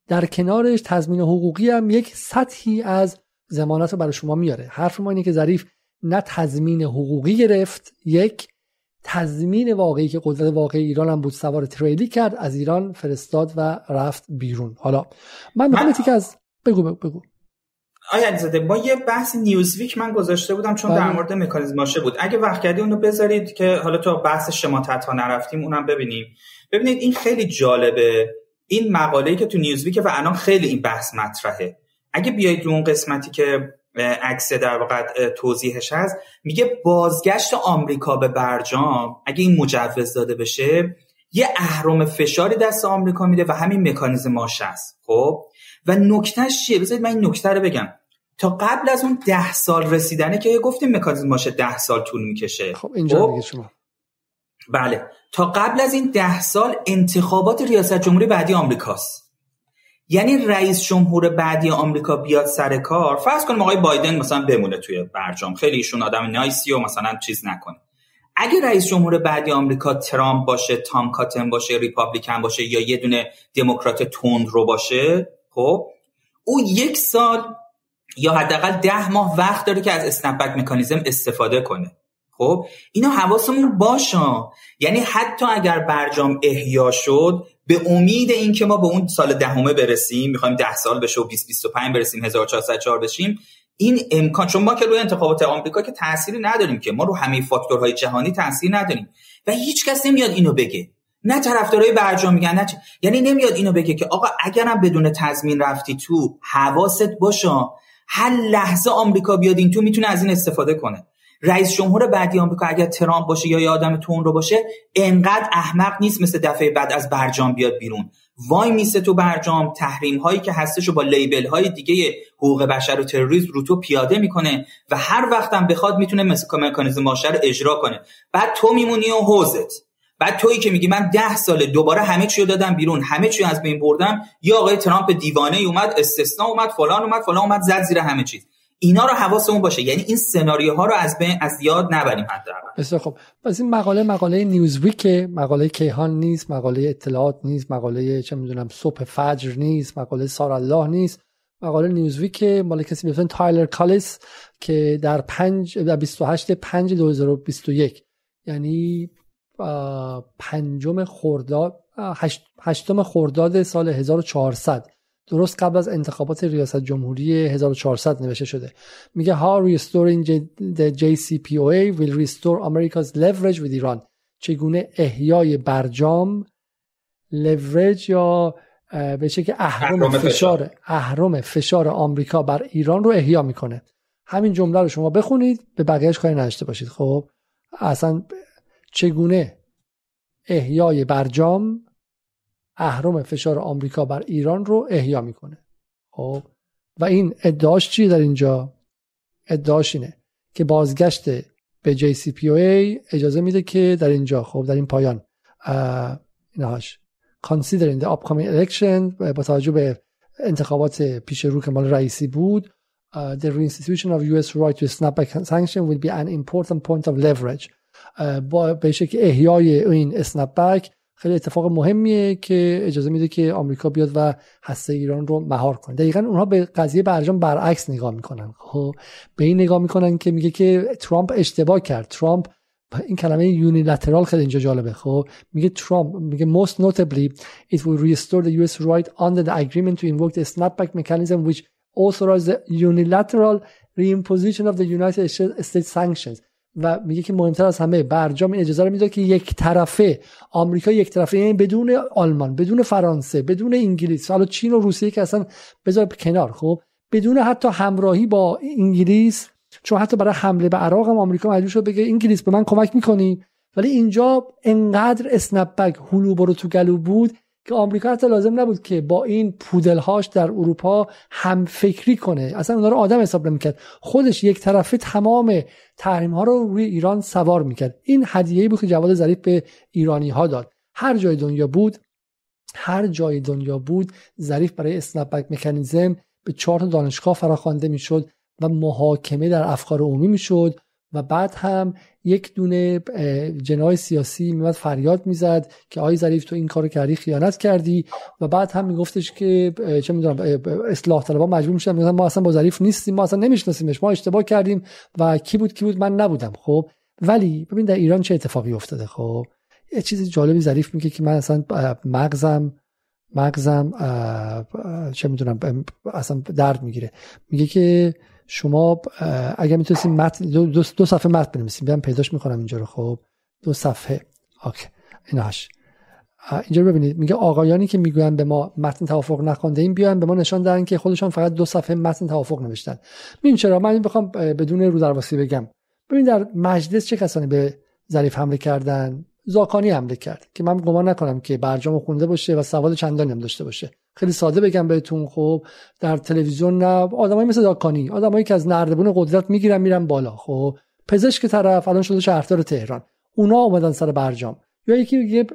در کنارش تضمین حقوقی هم یک سطحی از ضمانت رو برای شما میاره. حرف ما اینه که ظریف نه تضمین حقوقی گرفت، یک تضمین واقعی که قدرت واقعی ایران هم بود سوار تریلی کرد، از ایران فرستاد و رفت بیرون. حالا من میخوام که از بگو بگو, بگو. آیا علیزاده با یه بحث نیوزویک من گذاشته بودم چون باید. در مورد مکانیزماشه بود، اگه وقت کردی اونو بذارید که حالا تا بحث شماتت ها نرفتیم اونم ببینیم. ببینید این خیلی جالبه، این مقاله‌ای که تو نیوزویک و الان خیلی این بحث مطرحه. اگه بیایید اون قسمتی که عکس در واقع توضیحش هست، میگه بازگشت آمریکا به برجام اگه این مجوز داده بشه یه اهرم فشاری دست آمریکا میده و همین مکانیزماش هست. خب و نکتهش چیه؟ بذارید من این نکته رو بگم. تا قبل از اون ده سال رسیدنه که گفتیم مکانیزماش ده سال طول میکشه. خب اینجا میگه شما بله، تا قبل از این ده سال انتخابات ریاست جمهوری بعدی آمریکاست. یعنی رئیس جمهور بعدی آمریکا بیاد سر کار، فرض کنیم آقای بایدن مثلا بمونه توی برجام، خیلی ایشون آدم نایسی و مثلا چیز نکنه. اگه رئیس جمهور بعدی آمریکا ترامپ باشه، تام کاتن باشه، ریپابلیکن باشه یا یه دونه دموکرات تند رو باشه، خب او یک سال یا حداقل ده ماه وقت داره که از اسنپ بک مکانیزم استفاده کنه. خب اینا حواسمون باشه، یعنی حتی اگر برجام احیا شد به امید این که ما به اون سال دهمه برسیم، میخوایم ده سال بشه و بیست بیست و پنج برسیم، هزار و چهارصد و چهار بشیم، این امکان، چون ما که روی انتخابات آمریکا که تأثیری نداریم، که ما رو همه فاکتورهای جهانی تأثیر نداریم و هیچ کس نمیاد اینو بگه، نه طرفدارای برجام میگن نه چ... یعنی نمیاد اینو بگه که آقا اگرم بدون تضمین رفتی تو، حواست باشه هر لحظه آمریکا بیاد این تو میتونه از این استفاده کنه. رئیس جمهور بعدی آمریکا اگر ترامپ باشه یا یه آدم تون رو باشه، انقدر احمق نیست مثل دفعه بعد از برجام بیاد بیرون، وای میسته تو برجام، تحریم هایی که هستش رو با لیبل های دیگه حقوق بشر و تروریسم رو تو پیاده میکنه و هر وقتم بخواد میتونه مثل مکانیزم ماشه رو اجرا کنه. بعد تو میمونی و حوزت، بعد تویی که میگی من ده ساله دوباره همه چی رو دادم بیرون، همه چی از بین بردم، یا آقای ترامپ دیوانه اومد، استثنا اومد، فلان اومد، فلان اومد، زد زیر همه چیز. اینا رو حواسمون باشه، یعنی این سناریوها رو از بین از یاد نبریم حداقل. بسیار خب. پس این مقاله مقاله نیوزویک، مقاله کیهان نیست، مقاله اطلاعات نیست، مقاله چه میدونم صبح فجر نیست، مقاله سارالله نیست، مقاله نیوزویک مال کسی به اسم تایلر کالیس که در پنج در بیست و هشتم پنج دو هزار و بیست و یک یعنی پنجم خرداد هشتم خرداد سال هزار و چهارصد درست قبل از انتخابات ریاست جمهوری هزار و چهارصد نوشته شده. میگه How restoring the جی سی پی او ای will restore America's leverage with Iran. چگونه احیای برجام leverage یا به شکل اهرم فشار اهرم فشار آمریکا بر ایران رو احیا میکنه. همین جمله رو شما بخونید، به بقیهش کاری نداشته باشید. خب اصلا چگونه احیای برجام اهرم فشار آمریکا بر ایران رو احیا میکنه. خب و این ادعاش چیه در اینجا؟ ادعاش اینه که بازگشت به جی سی پی او ای اجازه میده که در اینجا، خب در این پایان اینهاش considering the upcoming election با توجه به انتخابات پیش رو که مال رئیسی بود، the reinstitution of یو اس right to snapback sanction will be an important point of leverage. با به شکل احیای این اسنپبک خیلی اتفاق مهمیه که اجازه میده که آمریکا بیاد و هسته ایران رو مهار کنه. دقیقاً اونها به قضیه برجام برعکس نگاه میکنن. خب به این نگاه میکنن که میگه که ترامپ اشتباه کرد. ترامپ این کلمه یونیلاترال خیلی اینجا جالبه. خب میگه ترامپ میگه most notably it will restore the یو اس right under the agreement to invoke the snapback mechanism which authorizes the unilateral reimposition of the United States sanctions. و میگه که مهمتر از همه برجام این اجازه رو میده که یک طرفه آمریکا یک طرفه، یعنی بدون آلمان، بدون فرانسه، بدون انگلیس، حالا چین و روسیه که اصلا بذار کنار، خب بدون حتی همراهی با انگلیس، چون حتی برای حمله به عراق هم آمریکا مجبور شد بگه انگلیس به من کمک میکنی، ولی اینجا انقدر اسنپ بک هلو برو تو گلو بود که آمریکا حتی لازم نبود که با این پودلهاش در اروپا هم فکری کنه، اصلا اونا رو آدم حساب نمی‌کرد، خودش یک طرفه تمام تحریم‌ها رو روی ایران سوار می‌کرد. این هدیه‌ای بود که جواد ظریف به ایرانی‌ها داد. هر جای دنیا بود هر جای دنیا بود ظریف برای اسنپبک مکانیزم به چهار تا دانشگاه فراخوانده میشد و محاکمه در افکار عمومی میشد و بعد هم یک دونه جناح سیاسی میاد فریاد میزد که آی ظریف تو این کارو کردی، خیانت کردی، و بعد هم میگفتش که چه میدونم اصلاح طلبها مجبور میشن میگفتن ما اصلا با ظریف نیستیم، ما اصلا نمیشناسیمش، ما اشتباه کردیم و کی بود کی بود من نبودم. خب ولی ببین در ایران چه اتفاقی افتاده. خب یه چیز جالبی ظریف میگه که من اصلا مغزم مغزم چه میدونم اصلا درد میگیره. میگه که شما اگه میتونستین متن دو, دو, دو صفحه متن بنویسین، بیام پیداش میکنم اینجا رو. خب دو صفحه اوکی ایناش اینجا ببینید. میگه آقایانی که میگویند به ما متن توافق نخوانده این بیان به ما نشان دادن که خودشان فقط دو صفحه متن توافق نوشتن. ببین چرا من بخوام بدون رو درواسی بگم. ببین در مجلس چه کسانی به ظریف حمله کردن؟ زاکانی حمله کرد که من گمان نکنم که برجام خونده باشه و سواد چندانی هم داشته باشه. خیلی ساده بگم بهتون. خب در تلویزیون نه آدمایی مثل زاکانی، آدمایی که از نردبون قدرت میگیرن میرن بالا. خب پزشک طرف الان شده شهردار تهران، اونا اومدن سر برجام. یا یکی دیگه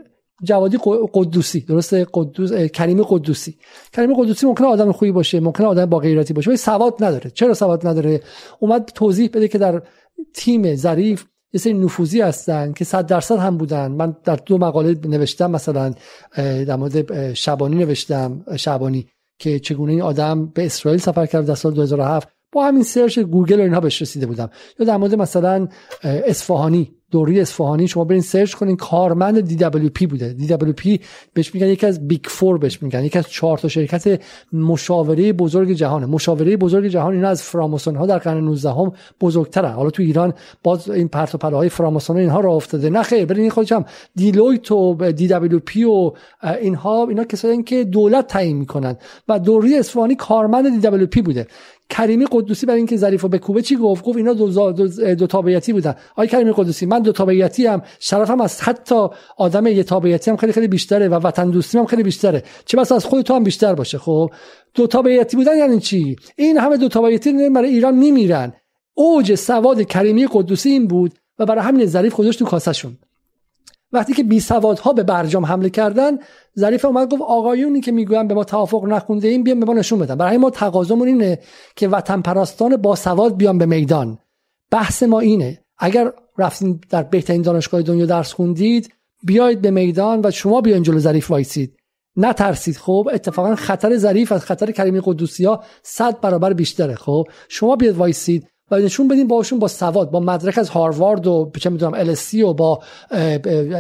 جوادی قدوسی، درسته؟ قدوس کریم قدوسی کریم قدوسی ممکنه آدم خوبی باشه، ممکنه آدم با غیرتی باشه، ولی سواد نداره. چرا سواد نداره؟ اومد توضیح بده که در تیم ظریف یه سری نفوذی هستن که صد درصد هم بودن. من در دو مقاله نوشتم، مثلا در مورد شبانی نوشتم، شبانی که چگونه این آدم به اسرائیل سفر کرد در سال دو هزار و هفت، با همین سرچ گوگل و اینها بهش رسیده بودم. یا در مورد مثلا اصفهانی، دوری اصفهانی، شما برین سرچ کنین، کارمند دی دبلیو پی بوده. دی دبلیو پی بهش میگن، یکی از بیگ فور بهش میگن، یکی از چهار تا شرکت مشاوره بزرگ جهانه. مشاوره بزرگ جهان اینا از فراماسون ها در قرن نوزدهم بزرگتره. حالا تو ایران باز این پرت و پلاهای فراماسون اینها راه افتاده. نه خیر، برین خودشم دیلویت و دی دبلیو پی و اینها، اینا کسایی که دولت تعیین میکنن. و دوری اصفهانی کارمند دی دبلیو پی بوده. کریمی قدوسی برای اینکه ظریفو بکوبه چی گفت؟ گفت اینا دو, دو, دو تابعیتی بودن. آی کریمی قدوسی، من دو تابعیتی ام، شرفم از حتی آدم یه تابعیتی هم خیلی خیلی بیشتره و وطن دوستیم هم خیلی بیشتره، چه بس از خود تو هم بیشتر باشه. خب دو تابعیتی بودن یعنی چی؟ این همه دو تابعیتی برای ایران میمیرن. اوج سواد کریمی قدوسی این بود و برای همین ظریف خودش تو کاسه شون. وقتی که بی سوادها به برجام حمله کردن، ظریف اومد گفت آقایونی که میگویند به ما توافق نخونده این بیان به ما نشون بدن. برای ما تقاضامون اینه که وطن پرستان با سواد بیان به میدان. بحث ما اینه. اگر رفتین در بهترین دانشگاه دنیا درس خوندید، بیایید به میدان و شما بیاین جلو ظریف وایسید. نترسید. خب اتفاقا خطر ظریف از خطر کریمی قدوسی‌ها صد برابر بیشتره. خب شما بیاید وایسید و نشون بدیم باهاشون با سواد، با مدرک از هاروارد و چه میدونم ال اس سی و با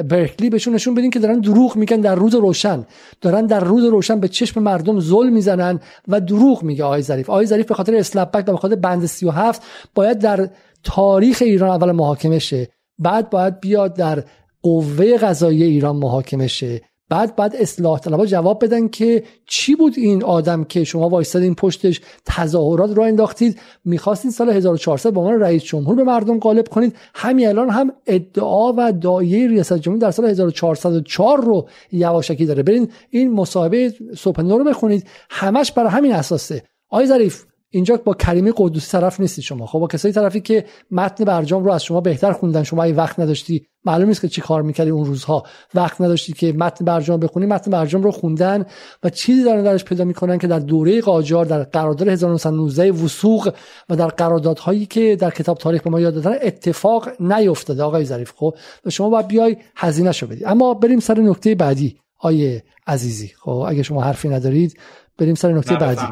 برکلی بهشون نشون بدیم که دارن دروغ میگن در روز روشن، دارن در روز روشن به چشم مردم ظلم میزنن و دروغ میگه آقای ظریف. آقای ظریف به خاطر اسلپبک و به خاطر بند سی و هفت باید در تاریخ ایران اول محاکمه شه، بعد باید بیاد در قوه قضاییه ایران محاکمه شه، بعد بعد اصلاح طلبها جواب بدن که چی بود این آدم که شما وایستادین پشتش تظاهرات را انداختید، میخواستین سال هزار و چهارصد با من رئیس جمهور به مردم غالب کنید. همین الان هم ادعا و دایره ریاست جمهوری در سال هزار و چهارصد و چهار رو یواشکی داره. برین این مصاحبه صبح نو رو بخونید، همش برای همین اساسه. آقای ظریف اینجا با کریمی قدوسی طرف نیستی شما. خب با کسایی طرفی که متن برجام رو از شما بهتر خوندن. شما اگه وقت نداشتی، معلوم نیست که چی کار میکردی اون روزها، وقت نداشتی که متن برجام بخونی، متن برجام رو خوندن و چیزی دارن درش پیدا میکنن که در دوره قاجار، در قرارداد هزار و نهصد و نوزده وثوق و در قراردادهایی که در کتاب تاریخ به ما یاد دادن اتفاق نیفتاده آقای ظریف. خب و شما باید بیای خزینه‌شو بدی. اما بریم سر نکته بعدی آیه عزیزی. خب اگه شما حرفی ندارید بریم سر نکته بعدی.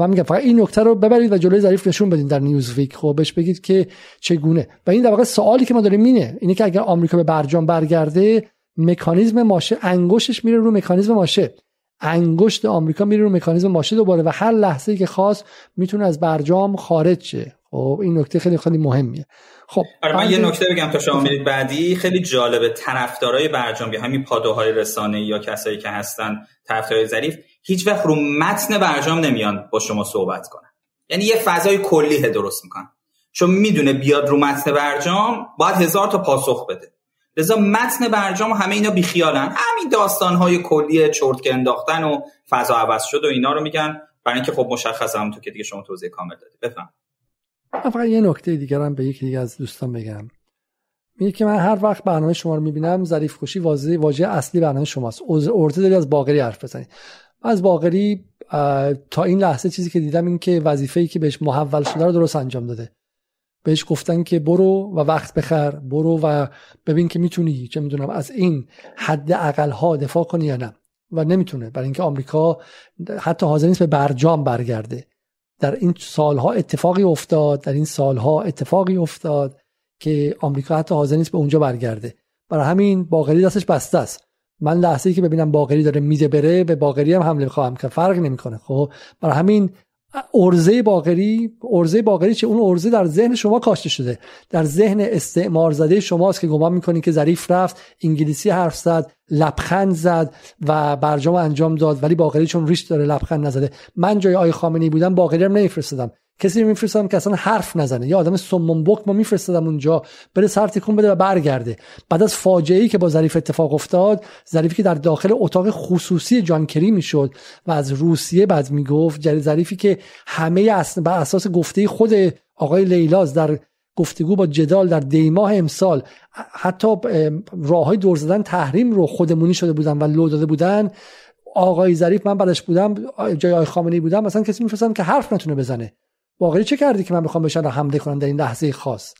من میگم فقط این نکته رو ببرید و جلوی ظریف نشون بدین در نیوزویک. خب بهش بگید که چگونه. و این در واقع سوالی که ما داریم اینه، اینه که اگر آمریکا به برجام برگرده، مکانیزم ماشه، انگشتش میره رو مکانیزم ماشه، انگشت آمریکا میره رو مکانیزم ماشه دوباره و هر لحظه‌ای که خواست میتونه از برجام خارج شه. خب این نکته خیلی خیلی مهمیه. خب آره من یه نکته بگم تا شما میرید بعدی. خیلی جالبه طرفدارای برجام، همین پادوهای رسانه‌ای یا کسایی که هستن طرفدارای ظریف، هیچ وقت رو متن برجام نمیان با شما صحبت کنن. یعنی یه فضای کلیه درست میکنن. چون میدونه بیاد رو متن برجام باید هزار تا پاسخ بده. لذا متن برجام همه اینا بیخیالن. همین داستانهای کلیه چرت که انداختن و فضا عوض شد و اینا رو میگن، برای اینکه خب مشخصه همونطور که دیگه شما توضیح کامل دادید. بفهم. فقط یه نکته دیگه هم به یکی دیگه از دوستان بگم. میگه که من هر وقت برنامه شما رو میبینم ظریف خوشی واژه اصلی برنامه شماست، ارزه داری از باقری حرف بزنید. از باقری تا این لحظه چیزی که دیدم این که وظیفه‌ای که بهش محول شده رو درست انجام داده. بهش گفتن که برو و وقت بخر، برو و ببین که میتونی چه میدونم از این حد اقل ها دفاع کنی یا نه، و نمیتونه، برای اینکه آمریکا حتی حاضر نیست به برجام برگرده. در این سالها اتفاقی افتاد، در این سالها اتفاقی افتاد که آمریکا حتی حاضر نیست به اونجا برگرده. برای همین باقری دستش بسته است. من لحظه‌ای که ببینم باقری داره میده بره، به باقری هم حمله می‌خوام که فرق نمی‌کنه. خب برای همین ارزه باقری، ارزه باقری چه، اون ارزه در ذهن شما کاشته شده، در ذهن استعمار زده شماست که گمان میکنین که ظریف رفت انگلیسی حرف زد، لبخند زد و برجام انجام داد، ولی باقری چون ریش داره لبخند نزده. من جای آی خامنه‌ای بودم باقری رو نمیفرستادم، کسی میفرستادم که اصلا حرف نزنه، یا آدم سمم بک ما میفرستادم اونجا بره سر تکون بده و برگرده. بعد از فاجعه‌ای که با ظریف اتفاق افتاد، ظریفی که در داخل اتاق خصوصی جان کری میشد و از روسیه بعد میگفت، جری ظریفی که همه اصلا بر اساس گفته خود آقای لیلاز در گفتگو با جدال در دیماه امسال حتی راههای دور زدن تحریم رو خودمونی شده بودن و لو داده بودن. آقای ظریف من بعدش بودم، جای آقای خامنه‌ای بودم، مثلا کسی میفرستادم که حرف نتونه بزنه. باقری چه کردی که من بخوام بهش حمله کنم در این لحظه خاص؟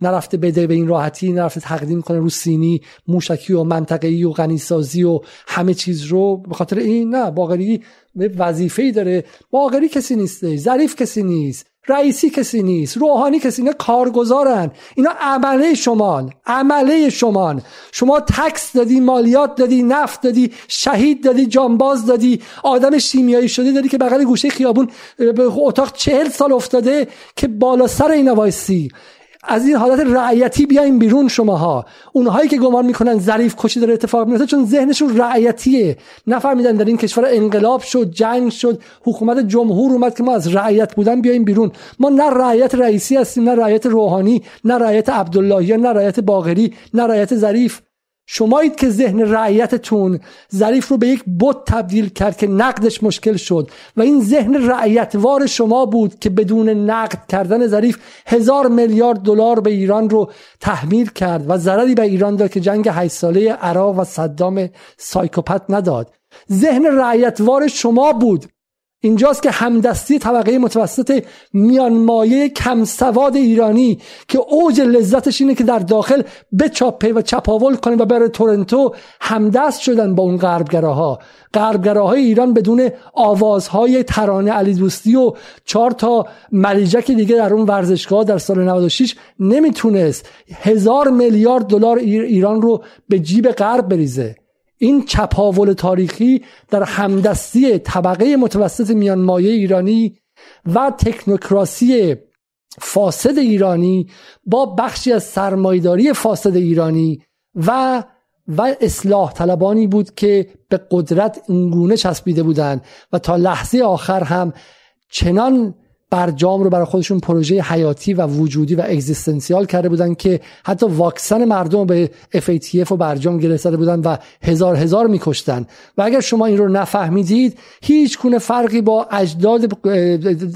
نرفته بده به این راحتی، نرفته تقدیم کنه رو سینی موشکی و منطقه‌ای و غنیسازی و همه چیز رو به خاطر این. نه، باقری وظیفه‌ای داره. باقری کسی نیست، ظریف کسی نیست، رئیسی کسی نیست، روحانی کسی نیست، کارگزارن. اینا عمله شمان، عمله شمان. شما تکس دادی، مالیات دادی، نفت دادی، شهید دادی، جانباز دادی، آدم شیمیایی شده دادی که بغل گوشه خیابون به اتاق چهل سال افتاده که بالا سر اینا وایسی. از این حالت رعیتی بیاین بیرون شماها. اونهایی که گمان میکنن ظریف کشی داره اتفاق میفته چون ذهنشون رعیتیه، نفهمیدن در این کشور انقلاب شد، جنگ شد، حکومت جمهور اومد که ما از رعیت بودن بیاین بیرون. ما نه رعیت رئیسی هستیم، نه رعیت روحانی، نه رعیت عبداللهیان، نه رعیت باقری، نه رعیت ظریف. شمایید که ذهن رعیتتون ظریف رو به یک بت تبدیل کرد که نقدش مشکل شد، و این ذهن رعیتوار شما بود که بدون نقد کردن ظریف هزار میلیارد دلار به ایران رو تحمیل کرد و ضرری به ایران داد که جنگ هشت ساله عراق و صدام سایکوپت نداد. ذهن رعیتوار شما بود. اینجاست که همدستی طبقه متوسط میانمایه کم سواد ایرانی که اوج لذتش اینه که در داخل بچاپه و چپاول کنه و بره تورنتو، همدست شدن با اون غربگراها. غربگراهای ایران بدون آوازهای ترانه علی دوستی و چهار تا ملیجک دیگه در اون ورزشگاه در سال نود و شش نمیتونست هزار میلیارد دلار ایران رو به جیب غرب بریزه. این چپاول تاریخی در همدستی طبقه متوسط میانمایه ایرانی و تکنوکراسی فاسد ایرانی با بخشی از سرمایه‌داری فاسد ایرانی و و اصلاح طلبانی بود که به قدرت اینگونه چسبیده بودند و تا لحظه آخر هم چنان برجام رو برای خودشون پروژه حیاتی و وجودی و اگزیستانسیال کرده بودن که حتی واکسن مردم به اف ای تی اف و برجام گره زده بودن و هزار هزار میکشتن. و اگر شما این رو نفهمیدید، هیچ گونه فرقی با اجداد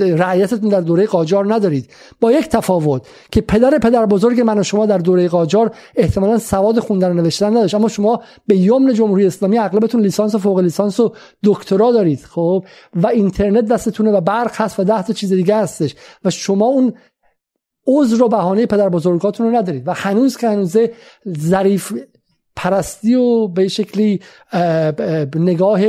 رعیتتون در دوره قاجار ندارید، با یک تفاوت که پدر پدر بزرگ من و شما در دوره قاجار احتمالاً سواد خوندن و نوشتن نداشت، اما شما به یمن جمهوری اسلامی اغلبتون لیسانس و فوق لیسانس و دکترا دارید. خب و اینترنت دستتونه و برق هست و ده تا چیز دیگه هستش و شما اون عذر و بهانه پدر بزرگاتون رو ندارید و هنوز که هنوزه ظریف پرستی و به شکلی نگاه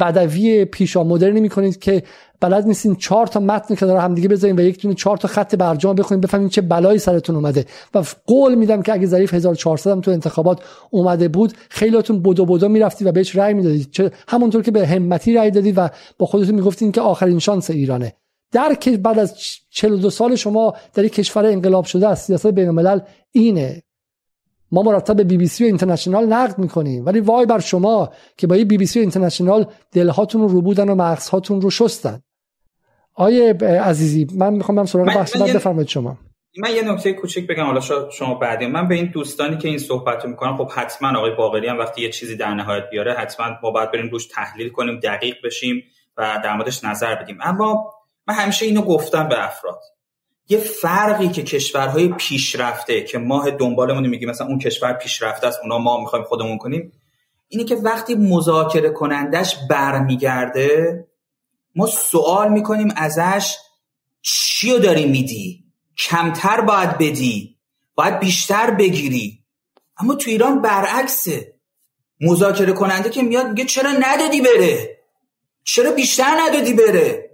بدوی پیشا مدرنی میکنید که بلد نیستین چهار تا متن کنار هم دیگه بذارین و یک دونه چهار تا خط برجام بخونید بفهمین چه بلایی سرتون اومده. و قول میدم که اگه ظریف هزار و چهارصد هم تو انتخابات اومده بود، خیلیاتون بدو بدو میرفتید و بهش رأی میدادید، همونطور که به همتی رأی دادید و با خودتون میگفتین که آخرین شانس ایرانه. در که بعد از چهل و دو سال شما در یک کشور انقلاب شده است، سیاست بین الملل اینه. ما مرتب به بی بی سی و اینترنشنال نقد میکنیم، ولی وای بر شما که با این بی بی سی و اینترنشنال دلهاتون رو روبودن و مغزهاتون رو شستن. آیه عزیزی، من میخوام برم سراغ بحث بعد، بفرمایید شما. من یه نکته کوچیک بگم حالا شما بعدی. من به این دوستانی که این صحبت رو میکنن، خب حتما آقای باقری هم وقتی یه چیزی در نهایت بیاره حتما ما باید بریم روش تحلیل کنیم، دقیق بشیم و در موردش نظر بدیم. اما من همیشه اینو گفتم به افراد یه فرقی که کشورهای پیشرفته که ماه دنبالمون میگیم مثلا اون کشور پیشرفته است، اونا ما میخوایم خودمون کنیم، اینه که وقتی مذاکره کنندش برمیگرده ما سوال میکنیم ازش چی رو داری میدی؟ کمتر باید بدی، باید بیشتر بگیری. اما تو ایران برعکسه، مذاکره کننده که میاد میگه چرا ندادی بره؟ چرا بیشتر ندادی بره؟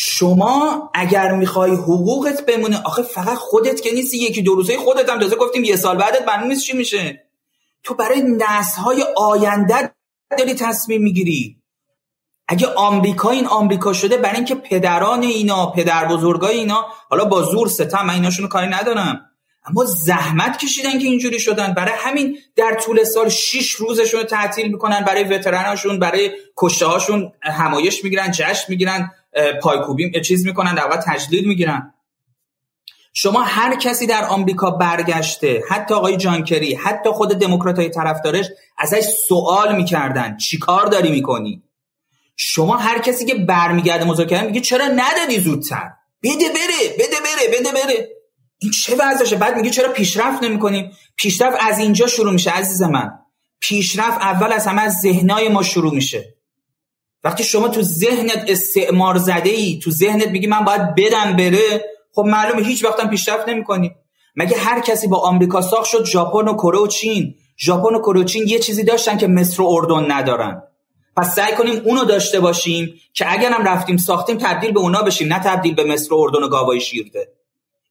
شما اگر میخوای حقوقت بمونه، آخه فقط خودت که نیستی، یکی دو روزه خودت هم، تازه گفتیم یه سال بعدت معلوم نیست چی میشه. تو برای نسل‌های آینده داری تصمیم میگیری. اگه آمریکا این آمریکا شده برای اینکه پدران اینا، پدربزرگای اینا، حالا با زور ستم، من ایناشونو کاری ندارم، اما زحمت کشیدن که اینجوری شدن. برای همین در طول سال شش روزشون رو تعطیل میکنن، برای وتراناشون، برای کشته‌هاشون همایش میگیرن، جشن میگیرن، پایکوبی چیز میکنن، در واقع تجلیل میگیرن. شما هر کسی در آمریکا برگشته، حتی آقای جانکری، حتی خود دموکراتای طرفدارش، ازش سوال میکردن چیکار داری میکنی؟ شما هر کسی که برمیگرده مذاکره میگه چرا ندادی زودتر؟ بده بره، بده بره، بده بره. این چه وضعشه؟ بعد میگه چرا پیشرفت نمیکنیم؟ پیشرفت از اینجا شروع میشه عزیز من. پیشرفت اول از همه از ذهنای ما شروع میشه. وقتی شما تو ذهنت استعمار زده‌ای، تو ذهنت میگی من باید بدم بره، خب معلومه هیچ وقت هم پیشرفت نمی‌کنی. مگه هر کسی با آمریکا ساخت شد؟ ژاپن و کره و چین. ژاپن و کره و چین یه چیزی داشتن که مصر و اردن ندارن. پس سعی کنیم اونو داشته باشیم که اگر هم رفتیم ساختیم تبدیل به اونا بشیم، نه تبدیل به مصر و اردن و گاوای شیرده.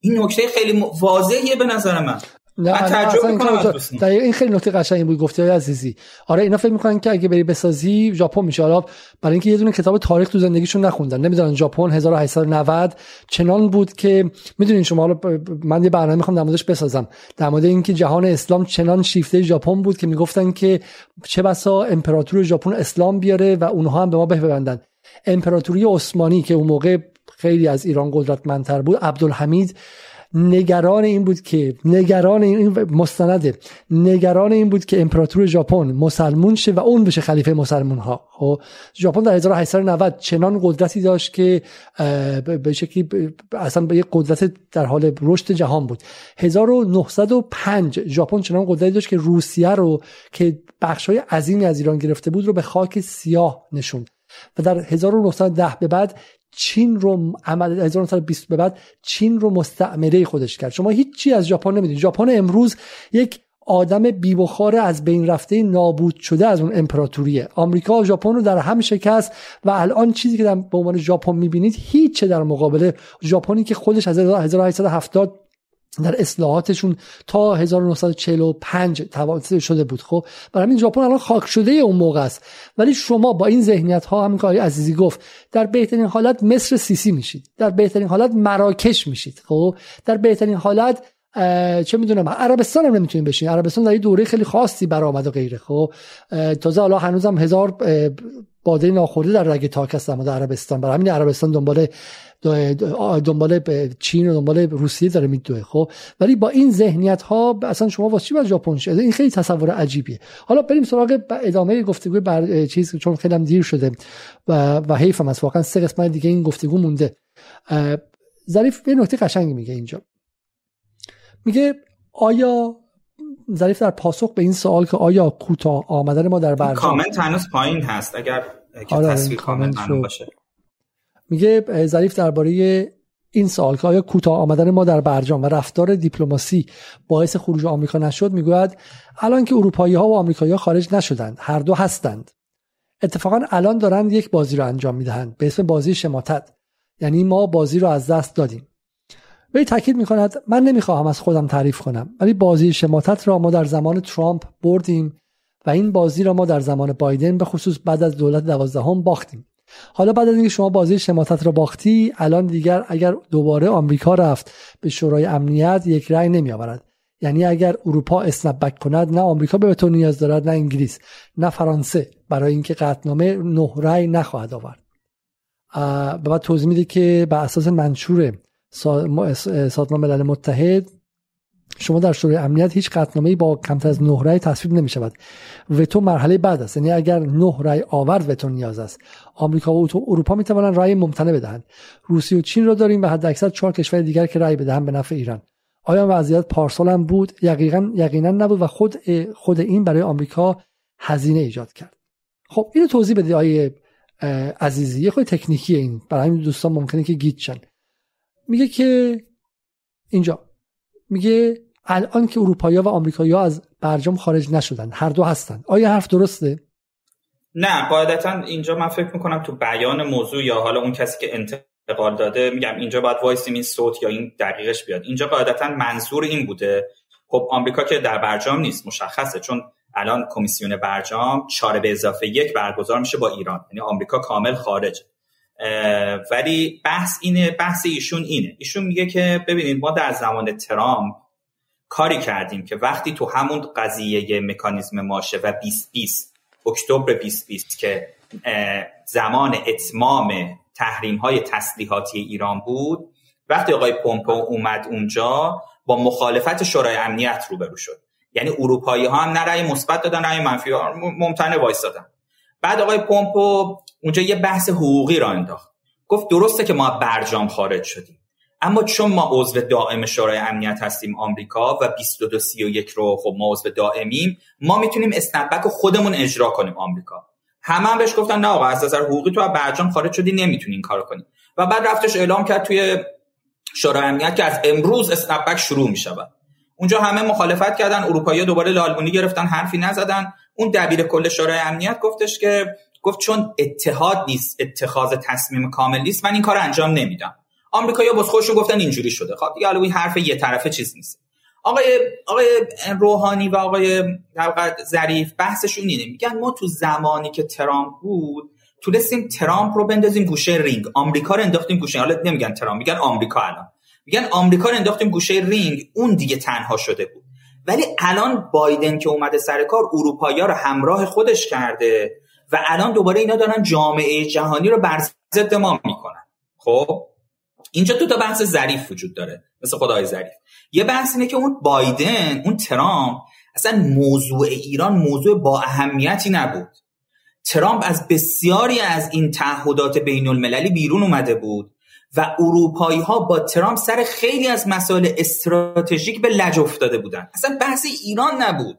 این نکته خیلی واضحه به نظر من. نه من تعجب می‌کنم. دقیقاً این خیلی نکته قشنگی بود گفتی عزیزی. آره اینا فکر می‌کنن که اگه بری بسازی ژاپن میشه. حالا برای اینکه یه دونه کتاب تاریخ تو زندگیشون نخوندن، نمی‌دونن ژاپن هزار و هشتصد و نود چنان بود که می‌دونین شما. حالا من یه برنامه می‌خوام در موردش بسازم، در مورد اینکه جهان اسلام چنان شیفته ژاپن بود که می‌گفتن که چه بسا امپراتور ژاپن اسلام بیاره و اونها هم به ما بپیوندن. امپراتوری عثمانی که اون موقع خیلی از ایران قدرتمندتر بود، عبدالحمید نگران این بود که نگران این مستنده نگران این بود که امپراتور ژاپن مسلمان شه و اون بشه خلیفه مسلمان ها. خب ژاپن در هزار و هشتصد و نود چنان قدرتی داشت که به شکلی اصلا به یک قدرت در حال رشد جهان بود. هزار و نهصد و پنج ژاپن چنان قدرتی داشت که روسیه رو که بخشای عظیمی از ایران گرفته بود رو به خاک سیاه نشوند. و در هزار و نهصد و ده به بعد چین رو عمل هزار و نهصد و بیست به بعد چین رو مستعمره خودش کرد. شما هیچ چی از ژاپن نمیدونید. ژاپن امروز یک آدم بی‌بخار از بین رفته نابود شده از اون امپراتوریه. آمریکا ژاپن رو در هم شکست و الان چیزی که در به عنوان ژاپن میبینید هیچ در مقابل ژاپنی که خودش از هزار و هشتصد و هفتاد در اصلاحاتشون تا هزار و نهصد و چهل و پنج توسعه شده بود. خب برای همین ژاپن الان خاک شده اون موقع است. ولی شما با این ذهنیت ها، همین که آقای عزیزی گفت، در بهترین حالت مصر سیسی میشید، در بهترین حالت مراکش میشید، خب در بهترین حالت چه میدونم عربستان هم نمیتونین بشین. عربستان در یه دوره خیلی خاصی برآمد و غیره. خب تازه الان هنوزم هزار باده ناخورده در رگ تاک است در عربستان. برای همین عربستان دنبال دنبال چین و دنبال روسیه داره میدوه. خب ولی با این ذهنیت ها اصلا شما واسه چی باید ژاپن شید؟ این خیلی تصور عجیبیه. حالا بریم سراغ ادامه گفتگو بر چیز، چون خیلی هم دیر شده و و حیفم است واقعا سه قسمت دیگه این گفتگو مونده. ظریف یه نکته قشنگی میگه اینجا. میگه آیا ظریف در پاسخ به این سوال که آیا کوتاه آمدن ما در برجام، کامنت هنوز پایین هست اگر که تصویر کامنت معلوم باشه، میگه ظریف درباره این سوال که آیا کوتاه آمدن ما در برجام و رفتار دیپلماسی باعث خروج آمریکا نشد، میگوید الان که اروپایی‌ها و آمریکایی‌ها خارج نشدند، هر دو هستند. اتفاقا الان دارند یک بازی رو انجام میدهند به اسم بازی شماتت، یعنی ما بازی رو از دست دادیم. وی تاکید می‌کند من نمی‌خواهم از خودم تعریف کنم، ولی بازی شماتت را ما در زمان ترامپ بردیم و این بازی را ما در زمان بایدن به خصوص بعد از دولت دوازدهم باختیم. حالا بعد از اینکه شما بازی شماتت را باختی، الان دیگر اگر دوباره آمریکا رفت به شورای امنیت یک رأی نمی‌آورد. یعنی اگر اروپا اسنپ بک کند، نه آمریکا به تو نیاز دارد، نه انگلیس، نه فرانسه، برای اینکه قطعنامه نه رأی نخواهد آورد. بعد توضیح میده که بر اساس منشور سازمان ملل متحد شما در شورای امنیت هیچ قطعنامه‌ای با کمتر از نه رای تصویب نمی‌شود. وتو مرحله بعد است، یعنی اگر نه رای آورد وتو نیاز است. آمریکا و اروپا می‌توانند رای ممتنع بدهند. روسیه و چین را داریم و حداکثر چهار کشور دیگر که رای بدهند به نفع ایران. آیا وضعیت پارسال هم بود؟ یقینا یقینا نبود و خود خود این برای آمریکا هزینه ایجاد کرد. خب اینو توضیح بده آیه عزیزی، یه خود تکنیکی این برای همین دوستان ممکنه که گیجشن. میگه که اینجا میگه الان که اروپایی‌ها و آمریکایی‌ها از برجام خارج نشدن، هر دو هستن. آیا حرف درسته؟ نه، قاعدتا اینجا من فکر میکنم تو بیان موضوع یا حالا اون کسی که انتقال داده، میگم اینجا باید وایسیم این صوت یا این دقیقش بیاد. اینجا قاعدتا منظور این بوده خب آمریکا که در برجام نیست، مشخصه، چون الان کمیسیون برجام چهار به اضافه یک برگزار میشه با ایران، یعنی آمریکا کامل خارج. ولی بحث اینه، بحث ایشون اینه، ایشون میگه که ببینید ما در زمان ترامپ کاری کردیم که وقتی تو همون قضیه مکانیزم ماشه و بیست بیست اکتبر بیست بیست که زمان اتمام تحریم‌های تسلیحاتی ایران بود، وقتی آقای پومپئو اومد اونجا با مخالفت شورای امنیت روبرو شد، یعنی اروپایی‌ها هم نه رأی مثبت دادن نه رأی منفی، ممتنع وایسادن. بعد آقای پومپئو اونجا یه بحث حقوقی را انداخت، گفت درسته که ما برجام خارج شدیم، اما چون ما عضو دائم شورای امنیت هستیم آمریکا و بیست و دو سی و یک رو خب ما عضو دائمیم، ما میتونیم اسنپبک رو خودمون اجرا کنیم آمریکا. همه هم بهش گفتن نه آقا از نظر حقوقی تو از برجام خارج شدی، نمیتونین کارو کنی. و بعد رفتش اعلام کرد توی شورای امنیت که از امروز اسنپبک شروع میشه. اونجا همه مخالفت کردن، اروپایی‌ها دوباره لالمونی گرفتن، حرفی نزدن. اون دبیر کل شورای امنیت گفتش که گفت چون اتحاد نیست، اتخاذ تصمیم کامل نیست، من این کارو انجام نمیدم. آمریکایی‌ها بس خودشون گفتن اینجوری شده. خب دیگه الان این حرف یه طرفه چیز نیست. آقای آقای روحانی و آقای ظریف بحثشون اینه، میگن ما تو زمانی که ترامپ بود تونستیم ترامپ رو بندازیم گوشه رینگ، آمریکا رو انداختیم گوشه، حالا نمیگن ترامپ، میگن آمریکا، الان میگن آمریکا رو انداختیم گوشه رینگ، اون دیگه تنها شده بود. ولی الان بایدن که اومده سر کار، اروپایی‌ها رو همراه خودش کرده و الان دوباره اینا دارن جامعه جهانی رو بر ضد ما میکنن. خب اینجا دو تا بحث ظریف وجود داره، مثل خدای ظریف. یه بحث اینه که اون بایدن، اون ترامپ اصلا موضوع ایران موضوع با اهمیتی نبود. ترامپ از بسیاری از این تعهدات بین‌المللی بیرون اومده بود و اروپایی ها با ترامپ سر خیلی از مسائل استراتژیک به لج افتاده بودن. اصلا بحث ایران نبود.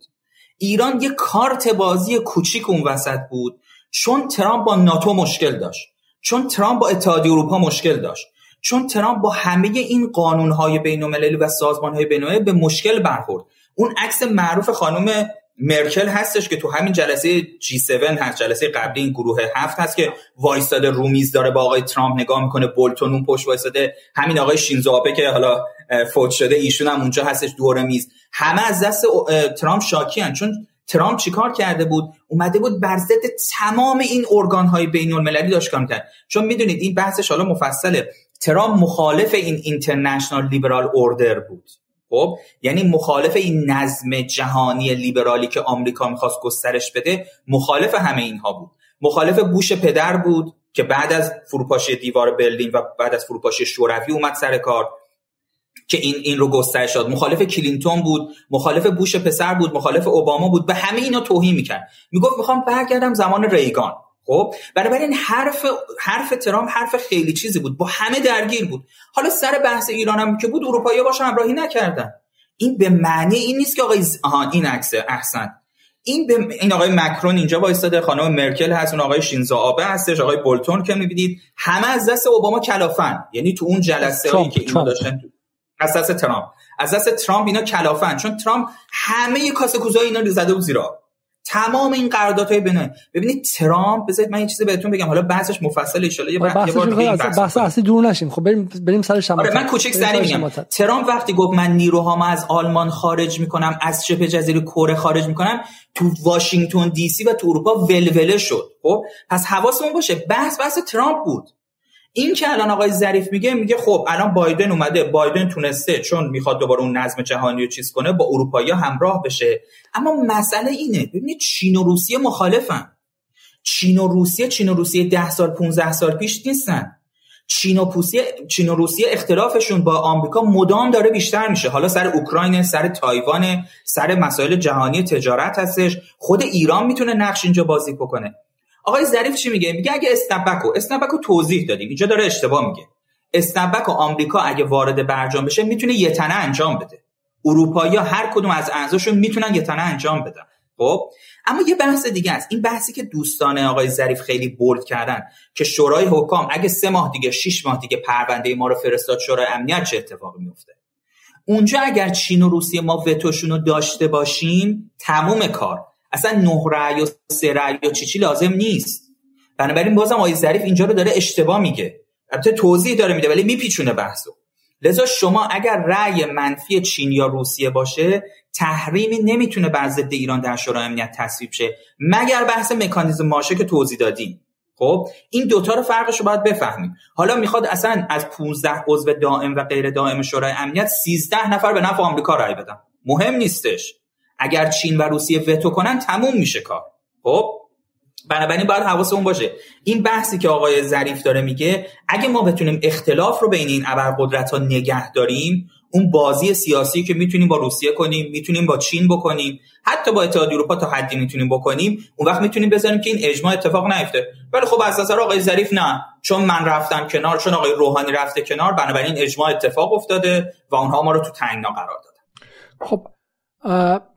ایران یه کارت بازی کوچیک اون وسط بود، چون ترامپ با ناتو مشکل داشت، چون ترامپ با اتحادیه اروپا مشکل داشت، چون ترامپ با همه این قانون‌های بین‌المللی و سازمان‌های بین‌المللی به مشکل برخورد. اون عکس معروف خانم مرکل هستش که تو همین جلسه جی هفت هست، جلسه قبلی این گروه هفت هست که وایستاده رو میز داره با آقای ترامپ نگاه میکنه، بولتون اون پشت وایستاده، همین آقای شینزو آبه که حالا فوت شده ایشون هم اونجا هستش دور میز. همه از دست ترامپ شاکی ان، چون ترامپ چیکار کرده بود؟ اومده بود بر ضد تمام این ارگان‌های بین‌المللی داشت کار می‌کرد. چون میدونید این بحثش حالا مفصله، ترامپ مخالف این اینترنشنال لیبرال اوردر بود. خب یعنی مخالف این نظم جهانی لیبرالی که آمریکا میخواست گسترش بده، مخالف همه اینها بود. مخالف بوش پدر بود که بعد از فروپاشی دیوار برلین و بعد از فروپاشی شوروی اومد سر کار که این این رو گسترش داد. مخالف کلینتون بود، مخالف بوش پسر بود، مخالف اوباما بود. به همه اینا توهین میکرد، میگفت میخوام برگردم زمان ریگان. خب برای این حرف حرف ترامپ حرف خیلی چیزی بود، با همه درگیر بود. حالا سر بحث ایران هم که بود، اروپایی‌ها باش همراهی نکردن. این به معنی این نیست که آقای آها این عکس احسن این به این آقای مکرون اینجا وایساده، خانم مرکل هست، اون آقای شینزو آبه هستش، آقای بولتون که می‌بینید، همه از دست اوباما کلافن. یعنی تو اون جلسه‌ای که اینا داشتن از دست ترامپ از دست ترامپ اینا کلافن، چون ترامپ همه کاسه کوزای اینا رو زده بود زیرا تمام این قراردادهای بنای. ببینید ترامپ، بذارید من یه چیزی بهتون بگم، حالا بحثش مفصله، ان شاءالله یه بار یه بار دیگه بحث اصلی دور نشیم. خب بریم بریم سر شما. آره من کوچیک سری میگم. ترامپ وقتی گفت من نیروهامو از آلمان خارج میکنم، از شبه جزیره کره خارج میکنم، تو واشنگتن دی سی و تو اروپا ولوله شد. خب پس حواسمون باشه، بحث بحث ترامپ بود. این که الان آقای ظریف میگه میگه خب الان بایدن اومده، بایدن تونسته چون میخواد دوباره اون نظم جهانی رو چیز کنه، با اروپایی همراه بشه. اما مسئله اینه، ببینید چین و روسیه مخالفن. چین و روسیه چین و روسیه ده سال پانزده سال پیش نیستن. چین و, پوسیه، چین و روسیه اختلافشون با آمریکا مدام داره بیشتر میشه. حالا سر اوکراین، سر تایوان، سر مسائل جهانی تجارت هستش. خود ایران میتونه نقش اینجا بازی بکنه. آقای ظریف چی میگه؟ میگه اگه استنبکو استنبکو توضیح دادیم، اینجا داره اشتباه میگه. استنبکو آمریکا اگه وارد برجام بشه میتونه یه تنه انجام بده. اروپایی‌ها هر کدوم از اعضاشون میتونن یه تنه انجام بدن. خب اما یه بحث دیگه است، این بحثی که دوستان آقای ظریف خیلی بولد کردن که شورای حکام اگه سه ماه دیگه شش ماه دیگه پرونده ما رو فرستاد شورای امنیت چه اتفاقی میفته. اونجا اگر چین و روسیه ما وتوشون رو داشته باشیم تموم کار، اصلا نه رأی و سه رأی و چی چی لازم نیست. بنابراین بازم آقای ظریف اینجا رو داره اشتباه میگه، البته توضیح داره میده ولی میپیچونه بحثو. لذا شما اگر رأی منفی چین یا روسیه باشه تحریمی نمیتونه بر ضد ایران در شورای امنیت تصویب شه، مگر بحث مکانیزم ماشه که توضیح دادیم. خب این دوتا رو فرقش رو باید بفهمیم. حالا میخواد اصلا از پانزده عضو دائم و غیر دائم شورای امنیت سیزده نفر به نفع آمریکا رأی بدن، مهم نیستش. اگر چین و روسیه وتو کنن تموم میشه کار. خب بنابراین باید حواسمون باشه این بحثی که آقای ظریف داره میگه اگه ما بتونیم اختلاف رو بین این ابرقدرت‌ها نگه داریم، اون بازی سیاسی که میتونیم با روسیه کنیم، میتونیم با چین بکنیم، حتی با اتحادیه اروپا تا حدی میتونیم بکنیم، اون وقت میتونیم بذاریم که این اجماع اتفاق نیفته. ولی خب از نظر آقای ظریف نه، چون من رفتم کنار، چون آقای روحانی رفته کنار، بنابراین اجماع اتفاق افتاده و اونها ما رو تو تنگنا قرار دادن. خب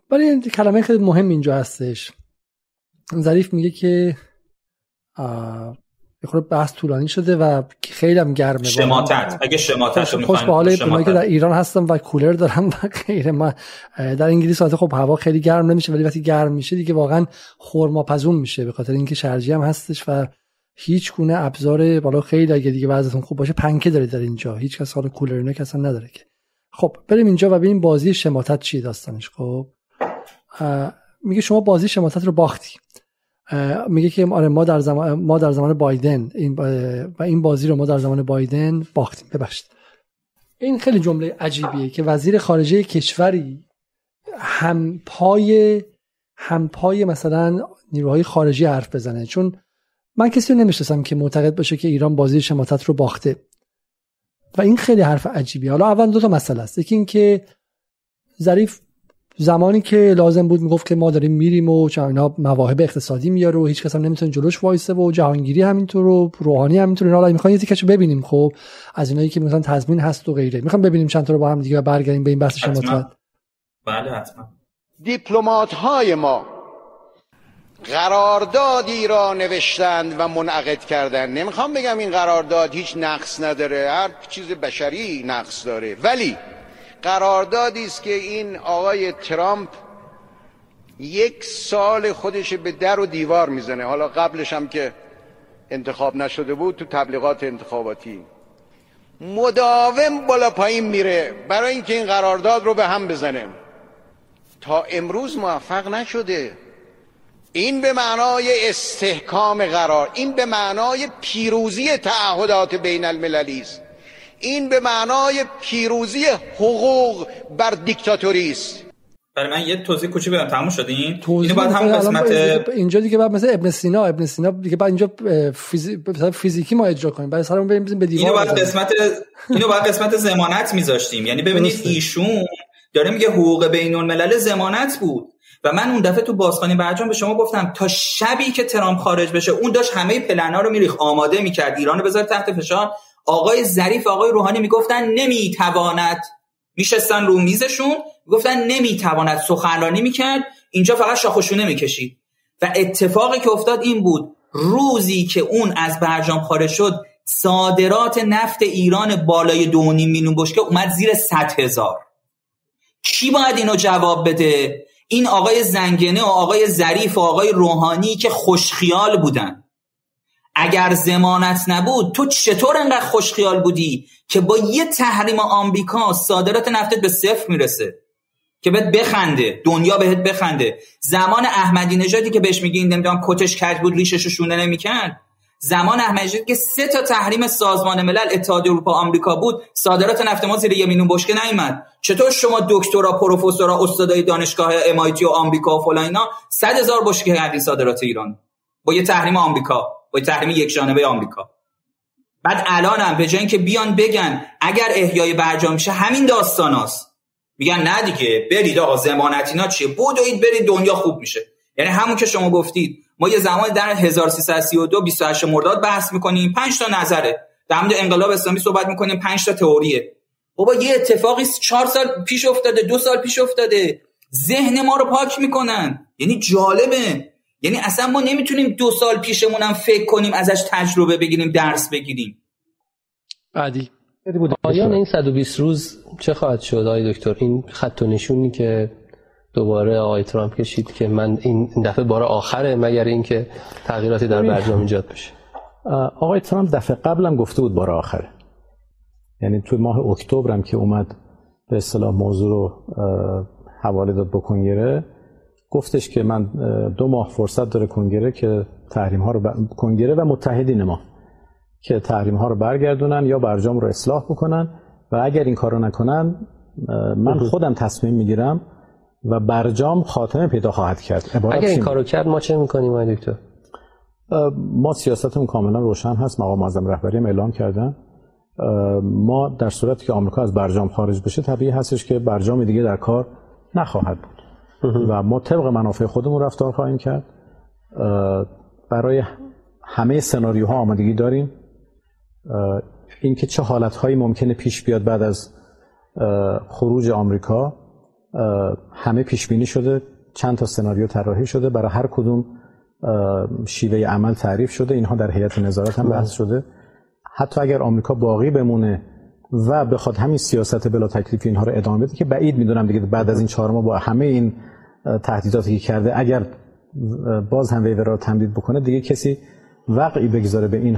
ولی این کلمه خیلی مهم اینجا هستش. ظریف میگه که یه خورده بحث طولانی شده و خیلی هم گرمه، شماتت اگه شماتت رو خوش به حال اونایی که در ایران هستم و کولر دارم و غیره. من در انگلیس البته خب هوا خیلی گرم نمیشه ولی وقتی گرم میشه دیگه واقعا خرماپزون میشه، به خاطر اینکه شرجی هم هستش و هیچ گونه ابزار بالا خیلی اگه دیگه وضعیتون خوب باشه پنکه داره در اینجا، هیچ کس حال کولر اینا که اصلا نداره که. خب بریم اینجا و ببینیم بازی شماتت چیه داستانش. خب میگه شما بازی شماتت رو باختی. میگه که آره ما در زمان ما در زمان بایدن این و این بازی رو ما در زمان بایدن باختیم. ببخشید این خیلی جمله عجیبیه که وزیر خارجه کشوری هم پای هم پای مثلا نیروهای خارجی حرف بزنه، چون من کسی رو نمیشناسم که معتقد باشه که ایران بازی شماتت رو باخته و این خیلی حرف عجیبیه. حالا اول دو تا مسئله است، یکی این که ظریف زمانی که لازم بود میگفت که ما داریم میریم و اینا مواهب اقتصادی میاره و هیچ کس هم نمیتونه جلوش وایسه و جهانگیری همینطور و روحانی همینطور، اینا الان میخوان یه تیکه‌شو ببینیم. خب از اینایی که میگن تضمین هست و غیره، میخوام ببینیم چند تا رو با هم دیگه برگردیم به این بحث شماتت. بله حتما. دیپلمات های ما قراردادی را نوشتند و منعقد کردند. نمیخوام بگم این قرارداد هیچ نقص نداره، هر چیز بشری نقص داره، ولی قراردادی است که این آقای ترامپ یک سال خودش به در و دیوار میزنه. حالا قبلش هم که انتخاب نشده بود تو تبلیغات انتخاباتی مداوم بالا پایین میره برای اینکه این قرارداد رو به هم بزنه. تا امروز موفق نشده. این به معنای استحکام قرار، این به معنای پیروزی تعهدات بین المللی است، این به معنای پیروزی حقوق بر دیکتاتوری است. برای من یه توضیح کوچیک بدم. تموم شد این. اینو بعد همون قسمت اینجا دیگه بعد مثلا ابن سینا ابن سینا دیگه بعد اینجا فیزی... فیزیکی ما اجرا کنیم. بعد سرمون بریم به دیوار. اینو بعد قسمت اینو بعد قسمت ضمانت میذاشتیم. یعنی ببینید درسته. ایشون داره میگه حقوق بین الملل ضمانت بود و من اون دفعه تو بازخوانی برجام به شما گفتم تا شبی که ترامپ خارج بشه اون داشت همه پلن‌ها رو میریخت، آماده میکرد ایرانو بذاره تحت فشار. آقای ظریف آقای روحانی میگفتن نمیتواند، میشستن رو میزشون میگفتن نمیتواند، سخنرانی میکرد اینجا فقط شاخوشونه میکشید و اتفاقی که افتاد این بود. روزی که اون از برجام خارج شد صادرات نفت ایران بالای دو و نیم میلیون بشکه اومد زیر صد هزار. کی باید اینو جواب بده؟ این آقای زنگنه و آقای ظریف و آقای روحانی که خوشخیال بودن. اگر ضمانت نبود تو چطور انقدر خوشخیال بودی که با یه تحریم آمریکا صادرات نفتت به صفر میرسه که بهت بخنده، دنیا بهت بخنده؟ زمان احمدی نژادی که بهش میگی این نمیدونم کتش کرد بود ریشش شونه نمیکرد، زمان احمدی نژادی که سه تا تحریم سازمان ملل اتحادیه اروپا آمریکا بود صادرات نفت ما زیر یه میلیون بشکه نیامد. چطور شما دکترا، پروفسورا، استادای دانشگاه ام آی تی و آمریکا و فلان اینا صد هزار بشکه کردی صادرات ایران با یه تحریم آمریکا، با تحریم یک جانبه آمریکا؟ بعد الانم به جای اینکه بیان بگن اگر احیای برجام شه همین داستاناست، میگن نه دیگه برید آقا ضمانتینا چیه، بدوید برید دنیا خوب میشه. یعنی همون که شما گفتید ما یه زمان در هزار و سیصد و سی و دو بیست و هشت مرداد بحث میکنیم، پنج تا نظره، در مورد انقلاب اسلامی صحبت میکنیم، پنج تا تئوریه. بابا یه اتفاقی چهار سال پیش افتاده، دو سال پیش افتاده، ذهن ما رو پاک میکنن. یعنی جالبه، یعنی اصلا ما نمیتونیم دو سال پیشمون هم فکر کنیم، ازش تجربه بگیریم، درس بگیریم. بعدی پایان این صد و بیست روز چه خواهد شد آقای دکتر؟ این خط و نشونی که دوباره آقای ترامپ کشید که من این دفعه بار آخره، مگر اینکه تغییراتی در برجام ایجاد بشه. آقای ترامپ دفعه قبلم گفته بود بار آخره، یعنی توی ماه اکتبر هم که اومد به اصطلاح موضوع رو حواله داد به کنگره، گفتش که من دو ماه فرصت داره کنگره که تحریم ها رو بر... کنگره و متحدین ما که تحریم ها رو برگردونن یا برجام رو اصلاح بکنن، و اگر این کارو نکنن من خودم تصمیم میگیرم و برجام خاتمه پیدا خواهد کرد. اگر این کارو کرد ما چه میکنیم آقای دکتر؟ ما سیاستمون کاملا روشن هست، مقام معظم رهبری هم اعلام کردن. ما در صورتی که آمریکا از برجام خارج بشه طبیعی هستش که برجام دیگه در کار نخواهد بود و ما طبق منافع خودمون رفتار خواهیم کرد. برای همه سناریوها آمادگی داریم. اینکه چه حالتهایی ممکنه پیش بیاد بعد از خروج آمریکا همه پیش بینی شده، چند تا سناریو طراحی شده، برای هر کدوم شیوه عمل تعریف شده، اینها در هیئت نظارت هم بحث شده. حتی اگر آمریکا باقی بمونه و بخواد همین سیاست بلا تکلیف اینها رو ادامه بده که بعید میدونم دیگه بعد از این چهار ماه با همه این تهدیداتی که کرده اگر باز هم ویور رو تمدید بکنه دیگه کسی وقعی بگذاره به این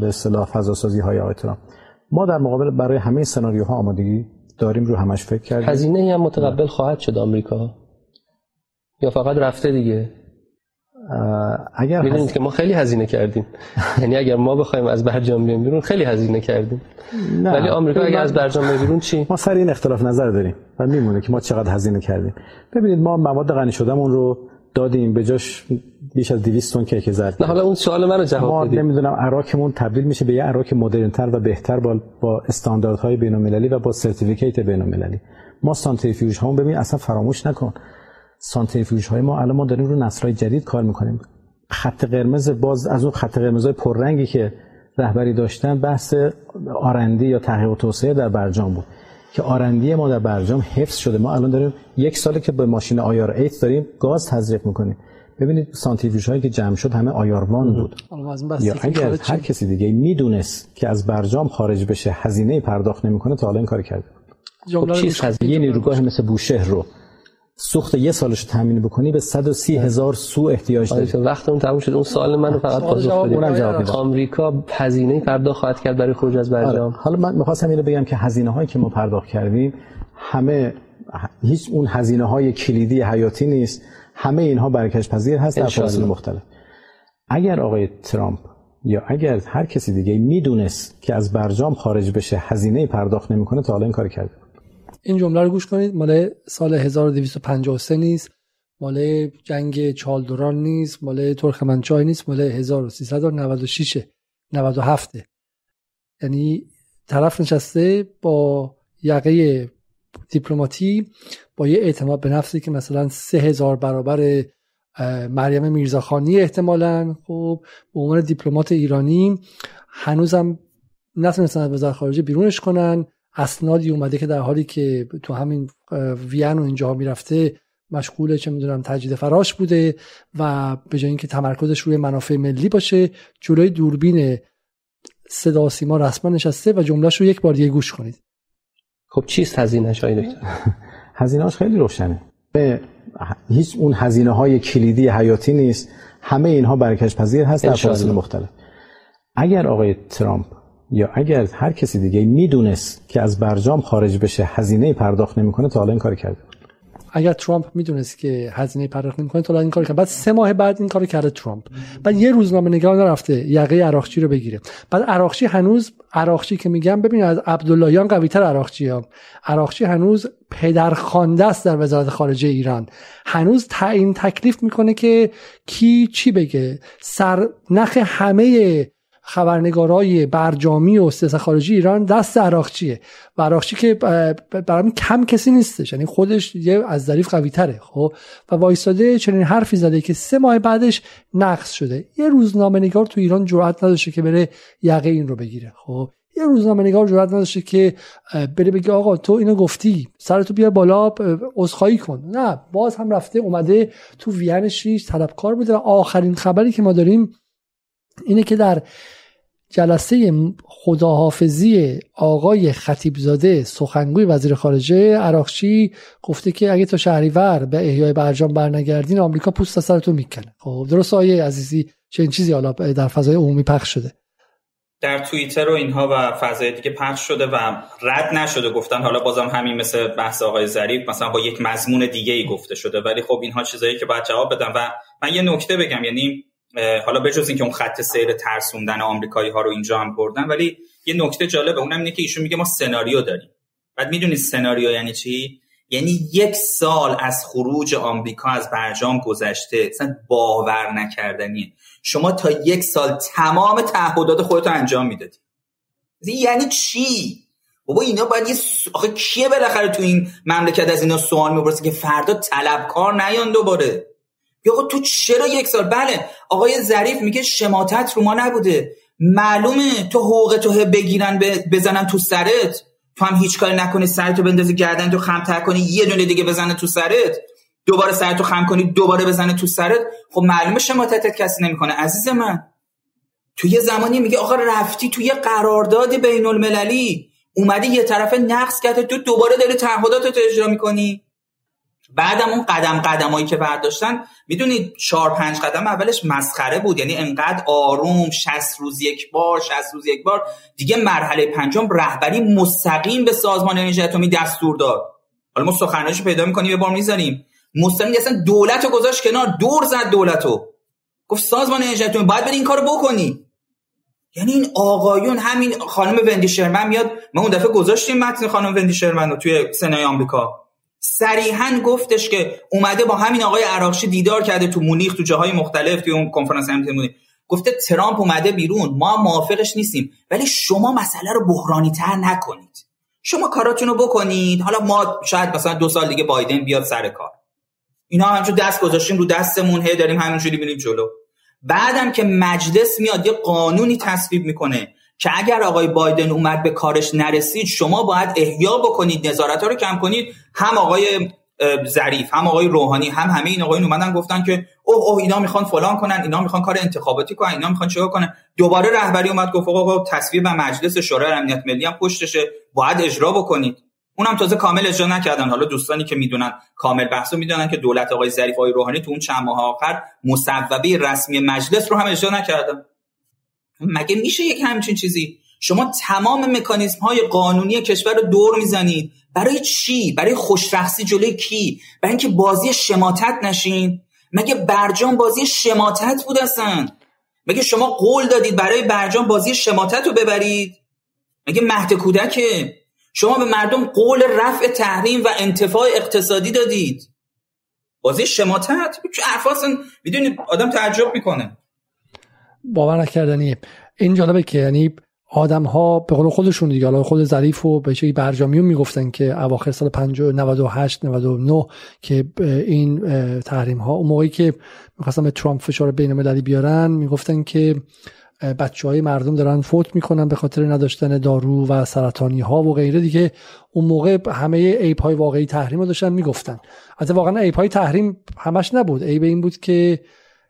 به اصطلاح فضاسازی های آقای ترامپ. ما در مقابل برای همه سناریوها آمادگی داریم، رو همش فکر کردیم. هزینه‌ای هم متقبل خواهد شد آمریکا یا فقط رفته دیگه؟ اگر می‌دونید هز... که ما خیلی هزینه کردیم، یعنی اگر ما بخوایم از برجام بیام بیرون خیلی هزینه کردیم، ولی آمریکا اگر از برجام بیام بیرون چی؟ ما سر این اختلاف نظر داریم و میمونه که ما چقدر هزینه کردیم. ببینید ما مواد غنی شدهمون رو دادیم، به جاش بیش از دویست تن کیک زرد. نه حالا اون سوال منو جواب بدید. ما نمیدونم عراقمون تبدیل میشه به یه عراق مدرن‌تر و بهتر با با استانداردهای بین‌المللی و با سرتیفیکیت بین‌المللی. ما سانتریفیوژ هامون ببین اصلا فراموش نکن. سانتریفیوژ های ما الان ما داریم رو نسل‌های جدید کار میکنیم. خط قرمز باز از اون خط قرمزهای پررنگی که رهبری داشتن بحث آرندی یا تحقیق و توسعه در برجام بود که آرندی ما در برجام حفظ شده. ما الان داریم یک ساله که به ماشین آیار هشت داریم گاز تزریق میکنیم. ببینید سانتریفیوژ هایی که جمع شد همه آیاروان بود. یا اگر هر کسی دیگه میدونست که از برجام خارج بشه هزینه پرداخت نمیکنه تا الان این کار کرده. خب چیز هزینه نیروگاه مثل بوشهر رو سوخت یه سالش تامین بکنی به صد و سی هزار سو احتیاج داره. وقتمون تموم شد. اون سوال منو فقط پاسخ بدید. اونم جواب بدید. آمریکا هزینه پرداخت خواهد کرد برای خروج از برجام. حالا من می‌خواستم اینو بگم که هزینه‌هایی که ما پرداخت کردیم همه هیچ اون هزینه‌های کلیدی حیاتی نیست. همه اینها برکش پذیر هست در فصول مختلف. اگر آقای ترامپ یا اگر هر کسی دیگه میدونست که از برجام خارج بشه هزینه پرداخت نمی‌کنه تا الان این کارو کرده. این جمله رو گوش کنید، مال سال هزار و دویست و پنجاه و سه نیست، مال جنگ چالدوران نیست، مال ترکمنچای نیست، مال هزار و سیصد و نود و شش نود و هفت. یعنی طرف نشسته با یقه دیپلماتی با یه اعتماد به نفسی که مثلا سه هزار برابر مریم میرزاخانی احتمالاً. خب به عنوان دیپلمات ایرانی هنوزم نتونستن از وزارت خارجه بیرونش کنن. اسنادی اومده که در حالی که تو همین وین و اینجا میرفته مشغول چه میدونم تجدید فراش بوده و به جای اینکه تمرکزش روی منافع ملی باشه جلوی دوربین صداوسیما رسما نشسته. و جمله‌ش رو یک بار دیگه گوش کنید. خب چیست هزینه‌اش آقای دکتر؟ هزینه‌اش خیلی روشنه. هیچ اون هزینه‌های کلیدی حیاتی نیست. همه اینها برکش پذیر هست در فصول مختلف. اگر آقای ترامپ یا اگر هر کسی دیگه میدونست که از برجام خارج بشه هزینه پرداخت نمیکنه تا الان این کارو کرده. اگر ترامپ میدونست که هزینه پرداخت نمیکنه تا الان این کارو کرده. بعد سه ماه بعد این کارو کرده ترامپ. بعد یه روزنامه نگار رفته یقه آراغچی رو بگیره. بعد آراغچی هنوز آراغچی که میگم ببین از عبداللهیان قوی‌تر آراغچی‌ها. آراغچی هنوز پدرخوانده است در وزارت خارجه ایران. هنوز تعیین تکلیف میکنه که کی چی بگه. سر نخ همه خبرنگارای برجامی و سیاست خارجی ایران دست آراغچیه. آراغچی که برام کم کسی نیستش، یعنی خودش یه از ظریف قوی‌تره. خب و وایساده چنین حرفی زده که سه ماه بعدش نقض شده. یه روزنامه‌نگار تو ایران جرئت نداشته که بره یقه این رو بگیره. خب یه روزنامه‌نگار جرئت نداشته که بره بگه آقا تو اینو گفتی، سرتو بیار بالا، عذرخواهی کن. نه، باز هم رفته اومده تو وین شیش طلبکار بوده. و آخرین خبری که ما داریم اینه که در جلسه خداحافظی آقای خطیبزاده سخنگوی وزیر خارجه، عراقچی گفته که اگه تا شهریور به احیای برجام برنگردین آمریکا پوست از سرتون میکنه. خب درست آیه عزیزی، چنین چیزی حالا در فضای عمومی پخش شده، در توییتر و اینها و فضای دیگه پخش شده و رد نشده. گفتن حالا بازم همین مثل بحث آقای ظریف مثلا با یک مضمون دیگه ای گفته شده، ولی خب اینها چیزایی که باید جواب بدم. و من یه نکته بگم، یعنی حالا بجز اینکه اون خط سیر ترسوندن آمریکایی ها رو اینجا هم بردن، ولی یه نکته جالبه اونم اینه که ایشون میگه ما سناریو داریم. بعد میدونید سناریو یعنی چی؟ یعنی یک سال از خروج آمریکا از برجام گذشته، اصلا باور نکردنیه. شما تا یک سال تمام تعهدات خودت رو انجام میدادی. یعنی چی؟ بابا اینا باید یه س... آخه کیه بالاخره تو این مملکت از اینا سوال میبرسه که فردا طلبکار نیان دوباره؟ یا تو چرا یک سال؟ بله آقای ظریف میگه شماتت رو ما نبوده، معلومه تو حقوق تو بگیرن بزنن تو سرت، تو هم هیچ کاری نکنی سرتو بندازی گردن تو خمتر کنی یه دونه دیگه بزنه تو سرت، دوباره سرتو خم کنی دوباره بزنه تو سرت. خب معلومه شماتتت کسی نمیکنه عزیز من. تو یه زمانی میگه آقا رفتی تو یه قرارداد بین المللی اومدی یه طرف نقص کرده، تو دوباره داری تعهداتت اجرا میکنی. بعدم اون قدم قدمایی که برداشتن، میدونید چهار پنج قدم اولش مسخره بود، یعنی انقدر آروم شصت روز یک بار شصت روز یک بار. دیگه مرحله پنجم رهبری مستقیم به سازمان انرژی اتمی دستور داد. حالا ما سخنرانیشو پیدا می‌کنیم یه بار می‌ذاریم. مستقیم اصلا دولتو گذاشت کنار، دور زد دولتو، گفت سازمان انرژی اتمی باید بری این کارو بکنی. یعنی این آقایون، همین خانم وندی شرمن میاد، ما اون دفعه گذاشتیم متن خانم وندی شرمن رو توی سنای آمریکا، صریحاً گفتش که اومده با همین آقای عراقچی دیدار کرده تو مونیخ، تو جاهای مختلف، تو اون کنفرانس امنیت مونیخ، گفته ترامپ اومده بیرون، ما موافقش نیستیم، ولی شما مسئله رو بحرانی‌تر نکنید، شما کاراتون رو بکنید، حالا ما شاید مثلا دو سال دیگه بایدن بیاد سر کار. اینا همینجور دست گذاشتیم رو دستمون، هی داریم همینجوری میریم جلو. بعدم که مجلس میاد یه قانونی تصویب میکنه که اگر آقای بایدن اومد به کارش نرسید، شما باید احیا بکنید، نظارت‌ها رو کم کنید. هم آقای ظریف، هم آقای روحانی، هم همه این آقایون اومدن گفتن که اوه اوه اینا میخوان فلان کنن، اینا میخوان کار انتخاباتی کنن، اینا میخوان چیکار کنن. دوباره رهبری اومد گفت آقا تصویب مجلس شورای امنیت ملی هم پشتشه، باید اجرا بکنید. اونم تازه کامل اجرا نکردن. حالا دوستانی که میدونن کامل بحثو میدونن که دولت آقای ظریف آقای روحانی تو اون چند ماه آخر مصوبه رسمی مجلس رو هم اجرا نکردن. مگه میشه یک همچین چیزی؟ شما تمام مکانیزم های قانونی کشور رو دور میزنید. برای چی؟ برای خوشرخصی جلوی کی؟ برای اینکه بازی شماتت نشین؟ مگه برجام بازی شماتت بود اصلا؟ مگه شما قول دادید برای برجام بازی شماتت رو ببرید؟ مگه مهد کودکه؟ شما به مردم قول رفع تحریم و انتفاع اقتصادی دادید. بازی شماتت؟ اصلا میدونید آدم تعجب میکنه. باور نکردنیه. این جالبه که یعنی آدم‌ها به قول خودشون دیگه، حالا خود ظریف و به شکلی برجامیون میگفتن که اواخر سال پنجاه و هشت نود و نه که این تحریم‌ها، اون موقعی که می‌خواستن به ترامپ فشار بین‌المللی بیارن، میگفتن که بچه‌های مردم دارن فوت میکنن به خاطر نداشتن دارو و سرطانی‌ها و غیره دیگه. اون موقع همه عیب‌های واقعی تحریم رو داشتن میگفتن. البته واقعا عیب‌های تحریم همش نبود، عیب این بود که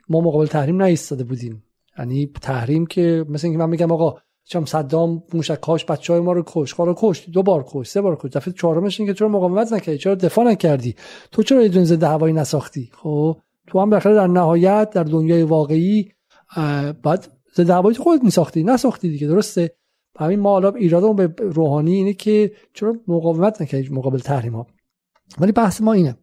ما مقابل تحریم نایستاده بودیم. یعنی تحریم که مثلا اینکه من میگم آقا چم صدام موشک‌هاش بچهای ما رو کشت، خارو کشت، دو بار کشت، سه بار کشت، دفعه چهارمش این که چرا مقاومت نکردی، چرا دفاع نکردی، تو چرا یه دونه ضد هوایی نساختی. خب تو هم بالاخره در نهایت در دنیای واقعی بعد ضد هوایی خودت میساختی، نساختی دیگه، درسته؟ همین ما حالا ایرادمون به روحانی اینه که چرا مقاومت نکردی مقابل تحریم‌ها. ولی بحث ما اینه،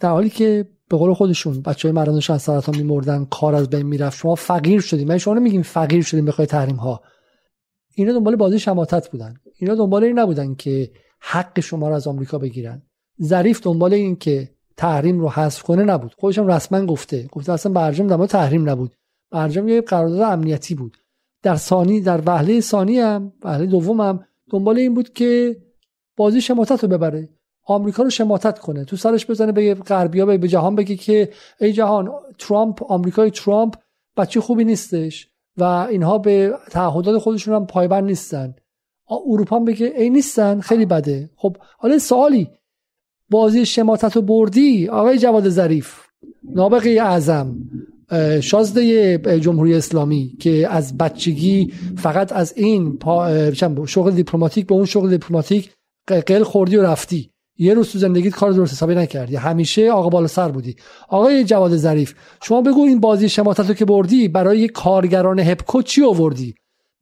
در حالی که به قول خودشون بچهای مردمش از سرطان می‌مردن، کار از بین میرفت، شما فقیر شدید. من شما نمیگیم فقیر شدیم بخاطر تحریم‌ها. اینا دنبال بازی شماتت بودن. اینا دنبال این نبودن که حق شما رو از آمریکا بگیرن. ظریف دنبال این که تحریم رو حذف کنه نبود. خودش هم رسما گفته، گفته اصلا برجام در مورد تحریم نبود. برجام یه قرارداد امنیتی بود. در ثانی در وهله ثانی هم وهله دوم هم دنبال این بود که بازی شماتت رو ببره، آمریکا رو شماتت کنه، تو سرش بزنه، به غربیا، به جهان بگه که ای جهان ترامپ، آمریکای ترامپ بچه خوبی نیستش و اینها به تعهدات خودشون هم پایبند نیستن. اروپا هم بگه ای نیستن، خیلی بده. خب حالا سوالی، بازی شماتت رو بردی آقای جواد ظریف، نابغه اعظم، شازده جمهوری اسلامی که از بچگی فقط از این شغل دیپلماتیک به اون شغل دیپلماتیک قل خوردی و رفتی، یه روز تو زندگیت کار درست حسابی نکردی، همیشه آقا بالا سر بودی. آقای جواد ظریف شما بگو این بازی شماتت رو که بردی، برای کارگران هپکو چی آوردی؟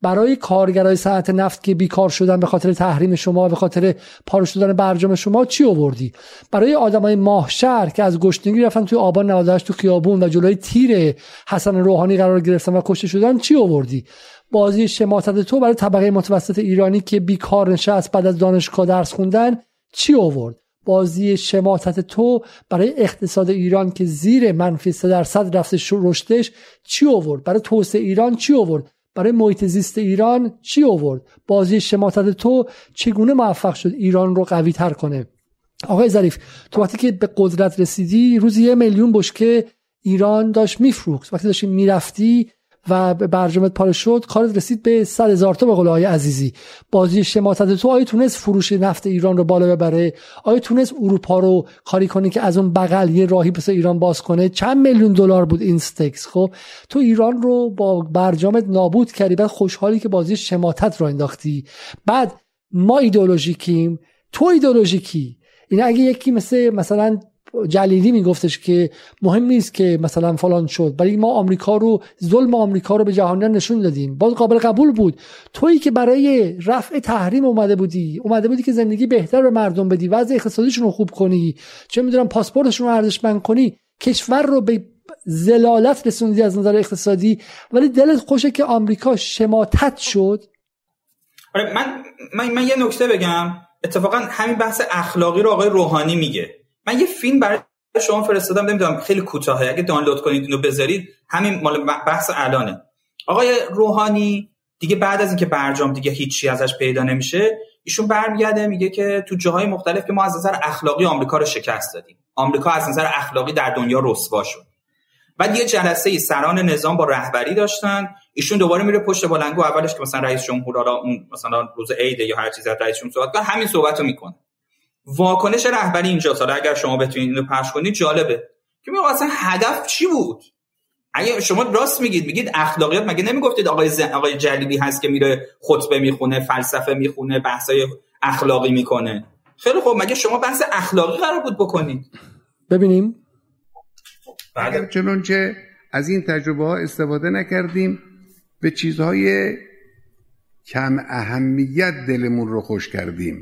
برای کارگرای صنعت نفت که بیکار شدن به خاطر تحریم شما، به خاطر پاره شدن برجام شما چی آوردی؟ برای آدمای ماهشهر که از گشنگی رفتن توی آبان نود و هشت تو خیابون و جلوی تیر حسن روحانی قرار گرفتن و کشته شدن چی آوردی؟ بازی شماتت تو برای طبقه متوسط ایرانی که بیکار نشست بعد از دانشگاه درس خوندن چی آورد؟ بازی شماتت تو برای اقتصاد ایران که زیر منفی سه درصد رفته رشدش چی آورد؟ برای توسعه ایران چی آورد؟ برای محیط زیست ایران چی آورد؟ بازی شماتت تو چگونه موفق شد ایران رو قوی تر کنه؟ آقای ظریف تو وقتی که به قدرت رسیدی روزی یه میلیون بشکه ایران داشت میفروخت، وقتی داشتی میرفتی و برجامت پاره شد کارت رسید به صد هزار تا. به قول آقای عزیزی بازی شماتت تو آیا تونست فروش نفت ایران رو بالا ببره؟ آیا تونست اروپا رو کاری کنی که از اون بغل یه راهی پس ایران باز کنه؟ چند میلیون دلار بود این استکس. خب تو ایران رو با برجامت نابود کردی، بعد خوشحالی که بازی شماتت رو انداختی. بعد ما ایدئولوژیکیم، تو ایدئولوژیکی. این اگه یکی مثل مثلا جلیلی میگفتش که مهم نیست که مثلا فلان شد، برای ما آمریکا رو، ظلم آمریکا رو به جهانیان نشون دادیم، باز قابل قبول بود. تویی که برای رفع تحریم اومده بودی، اومده بودی که زندگی بهتر به مردم بدی، وضع اقتصادیشون رو خوب کنی، چه میدونم پاسپورتشون رو ارزشمند کنی، کشور رو به ذلالت رسوندی از نظر اقتصادی، ولی دلت خوشه که آمریکا شماتت شد. آره من من من یه نکته بگم، اتفاقا همین بحث اخلاقی رو آقای روحانی میگه. من یه فیلم برای شما فرستادم، نمیدونم خیلی کوتاهه، اگه دانلود کنید اینو بذارید، همین مال بحث الانه. آقای روحانی دیگه بعد از اینکه برجام دیگه هیچی ازش پیدا نمیشه، ایشون برمیگرده میگه که تو جاهای مختلف که ما از نظر اخلاقی آمریکا رو شکست دادیم، آمریکا از نظر اخلاقی در دنیا رسوا شد. بعد یه جلسه سران نظام با رهبری داشتن، ایشون دوباره میره پشت بلندگو، اولش که مثلا رئیس جمهور آلا اون مثلا روز عید یا هر چیزی رئیس جمهور صحبت کرد، همین صحبتو میکنه. واکنش رهبری اینجا ساله اگر شما بتونید اینو پخش کنید جالبه که میگه اصلا هدف چی بود؟ اگه شما راست میگید، میگید اخلاقیات، مگه نمیگفتید آقای ز... آقای جلیلی هست که میره خطبه میخونه، فلسفه میخونه، بحثای اخلاقی میکنه؟ خیلی خوب، مگه شما بحث اخلاقی قرار بود بکنید؟ ببینیم اگر چنانچه از این تجربه ها استفاده نکردیم، به چیزهای کم اهمیت دلمون رو خوش کردیم.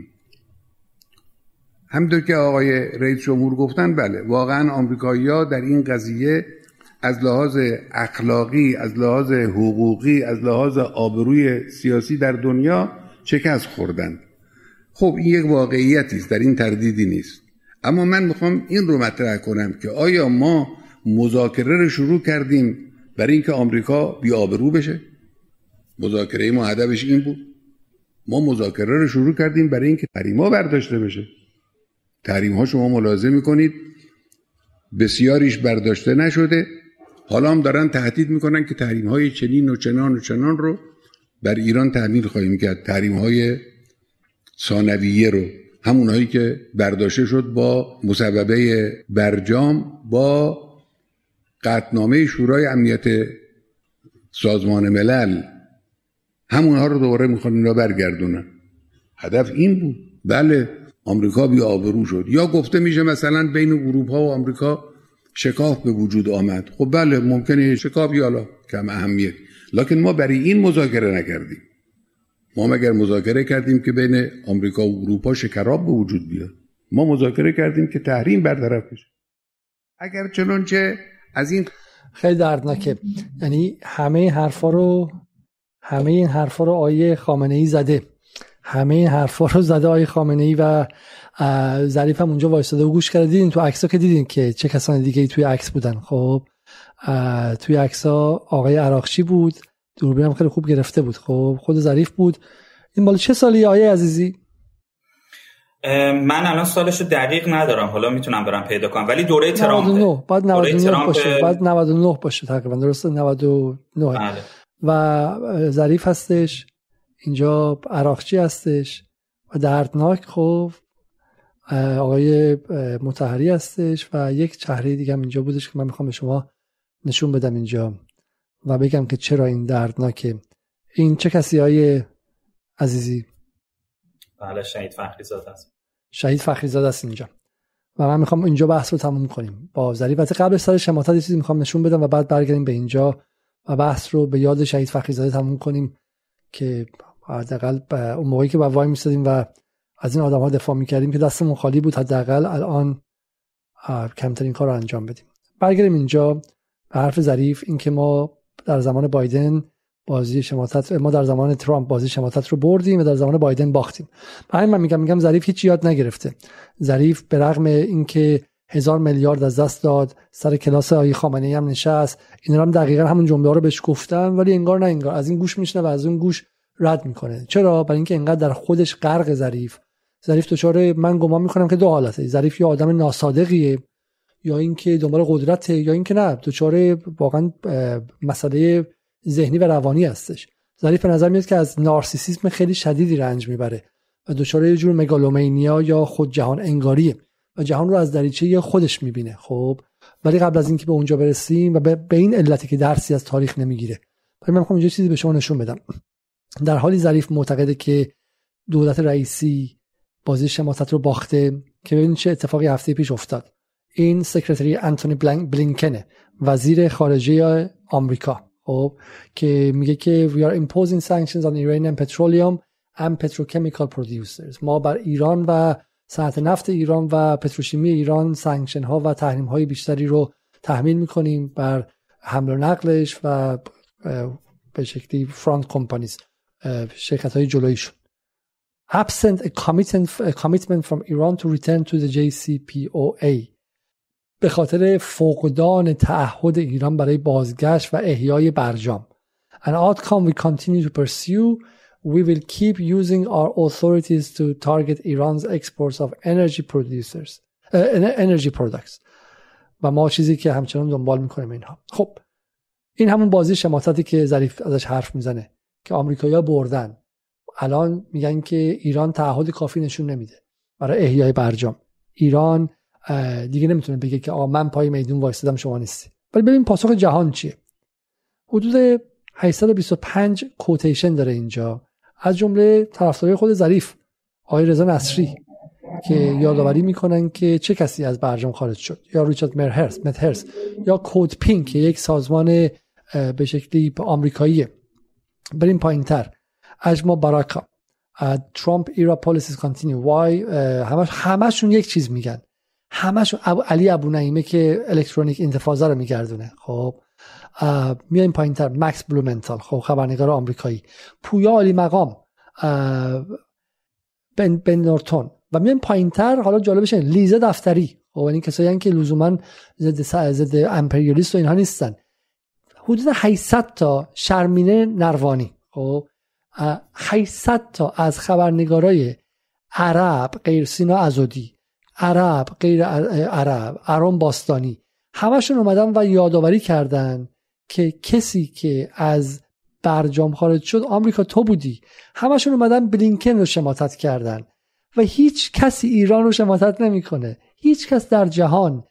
همونطور که آقای رئیس جمهور گفتن، بله واقعا آمریکایی‌ها در این قضیه از لحاظ اخلاقی، از لحاظ حقوقی، از لحاظ آبروی سیاسی در دنیا شکست خوردن. خب این یک واقعیتی است، در این تردیدی نیست. اما من میخوام این رو مطرح کنم که آیا ما مذاکره رو شروع کردیم برای اینکه آمریکا بی آبرو بشه؟ مذاکره ما هدفش این بود؟ ما مذاکره رو شروع کردیم برای اینکه تحریم‌ها برداشته بشه. تحریم ها شما ملاحظه میکنید بسیاریش برداشته نشده، حالا هم دارن تهدید میکنن که تحریم های چنین و چنان و چنان رو بر ایران تعمیل خواهیم کرد. تحریم های ثانویه رو، همونهایی که برداشته شد با مسببه برجام، با قطعنامه شورای امنیت سازمان ملل، همونها رو دوباره میخوان اینا برگردونن. هدف این بود. بله آمریکا بی آبرو شد، یا گفته میشه مثلا بین اروپا و آمریکا شکاف به وجود آمد. خب بله ممکنه شکاف یالا کم اهمیت، لکن ما برای این مذاکره نکردیم. ما مگر مذاکره کردیم که بین آمریکا و اروپا شکراب به وجود بیاد؟ ما مذاکره کردیم که تحریم برطرف بشه. اگر چنانچه از این خیلی دردناکه، یعنی همه این حرفا رو همه این حرفا رو آیه خامنه‌ای زده، همه این حرفا رو زده آقای خامنه‌ای و ظریف هم اونجا وایساده و گوش کرده. دیدین تو عکس‌ها که دیدین که چه کسان دیگه ای توی عکس بودن. خب توی عکس‌ها آقای عراقچی بود، دوربین هم خیلی خوب گرفته بود. خب خود ظریف بود. این مال چه سالیه آیه عزیزی؟ من الان سالشو دقیق ندارم، حالا میتونم برام پیدا کنم، ولی دوره ترامپ بعد نود و نه باشه، بعد نود و نه باشه تقریبا، درسته نود و نه. بله. و ظریف هستش اینجا، عراقچی هستش و دردناک، خب آقای مطهری هستش و یک چهره دیگه هم اینجا بودش که من میخوام به شما نشون بدم اینجا و بگم که چرا این دردناکه. این چه کسی های عزیزی؟ بله شهید فخریزاده است. شهید فخریزاده است اینجا و من میخوام اینجا بحث رو تموم کنیم با ظریف. قبل سر شماتت یه چیزی میخوام نشون بدم و بعد برگردیم به اینجا و بحث رو به یاد شهید فخریزاده تموم کنیم که حداقل اون موقعی که با وای میستادیم و از این آدم‌ها دفاع میکردیم که دستمون خالی بود، حداقل الان کمترین کار رو انجام بدیم. برگردیم اینجا به حرف ظریف، این که ما در زمان بایدن بازی شماتت، ما در زمان ترامپ بازی شماتت رو بردیم و در زمان بایدن باختیم. همین من میگم میگم ظریف هیچ یاد نگرفته. ظریف به رغم اینکه هزار میلیارد از دست داد، سر کلاس آقای خامنه‌ای هم نشست، اینا هم دقیقاً همون جمله رو بهش گفتن، ولی انگار نه انگار از این گوش میشنه و از اون گوش رد میکنه. چرا؟ برای اینکه انقدر در خودش غرق ظریف. ظریف دچار، من گمان میکنم که دو حالته، ظریف یا آدم ناصادقیه یا اینکه دنبال قدرت، یا اینکه نه، دچار واقعا مسئله ذهنی و روانی هستش. ظریف به نظر میاد که از نارسیسیسم خیلی شدیدی رنج میبره و دچار یه جور مگالومانیا یا خود جهان انگاریه و جهان رو از دریچه خودش میبینه. خب ولی قبل از اینکه به اونجا برسیم و به این علتی که درسی از تاریخ نمیگیره، ولی من میخوام یه چیزی به شما نشون بدم. در حالی ظریف معتقده که دولت رئیسی بازی شماتت رو باخته که ببینید چه اتفاقی هفته پیش افتاد. این سکرتری آنتونی بلینکن، وزیر خارجه آمریکا، خب که میگه که we are imposing sanctions on Iranian petroleum and petrochemical producers. ما بر ایران و صنعت نفت ایران و پتروشیمی ایران سانکشن ها و تحریم های بیشتری رو تحمیل میکنیم بر حمل و نقلش و به شکلی فرانت کمپانیز، شرکت های جلویشون. absent a commitment from Iran to return to the جی سی پی او ای. به خاطر فقدان تعهد ایران برای بازگشت و احیای برجام. An outcome we continue to pursue. We will keep using our authorities to target Iran's exports of energy producers, uh, energy products. و ما چیزی که همچنان دنبال میکنیم اینها. خب این همون بازی شماتتی که ظریف ازش حرف میزنه که آمریکایی‌ها بردن، الان میگن که ایران تعهد کافی نشون نمیده برای احیای برجام. ایران دیگه نمیتونه بگه که آ من پای میدون وایسادم شما نیستی. ولی ببین پاسخ جهان چیه. حدود هشتصد و بیست و پنج کوتیشن داره اینجا، از جمله طرفدارای خود ظریف، آقای رضا نصری که یادآوری میکنن که چه کسی از برجام خارج شد، یا ریچارد مرهرس متهرس یا کد پینک که یک سازمان به شکلی آمریکاییه. بریم پایینتر، اجما باراکا، ترامپ ایرا پالیسیز کانتینیو وای، همش همشون یک چیز میگن، همشون علی ابو نعیمه که الکترونیک انتفاضه رو میگردونه. خب میایم پایینتر، مکس بلومنتال، خب خبرنگار آمریکایی، پویا عالی مقام، بن بن نورتون، و میایم پایینتر، حالا جالبش اینه لیزه دفتری، خب این کسایی که لزوما ضد ضد امپریالیست و اینها نیستن. حدود هشتصد تا شرمینه نروانی، خب هشتصد تا از خبرنگارای عرب غیر سینا عزودی، عرب غیر عرب، آرام باستانی، همشون اومدن و یادآوری کردن که کسی که از برجام خارج شد آمریکا تو بودی. همشون اومدن بلینکن رو شماتت کردن و هیچ کسی ایران رو شماتت نمیکنه. هیچ کس در جهان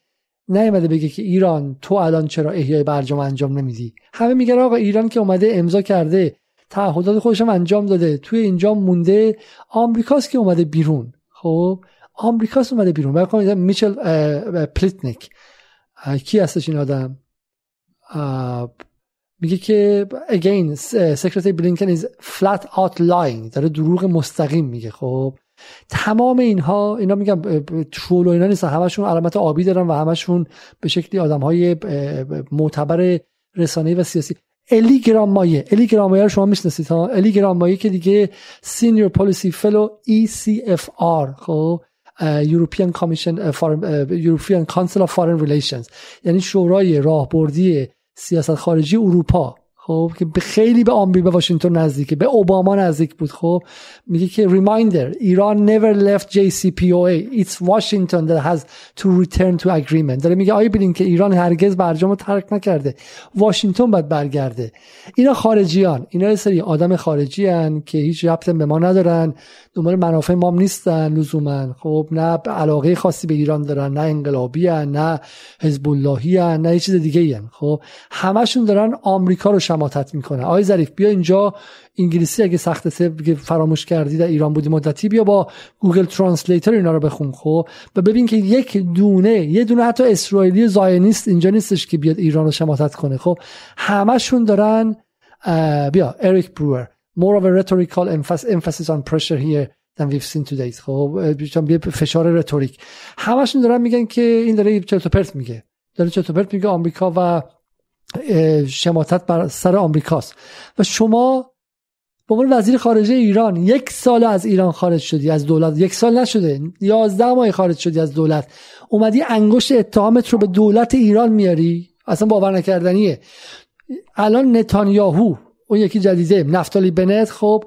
نیومده بگه که ایران تو الان چرا احیای برجام انجام نمیدی. همه میگن آقا ایران که اومده امضا کرده، تعهدات خودش هم انجام داده، توی اینجا مونده، آمریکاست که اومده بیرون. خب آمریکاست اومده بیرون. مثلا میچل پلیتنیک کی هستش این آدم؟ میگه که again secretary Blinken is flat out lying، داره دروغ مستقیم میگه. خب تمام اینها، اینا میگم ترول و اینا نیستن، همشون علامت آبی دارن و همشون به شکلی آدمهای معتبر رسانه‌ای و سیاسی. الی گرامایه، الی گرامایه رو شما میشناسید ها، الی گرامایه که دیگه senior policy fellow ای سی اف آر، خب European Commission uh, Foreign uh, European Council of Foreign Relations، یعنی شورای راهبردی سیاست خارجی اروپا. خب که خیلی به آمبی به واشنگتن نزدیکه، به اوباما نزدیک بود. خب میگه که ریمایندر ایران never left جی سی پی او ای، it's Washington that has to return to agreement. داره میگه آیه بلینکن که ایران هرگز برجامو ترک نکرده، واشنگتن باید برگرده. اینا خارجیان، اینا یه سری آدم خارجی ان که هیچ ربطی به ما ندارن، دنبال منافع ما نیستن لزوما. خب نه علاقه خاصی به ایران دارن، نه انقلابی ان، نه حزب اللهی ان، نه چیز دیگه ای ان. خب همشون دارن آمریکا رو شماتت میکنه. آقای ظریف بیا اینجا، انگلیسی اگه سختته فراموش کردی، در ایران بودی مدتی، بیا با گوگل ترنسلیتر اینا رو بخون خب و ببین که یک دونه یه دونه حتی اسرائیلی زاینیست اینجا نیستش که بیاد ایران رو شماتت کنه. خب همشون دارن بیا اریک برور more of a rhetorical emphasis on pressure here than we've seen today. خب بیا فشار رتوریک. همشون دارن میگن که این داره چرت و پرت میگه، داره چرت و پرت میگه آمریکا و شماتت بر سر آمریکاست. و شما به عنوان وزیر خارجه ایران یک سال از ایران خارج شدی از دولت، یک سال نشده یازده ماه خارج شدی از دولت، اومدی انگشت اتهامت رو به دولت ایران میاری؟ اصلا باور نکردنیه. الان نتانیاهو، اون یکی جدیده، نفتالی بنت، خب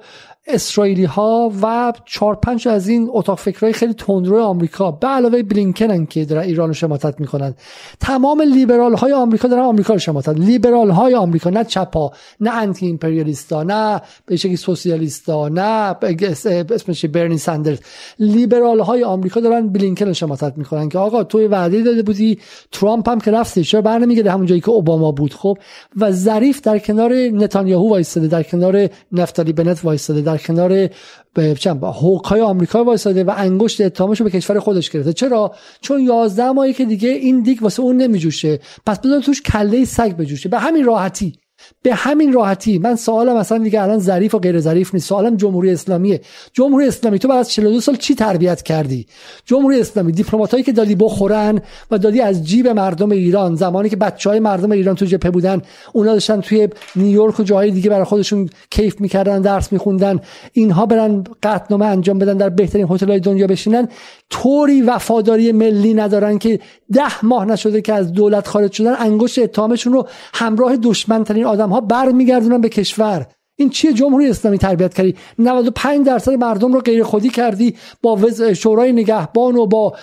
اسرائیلی ها و چهار پنج از این اتاق فکرای خیلی تندرو آمریکا به علاوه بلینکنن که در ایران رو شماتت میکنن. تمام لیبرال های آمریکا دارن آمریکا رو شماتت. لیبرال های آمریکا، نه چپا، نه آنتی امپریالیستا، نه به شکلی سوسیالیستا، نه اسمش برنی ساندرز. لیبرال های آمریکا دارن بلینکن رو شماتت میکنن که آقا توی وعده داده بودی، ترامپ هم که رفت چرا برنمیگرده همون جایی که اوباما بود. خب و ظریف در کنار نتانیاهو وایساده، در کنار نفتالی بنت وایساده، در کنار به چند هوکای آمریکا وایساده و انگشت اتهامشو به کشور خودش گرفته. چرا؟ چون یازده ماهی که دیگه این دیگ واسه اون نمیجوشه، پس بذار توش کله سگ بجوشه. به همین راحتی، به همین راحتی. من سوالم اصلا دیگه الان ظریف و غیر ظریف نیست، سوالم جمهوری اسلامیه. جمهوری اسلامی تو بعد از چهل و دو سال چی تربیت کردی؟ جمهوری اسلامی دیپلماتایی که دادی بخورن و دادی از جیب مردم ایران، زمانی که بچهای مردم ایران تو جبهه بودن، اونا داشتن توی نیویورک و جاهای دیگه برای خودشون کیف میکردن، درس میخوندن، اینها برن قطعنامه انجام بدن، در بهترین هتل‌های دنیا بشینن، طوری وفاداری ملی ندارن که ده ماه نشده که از دولت خارج شدن، انگشت اتهامشون رو همراه دشمن ترین آدم ها برمیگردونن به کشور. این چیه جمهوری اسلامی تربیت کردی؟ نود و پنج درصد مردم رو غیر خودی کردی با شورای نگهبان و با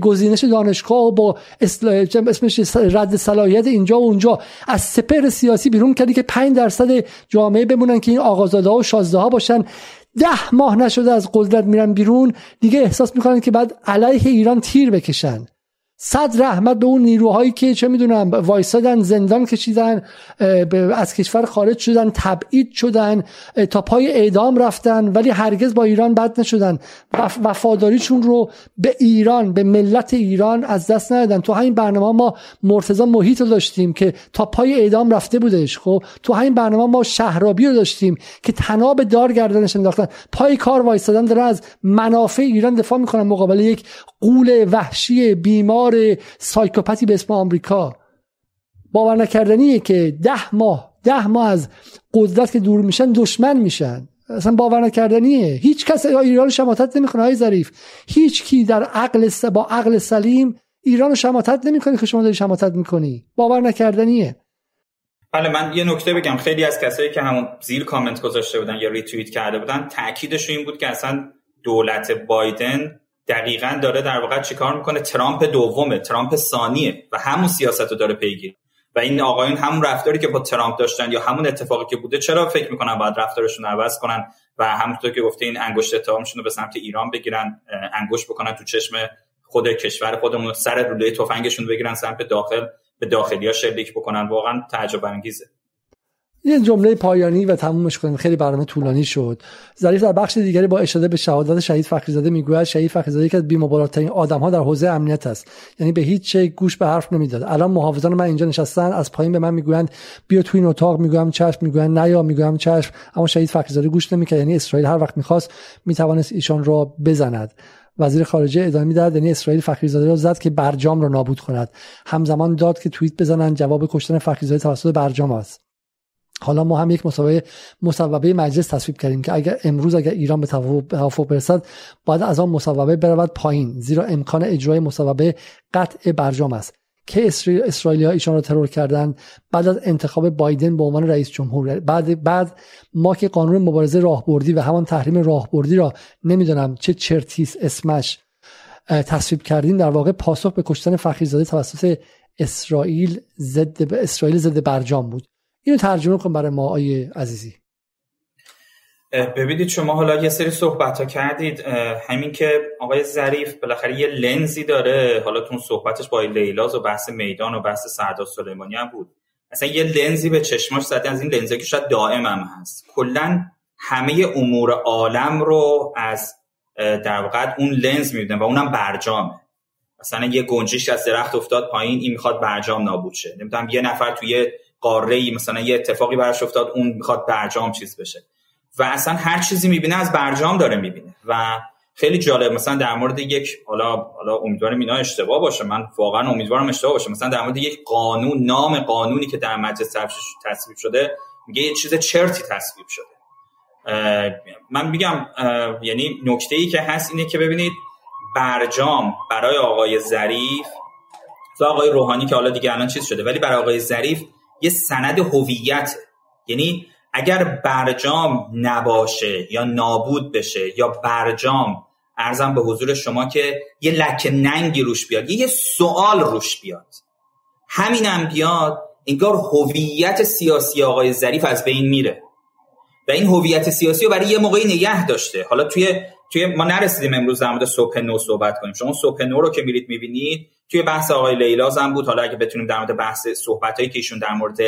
گزینش دانشگاه و با اسمش رد صلاحیت اینجا و اونجا. از سپهر سیاسی بیرون کردی که پنج درصد جامعه بمونن که این آقازاده ها و شازده ها باشن. ده ماه نشده از قدرت میرن بیرون، دیگه احساس میکنن که بعد علیه ایران تیر بکشن. صد رحمت به اون نیروهایی که چه میدونم وایسادن، زندان کشیدن، از کشور خارج شدن، تبعید شدن، تا پای اعدام رفتن، ولی هرگز با ایران بد نشدن. وف... وفاداریشون رو به ایران، به ملت ایران از دست ندادن. تو همین برنامه ما مرتضی محیط رو داشتیم که تا پای اعدام رفته بودش. خب تو همین برنامه ما شهرابی رو داشتیم که تناب دار گردنش انداختن، پای کار وایسادن، دارن از منافع ایران دفاع میکنن مقابل یک غول وحشی بیمار سایکوپاتی به اسم آمریکا. باور نکردنیه که ده ماه ده ماه از قدرت که دور میشن دشمن میشن. اصلا باور نکردنیه. هیچ کس ایران رو شماتت نمیکنه آقای ظریف. هیچ کی در عقل س... با عقل سلیم ایران رو شماتت نمیکنه که شما داری شماتت میکنی. باور نکردنیه. بله، من یه نکته بگم. خیلی از کسایی که همون زیر کامنت گذاشته بودن یا ریتوییت کرده بودن، تاکیدش این بود که اصلا دولت بایدن دقیقاً داره در واقع چیکار میکنه؟ ترامپ دومه، ترامپ ثانیه و همون سیاستو داره پیگیر. و این آقایون همون رفتاری که با ترامپ داشتن یا همون اتفاقی که بوده، چرا فکر میکنن باید رفتارشون عوض کنن و همونطور که گفته این انگشت اتهامشون رو به سمت ایران بگیرن، انگشت بکنن تو چشم خود کشور خودمون، سر لوله تفنگشون بگیرن سمت داخل، به داخلی‌ها شلیک بکنن؟ واقعاً تعجب انگیزه. یه جمله پایانی و تمومش کنیم، خیلی برنامه طولانی شد. ظریف در بخش دیگری با اشاره به شهادت شهید فخریزاده میگوید شهید فخریزاده یکی از بی‌مبالاترین آدم‌ها در حوزه امنیت است، یعنی به هیچ چیز گوش به حرف نمیداد. الان محافظان من اینجا نشستن، از پایین به من میگویند بیا تو این اتاق، میگم چشم، میگن نیا، میگم چشم، اما شهید فخریزاده گوش نمیکرد. یعنی اسرائیل هر وقت می‌خواست میتوانست ایشان را بزند. وزیر خارجه ادامه میداد یعنی اسرائیل فخریزاده را زد که برجام را نابود کند، همزمان داد که توییت بزنند جواب کشتن فخریزاده توسط برجام است. حالا ما هم یک مصوبه مصوبه مجلس تصویب کردیم که اگر امروز اگر ایران به توافق برسد، باید از آن مصوبه برود پایین، زیرا امکان اجرای مصوبه قطع برجام است. که اسرائیلی‌ها ایشان را ترور کردند بعد از انتخاب بایدن به عنوان رئیس جمهور. بعد بعد ما که قانون مبارزه راهبردی و همان تحریم راهبردی را نمیدونم چه چرتیس اسمش تصویب کردیم، در واقع پاسخ به کشتن فخریزاده توسط اسرائیل ضد به اسرائیل ضد برجام بود. اینو ترجمه کن برای ما آقای عزیزی. ببینید شما حالا یه سری صحبت‌ها کردید، همین که آقای ظریف بالاخره یه لنزی داره، حالا تون صحبتش با لیلاز و بحث میدان و بحث سردار سلیمانی هم بود، اصلا یه لنزی به چشماش زدن از این لنزه که شاید دائم هم هست، کلن همه امور عالم رو از در واقع اون لنز می‌بینن و اونم برجامه. مثلا یه گنجشک از درخت افتاد پایین، این میخواد برجام نابود شه. نمی‌دونم یه نفر توی قاره‌ای مثلا یه اتفاقی براش افتاد، اون میخواد برجام چیز بشه و اصلا هر چیزی میبینه از برجام داره میبینه. و خیلی جالب مثلا در مورد یک حالا حالا امیدوارم اینا اشتباه باشه، من واقعا امیدوارم اشتباه باشه، مثلا در مورد یک قانون، نام قانونی که در مجلس تصویب شده میگه یه چیز چرتی تصویب شده. من میگم یعنی نکته‌ای که هست اینه که ببینید برجام برای آقای ظریف و آقای روحانی که حالا دیگه الان چیز شده، ولی برای آقای ظریف یه سند هویته. یعنی اگر برجام نباشه یا نابود بشه یا برجام ارزم به حضور شما که یه لکه ننگی روش بیاد، یه سوال روش بیاد، همینم بیاد، انگار هویت سیاسی آقای ظریف از بین میره و این هویت سیاسی رو برای یه موقعی نگه داشته. حالا توی توی ما نرسیدیم امروز در مورد صبح نو صحبت کنیم، شما صبح نو رو که میرید میبینید توی بحث آقای لیلاز هم بود، حالا اگه بتونیم در مورد بحث صحبتایی که ایشون در مورد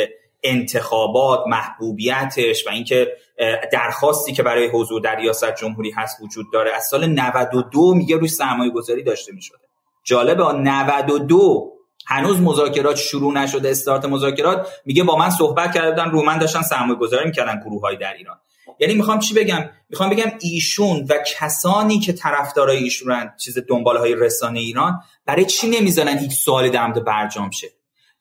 انتخابات، محبوبیتش و اینکه درخواستی که برای حضور در ریاست جمهوری هست وجود داره، از سال نود و دو میگه روی سرمایه‌گذاری داشته می‌شده. جالبه نود و دو هنوز مذاکرات شروع نشده، استارت مذاکرات، میگه با من صحبت کردن، رو من داشتن سرمایه‌گذاری می‌کردن گروه‌های در ایران. یعنی میخوام چی بگم؟ میخوام بگم ایشون و کسانی که طرفدارای ایشونن، چیز دنباله‌های رسانه ایران، برای چی نمی‌ذارن هیچ سوالی در مورد برجام شه؟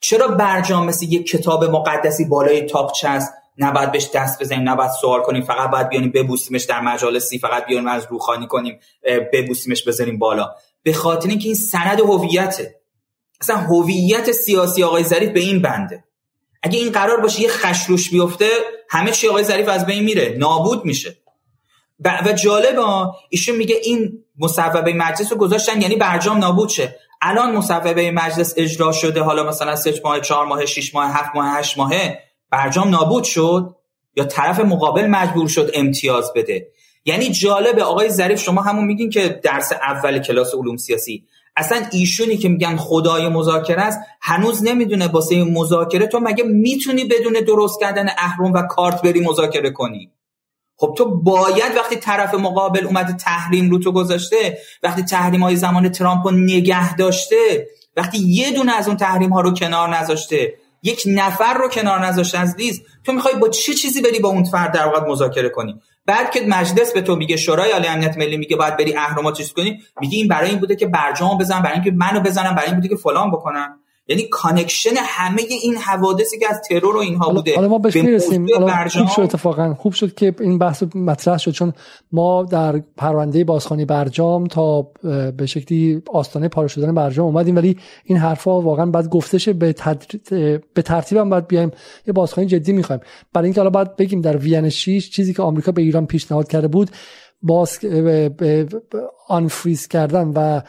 چرا برجام مثل یک کتاب مقدسی بالای تاقچه است، نباید بهش دست بزنیم، نباید سوال کنیم، فقط باید بیانیم ببوسیمش در مجالسی، فقط بیانیم از روخانی کنیم ببوسیمش بزنیم بالا؟ به خاطر اینکه این سند هویته. اصلا هویت سیاسی آقای ظریف به این بنده. اگه این قرار باشه یه خشروش بیفته، همه چی آقای ظریف از بین میره، نابود میشه. و جالبه ایشون میگه این مصوبه مجلس رو گذاشتن یعنی برجام نابود شه. الان مصوبه مجلس اجرا شده، حالا مثلا سه ماه، چهار ماه، شش ماه، هفت ماه، هشت ماه، برجام نابود شد یا طرف مقابل مجبور شد امتیاز بده. یعنی جالب آقای ظریف، شما همون میگین که درس اول کلاس علوم سیاسی، اصلا ایشونی که میگن خدای مذاکره است، هنوز نمیدونه واسه مذاکره تو مگه میتونی بدون درست کردن اهرم و کارت بری مذاکره کنی؟ خب تو باید وقتی طرف مقابل اومده تحریم رو تو گذاشته، وقتی تحریم‌های زمان ترامپ رو نگه داشته، وقتی یه دونه از اون تحریم‌ها رو کنار نذاشته، یک نفر رو کنار نذاشته از لیست، تو می‌خوای با چه چی چیزی بری با اون فرد در واقع مذاکره کنی؟ بعد که مجلس به تو میگه، شورای عالی امنیت ملی میگه باید بری اهرم‌ها چیز کنی، میگی این برای این بوده که برجام بزنم، برای اینکه منو بزنم، برای این بوده که فلان بکنم. یعنی کانکشن همه این حوادثی که از ترور و اینها بوده. حالا ما بهش میرسیم. خوب شد اتفاقا، خوب شد که این بحث مطرح شد، چون ما در پرونده بازخوانی برجام تا به شکلی آستانه پاره شدن برجام اومدیم، ولی این حرفا واقعا بعد گفتشه. به تدر... به ترتیب هم بعد بیایم یه بازخوانی جدی میخوایم، برای اینکه حالا بعد بگیم در وین شش چیزی که آمریکا به ایران پیشنهاد کرده بود، باز آن فریز کردن و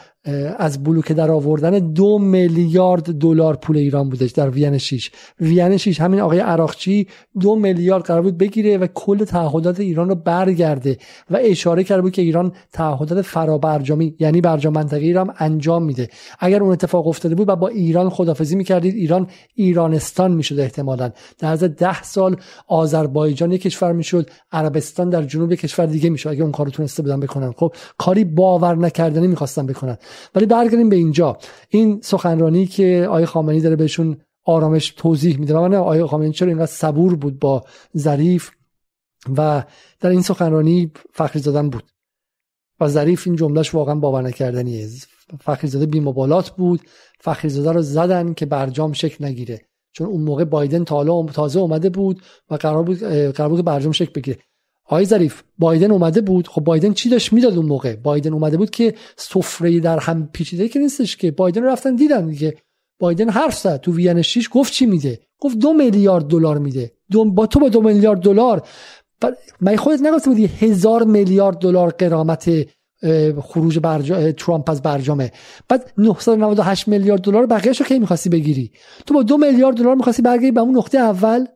از بلوک در آوردن دو میلیارد دلار پول ایران بودش در وین شش. وین شش همین آقای آراغچی دو میلیارد قرار بود بگیره و کل تعهدات ایران رو برگرده و اشاره کرده بود که ایران تعهدات فرابرجامی، یعنی برجام منطقه‌ای را هم انجام میده. اگر اون اتفاق افتاده بود و با ایران خدافزی میکردید، ایران ایرانستان میشد احتمالاً. در از ده سال آذربایجان یک کشور میشد، عربستان در جنوب یک کشور دیگه میشد، اگه اون کارو تونسته بودن بکنن. خب کاری باور نکردنی می‌خواستن بکنن. ولی برگردیم به اینجا، این سخنرانی که آقای خامنهای داره بهشون آرامش توضیح میده. من آقای خامنهای چرا اینقدر صبور بود با ظریف و در این سخنرانی فخریزاده بود و ظریف این جملهش واقعا باور نکردنیه. فخریزاده بی‌مبالات بود، فخریزاده رو زدن که برجام شکل نگیره، چون اون موقع بایدن تازه اومده بود و قرار بود قرار بود برجام شکل بگیره. آقای ظریف بایدن اومده بود، خب بایدن چی داشت میداد اون موقع؟ بایدن اومده بود که سفره در هم پیچیده که نیستش، که بایدن رفتن دیدن دیگه، بایدن حرف زد تو وین شیش، گفت چی میده؟ گفت دو میلیارد دلار میده. دو با تو با دو میلیارد دلار بر... من خودت نگفتی بودی هزار میلیارد دلار قرامت خروج برجام ترامپ از برجامه، بعد نهصد و نود و هشت میلیارد دلار بقیه‌شو کی می‌خواستی بگیری؟ تو با دو میلیارد دلار می‌خواستی برگردی به اون نقطه اول؟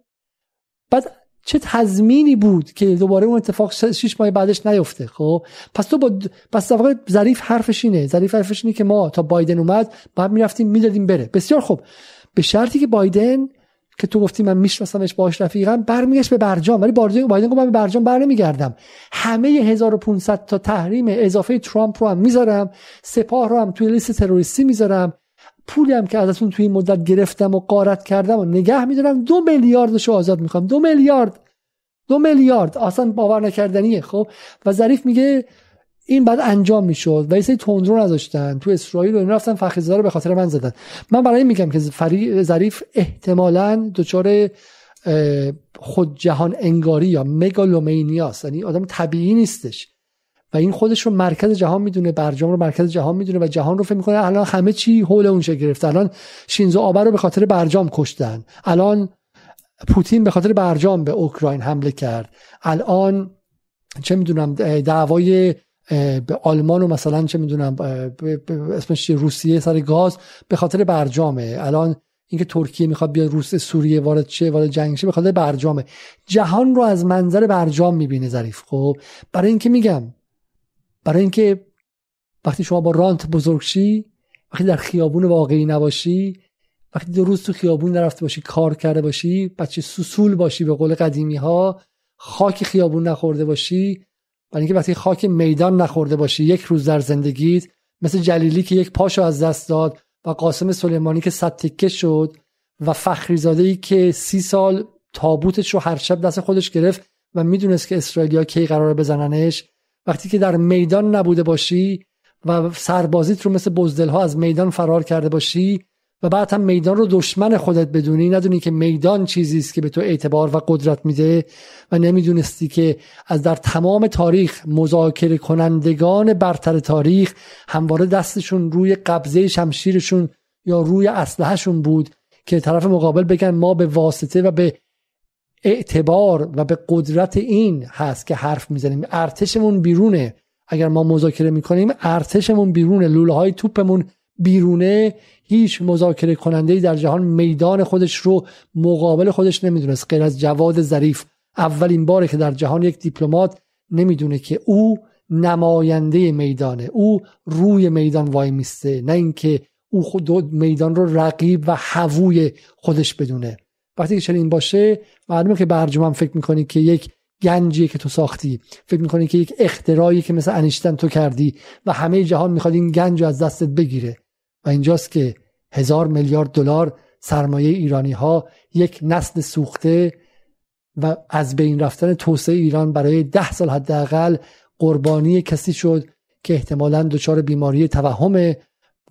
بعد چه تضمینی بود که دوباره اون اتفاق شش ماه بعدش نیفته؟ خب پس تو با د... پس واقعا ظریف حرفش اینه، ظریف حرفش اینه که ما تا بایدن اومد بعد می‌رفتیم میدادیم بره. بسیار خوب، به شرطی که بایدن که تو گفتی من میشناسمش باهاش رفیقم برمیگشت به برجام، ولی بایدن گفت من به برجام برنمیگردم، همه هزار و پانصد تا تحریم اضافه ترامپ رو هم میذارم، سپاه رو هم توی لیست تروریستی میذارم، پولی هم که ازتون توی این مدت گرفتم و غارت کردم و نگه میدارم، دو میلیاردشو آزاد میخوام. دو میلیارد دو میلیارد اصلا باور نکردنیه. خب و ظریف میگه این بعد انجام میشد و یه سری تندرو نذاشتن تو اسرائیل و اینا، رفتن فخریزاده رو به خاطر من زدن. من برای این میگم که ظریف احتمالاً دچار خود جهان انگاری یا مگالومینیاست، یعنی آدم طبیعی نیستش و این خودش رو مرکز جهان میدونه، برجام رو مرکز جهان میدونه و جهان رو فکر میکنه الان همه چی حول اون شه گرفته. الان شینزو آبه رو به خاطر برجام کشتن، الان پوتین به خاطر برجام به اوکراین حمله کرد، الان چه میدونم دعوای به آلمان و مثلا چه میدونم اسمش چیه روسیه سر گاز به خاطر برجامه، الان اینکه ترکیه میخواد بیا روسیه سوریه وارد شه وارد جنگ شه به خاطر برجامه. جهان رو از منظر برجام میبینه ظریف. خب برای اینکه میگم برای اینکه وقتی شما با رانت بزرگشی، وقتی در خیابون واقعی نباشی، وقتی دو روز تو خیابون نرفته باشی، کار کرده باشی، بچه سوسول باشی به قول قدیمی ها، خاک خیابون نخورده باشی، برای اینکه وقتی خاک میدان نخورده باشی یک روز در زندگیت، مثل جلیلی که یک پاشو از دست داد و قاسم سلیمانی که صد تکه شد و فخریزاده‌ای که سی سال تابوتش رو هر شب دست خودش گرفت و میدونست که اسرائیلیا کی قراره بزننش، وقتی که در میدان نبوده باشی و سربازیت رو مثل بزدل‌ها از میدان فرار کرده باشی و بعد هم میدان رو دشمن خودت بدونی، ندونی که میدان چیزی است که به تو اعتبار و قدرت میده و نمیدونستی که از در تمام تاریخ مذاکره کنندگان برتر تاریخ همواره دستشون روی قبضه شمشیرشون یا روی اسلحه‌شون بود که طرف مقابل بگن ما به واسطه و به اعتبار و به قدرت این هست که حرف میزنیم، ارتشمون بیرونه، اگر ما مذاکره میکنیم ارتشمون بیرونه، لوله‌های توپمون بیرونه، هیچ مذاکره کننده‌ای در جهان میدان خودش رو مقابل خودش نمیدونست غیر از جواد ظریف. اولین باره که در جهان یک دیپلمات نمیدونه که او نماینده میدانه، او روی میدان وای میسته، نه اینکه او خود میدان رو رقیب و هووی خودش بدونه. وقتی که چنین باشه معلومه که برجام فکر میکنی که یک گنجیه که تو ساختی، فکر میکنی که یک اختراعی که مثل انیشتن تو کردی و همه جهان میخواد این گنج رو از دستت بگیره و اینجاست که هزار میلیارد دلار سرمایه ایرانی ها، یک نسل سوخته و از بین رفتن توسعه ایران برای ده سال حداقل قربانی کسی شد که احتمالاً دچار بیماری توهمه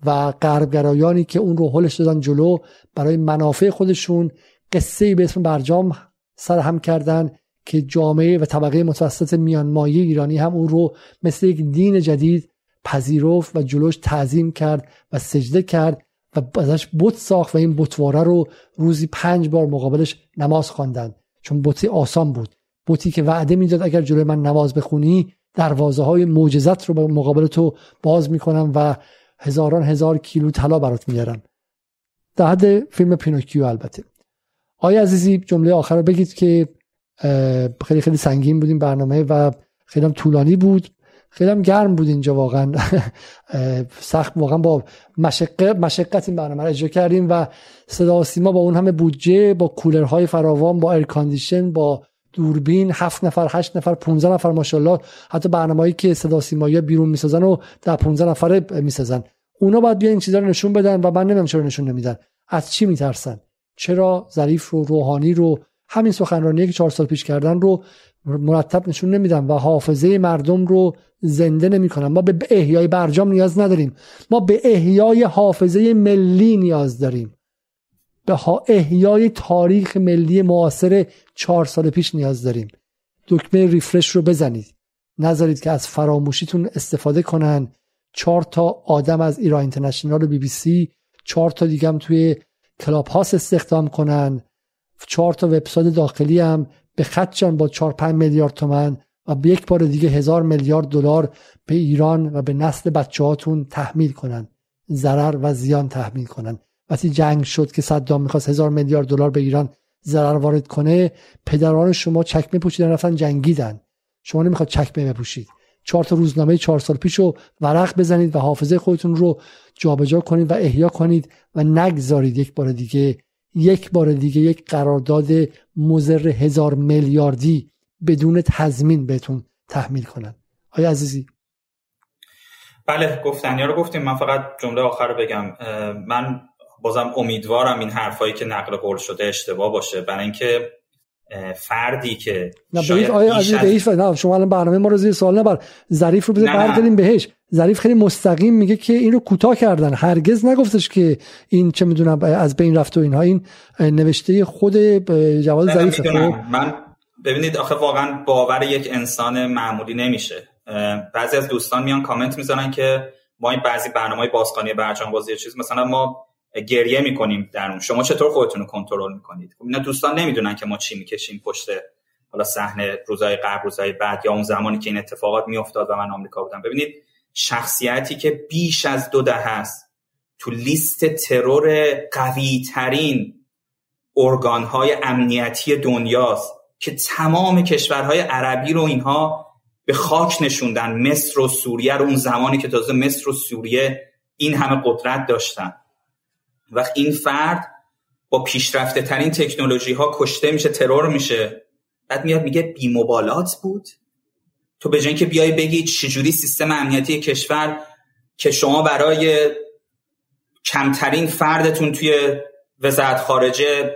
و غربگرایانی که اون رو هلش دادن جلو برای منافع خودشون قصه‌ای به اسم برجام سرهم کردن که جامعه و طبقه متوسط میانمایه ایرانی هم اون رو مثل یک دین جدید پذیرفت و جلوش تعظیم کرد و سجده کرد و ازش بت ساخت و این بتواره رو روزی پنج بار مقابلش نماز خواندن، چون بتی آسان بود، بتی که وعده میداد اگر جلوی من نماز بخونی دروازه های معجزت رو مقابل تو باز میکنم و هزاران هزار کیلو طلا برات میارم، در حد فیلم پینوکیو. البته آقای عزیزی جمله آخر رو بگید که خیلی خیلی سنگین بود این برنامه و خیلی هم طولانی بود، خیلی هم گرم بود اینجا، واقعا سخت، واقعا با مشقت مشقت این برنامه رو اجرا کردیم و صداوسیما با اون همه بودجه، با کولرهای فراوان، با ایر کاندیشن، با دوربین، هفت نفر، هشت نفر، پانزده نفر، ماشاءالله، حتی برنامه‌ای که صداوسیمایا بیرون میسازن و در پانزده نفره میسازن، اونا باید بیان این چیزا رو نشون بدن و من نمیدونم چرا نشون نمیدن. از چی میترسن؟ چرا ظریف رو، روحانی رو، همین سخنرانی که چهار سال پیش کردن رو مرتب نشون نمیدن و حافظه مردم رو زنده نمیکنن؟ ما به احیای برجام نیاز نداریم، ما به احیای حافظه ملی نیاز داریم، به احیای تاریخ ملی معاصر چهار سال پیش نیاز داریم. دکمه ریفرش رو بزنید، نذارید که از فراموشیتون استفاده کنن. چهار تا آدم از ایران اینترنشنال و بی بی سی چهار تا دیگه هم توی کلاب هاوس استخدام کنن، چهار تا وبسایت داخلی هم به خدشان با چهار پنج میلیارد تومان و به یک بار دیگه هزار میلیارد دلار به ایران و به نسل بچه‌هاتون تحمیل کنن، ضرر و زیان تحمیل کنن. وقتی جنگ شد که صدام می‌خواست هزار میلیارد دلار به ایران ضرر وارد کنه، پدران شما چکمه پوشیدن رفتن جنگیدن، شما نمی‌خواد چکمه بپوشید. چهار تا روزنامه چهار سال پیشو ورق بزنید و حافظه خودتون رو جابجا کنید و احیا کنید و نگذارید یک بار دیگه یک بار دیگه یک قرارداد مضر هزار میلیاردی بدون تضمین بهتون تحمیل کنن. آقای عزیزی بله، گفتنیا رو گفتیم. من فقط جمله آخر رو بگم. من بازم امیدوارم این حرفایی که نقل قول شده اشتباه باشه، برای اینکه فردی که نه شاید آیا عزیز از... ایش نه، شما الان برنامه ما رو زیر سوال نبر. ظریف رو بده برداریم بهش. ظریف خیلی مستقیم میگه که این رو کوتاه کردن، هرگز نگفتش که این چه میدونم از بین رفت و اینها. این نوشته خود جواد ظریف. من ببینید آخه واقعا باور یک انسان معمولی نمیشه. بعضی از دوستان میان کامنت میذارن که ما این بعضی برنامه‌های بازخوانی برجام بازی چیز مثلا ما گریه میکنیم در اون، شما چطور خودتون رو کنترل میکنید؟ اینا دوستان نمیدونن که ما چی میکشیم پشت حالا صحنه روزهای قبل، روزهای بعد یا اون زمانی که این اتفاقات میافتاد و من آمریکا بودم. ببینید شخصیتی که بیش از دو دهه است تو لیست ترور قوی ترین ارگانهای امنیتی دنیاست که تمام کشورهای عربی رو اینها به خاک نشوندن، مصر و سوریه رو، اون زمانی که تازه مصر و سوریه این همه قدرت داشتن. وقت این فرد با پیشرفته ترین تکنولوژی ها کشته میشه، ترور میشه، بعد میاد میگه بی مبالات بود. تو به جای اینکه بیای بگی چجوری سیستم امنیتی کشور که شما برای کمترین فردتون توی وزارت خارجه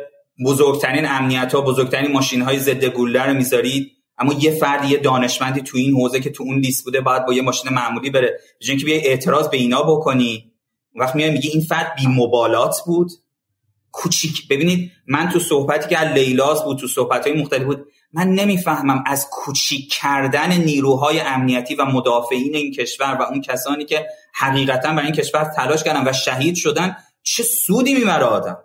بزرگترین امنیت ها، بزرگترین ماشین های ضد گلوله رو میذارید، اما یه فردی، یه دانشمندی تو این حوزه که تو اون لیست بوده باید با یه ماشین معمولی بره، به جای اینکه بیای اعتراض به اینا بکنی وقت میای میگه این فرد بی مبالات بود. کوچیک ببینید، من تو صحبتی که علی لیلاز بود، تو صحبت‌های مختلف بود، من نمیفهمم از کوچیک کردن نیروهای امنیتی و مدافعین این کشور و اون کسانی که حقیقتاً برای این کشور تلاش کردن و شهید شدن چه سودی میبره آدم.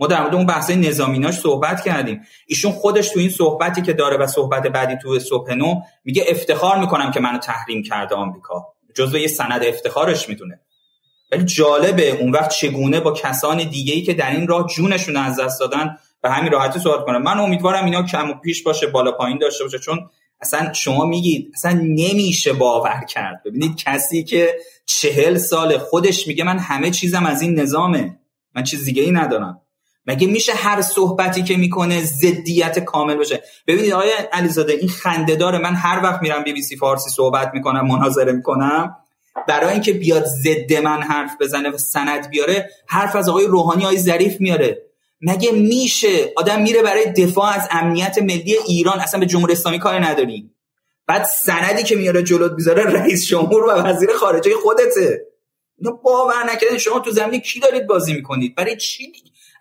ما در مورد اون بحث‌های نظامیناش صحبت کردیم. ایشون خودش تو این صحبتی که داره و صحبت بعدی تو صبح نو میگه افتخار میکنم که منو تحریم کرده آمریکا، جزو یه سند افتخارش میدونه. ولی جالبه اون وقت چگونه با کسان دیگه‌ای که در این راه جونشون از دست دادن به همین راحتی صحبت کنه. من امیدوارم اینا کم و پیش باشه، بالا پایین داشته باشه، چون اصلا شما میگید اصلا نمیشه باور کرد. ببینید کسی که چهل سال خودش میگه من همه چیزم از این نظامه، من چیز دیگه‌ای ندارم، مگه میشه هر صحبتی که میکنه ضدیت کامل باشه؟ ببینید آقای علیزاده این خنده‌داره. من هر وقت میرم بی بی سی فارسی صحبت میکنم، مناظره میکنم، برای اینکه بیاد ضد من حرف بزنه و سند بیاره، حرف از آقای روحانی، آقای ظریف میاره. مگه میشه آدم میره برای دفاع از امنیت ملی ایران، اصلا به جمهوری اسلامی کاری نداری، بعد سندی که میاره جلوت میذاره رئیس جمهور و وزیر خارجه خودته. اینو باور نکردین. شما تو زمین کی دارید بازی میکنید؟ برای چی؟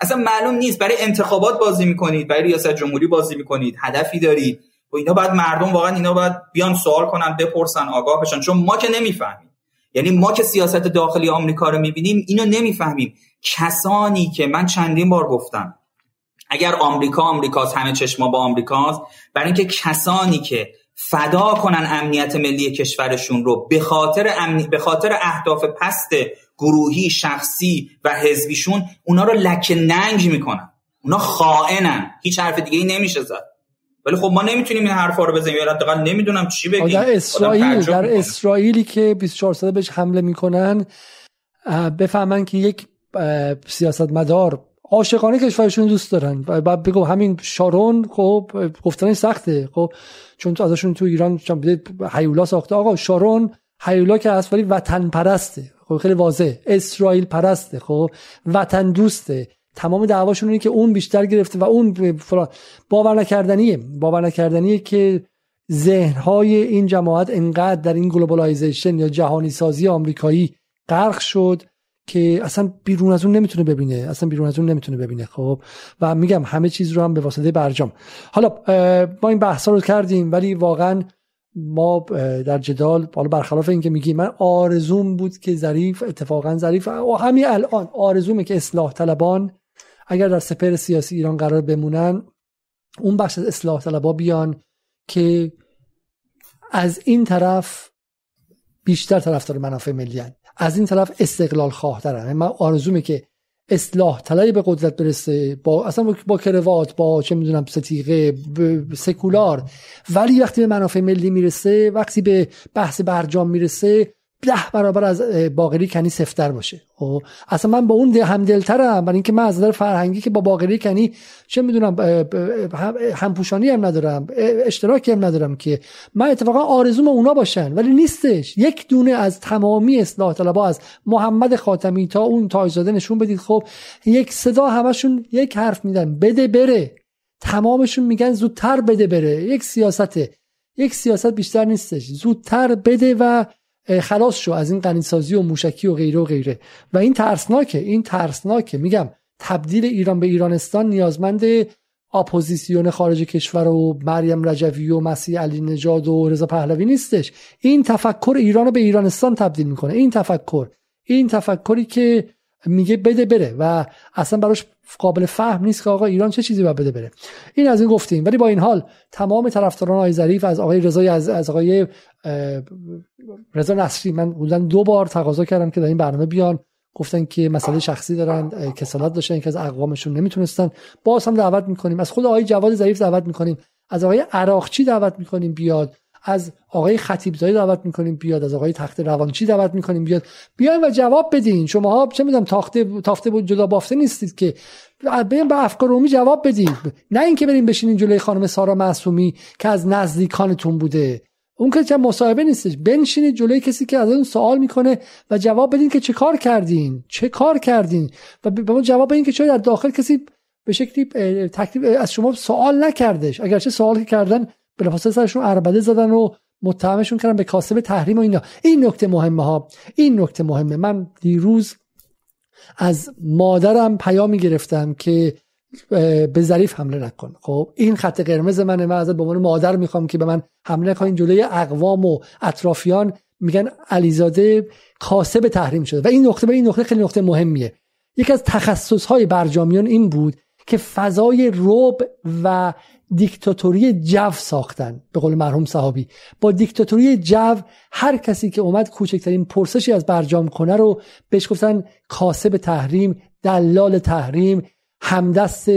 اصلا معلوم نیست. برای انتخابات بازی میکنید، برای ریاست جمهوری بازی میکنید، هدفی دارید. و اینا بعد مردم واقعا اینا باید بیان سوال کنن، بپرسن، آگاه بشن، چون ما که نمیفهمیم. یعنی ما که سیاست داخلی آمریکا رو میبینیم اینو نمیفهمیم. کسانی که من چندین بار گفتم اگر آمریکا آمریکاست، همه چشما با آمریکاست، برای اینکه کسانی که فدا کنن امنیت ملی کشورشون رو به خاطر امنی... به خاطر اهداف پست گروهی، شخصی و حزبیشون، اونا رو لکه ننگ میکنن، اونا خائنن، هیچ حرف دیگه ای نمیشه زد. ولی خب ما نمیتونیم این حرفا رو بزنیم، یا حداقل نمیدونم چی بگیم. در اسرائیل در میکنم. اسرائیلی که بیست و چهار ساعته بهش حمله میکنن، بفهمن که یک سیاستمدار عاشقانه کشورشون دوست دارن. بعد بگم همین شارون، خب گفتنش سخته، خب چون تو ازشون تو ایران چند بده هیولا ساخته. آقا شارون هیولا که اصلا وطن پرسته، خب خیلی واضحه، اسرائیل پرسته، خب وطن دوسته. تمام دعواشون اینه که اون بیشتر گرفته و اون فلان. باور نکردنیه باور نکردنیه که ذهن‌های این جماعت انقدر در این گلوبالایزیشن یا جهانی سازی آمریکایی غرق شد که اصلا بیرون از اون نمیتونه ببینه، اصلا بیرون از اون نمیتونه ببینه. خب و میگم همه چیز رو هم به واسطه برجام. حالا ما این بحثا رو کردیم، ولی واقعا ما در جدال، حالا برخلاف این که میگی من آرزوم بود که ظریف، اتفاقا ظریف و همین الان آرزومه که اصلاح طلبان اگر در سپهر سیاسی ایران قرار بمونن، اون بخش از اصلاح طلبا بیان که از این طرف بیشتر طرفدار منافع ملی هستند، از این طرف استقلال خواه‌ترن. من آرزومه که اصلاح طلبی به قدرت برسه، با اصلا با کروات، با چه میدونم ستیقه، سکولار، ولی وقتی به منافع ملی میرسه، وقتی به بحث برجام میرسه، ده برابر از باقری کنی سفتر باشه. خب اصلا من با اون همدلترم، برای اینکه من از نظر فرهنگی که با باقری کنی چه میدونم همپوشانی هم ندارم، اشتراکی هم ندارم، که من اتفاقا آرزوم اونا باشن، ولی نیستش. یک دونه از تمامی اصلاح طلبها، از محمد خاتمی تا اون تاجزاده، نشون بدید خب یک صدا، همشون یک حرف میدن، بده بره. تمامشون میگن زودتر بده بره. یک سیاسته، یک سیاست بیشتر نیستش. زودتر بده و خلاص شو از این قنیسازی و موشکی و غیره و غیره. و این ترسناکه، این ترسناکه. میگم تبدیل ایران به ایرانستان نیازمند اپوزیسیون خارج کشور و مریم رجوی و مسیح علی نژاد و رضا پهلوی نیستش. این تفکر ایرانو به ایرانستان تبدیل میکنه. این تفکر، این تفکری که میگه بده بره و اصلا براش قابل فهم نیست که آقا ایران چه چیزی باید بده بره. این از این گفتیم. ولی با این حال تمام طرفداران آقای ظریف، از آقای رضای از از آقای رضا نصری، من حدوداً دو بار تقاضا کردم که در این برنامه بیان، گفتن که مسئله شخصی دارن، کسالت داشتن که از اقوامشون نمیتونستن. باز هم دعوت میکنیم، از خود آقای جواد ظریف دعوت میکنیم، از آقای آراغچی دعوت میکنیم بیاد، از آقای خطیب‌زاده دعوت میکنیم بیاد، از آقای تخت روانچی دعوت میکنیم بیاد. بیاین و جواب بدین. شماها چه میدونم تاخته تافته بود جدا بافته نیستید که بریم به افکار عمومی جواب بدین، نه اینکه بریم بشینین جلوی خانم سارا معصومی که از نزدیکانتون بوده. اون که چه مصاحبه نیستش. بنشینید جلوی کسی که ازتون سوال میکنه و جواب بدین که چه کار کردین، چه کار کردین، و به ما جواب بدین که چرا در داخل کسی به شکلی تکلیف از شما سوال نکردش، اگرچه سوالی کردن بلافاصله سرشون عربده زدن و متهمشون کردن به کاسب تحریم و اینا. این نکته مهمه ها، این نکته مهمه. من دیروز از مادرم پیامی گرفتم که به ظریف حمله نکن. خب این خط قرمز منه. من ازت به عنوان مادر میخوام که به من حمله نکنین. جلوی اقوام و اطرافیان میگن علیزاده کاسب تحریم شده. و این نکته، به این نکته خیلی نکته مهمیه. یکی از تخصص‌های برجامیان این بود که فضای رعب و دیکتاتوری جو ساختن. به قول مرحوم صحابی، با دیکتاتوری جو هر کسی که اومد کوچکترین پرسشی از برجام کنه رو بهش گفتن کاسب تحریم، دلال تحریم، همدست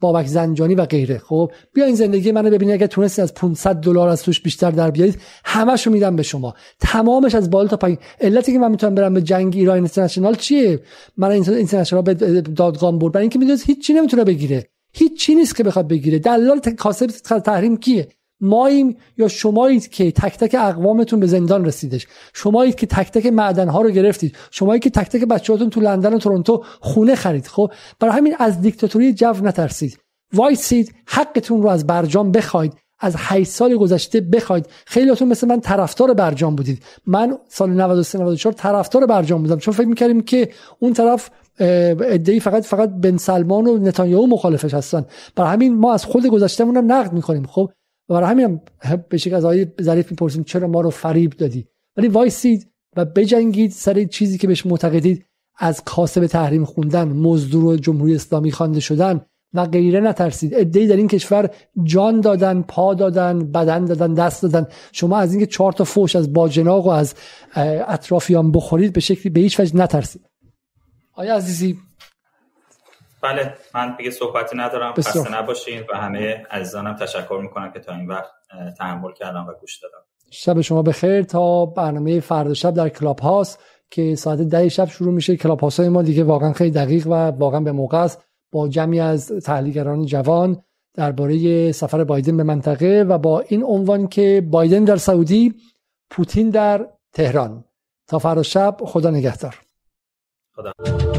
بابک زنجانی و غیره. خب بیاین زندگی منو ببینید، اگه تونستی از پانصد دلار از توش بیشتر در بیارید همشو میدم به شما، تمامش از بالا تا پایین. علتی که من میتونم برم به جنگ ایران اینترنشنال چیه؟ من اینترنشنال به دادگام برد، برای اینکه میدونید هیچ چی نمیتونه بگیره، هیچ چی نیست که بخواد بگیره. دلال کاسب تحریم کیه؟ ماییم یا شمایید که تک تک اقوامتون به زندان رسیدش، شمایید که تک تک معدن‌ها رو گرفتید، شمایید که تک تک بچه‌هاتون تو لندن و تورنتو خونه خرید. خب برای همین از دیکتاتوری جو نترسید، وایسید، حقتون رو از برجام بخواید، از هشت سال گذشته بخواید. خیلیاتون مثل من طرفدار برجام بودید. من سال نود و سه نود و چهار طرفدار برجام بودم، چون فکر می‌کردیم که اون طرف ادعی فقط فقط بن سلمان و نتانیاهو مخالفش هستن. برای همین ما از خود گذشتهمون هم نقد می‌کنیم. خب و برای همین هم به شکل از آقای ظریف میپرسیم چرا ما رو فریب دادی؟ ولی وایسید و بجنگید سر چیزی که بهش معتقدید. از کاسب تحریم خوندن، مزدور جمهوری اسلامی خوانده شدن و غیره نترسید. ادعی در این کشور جان دادن، پا دادن، بدن دادن، دست دادن. شما از اینکه چهار تا فوش از باجناق و از اطرافیان بخورید به شکلی به هیچ وجه نترسید. آیا عزیزی؟ بله، من دیگه صحبتی ندارم. خسته نباشین و همه عزیزانم تشکر میکنم که تا این وقت تحمل کردم و گوش دادم. شب شما بخیر. تا برنامه فردا شب در کلاب هاوس که ساعت ده شب شروع میشه. کلاب هاوس های ما دیگه واقعا خیلی دقیق و واقعا به موقع است، با جمعی از تحلیلگران جوان درباره سفر بایدن به منطقه و با این عنوان که بایدن در سعودی، پوتین در تهران. تا فردا شب، خدا نگهدار. خدا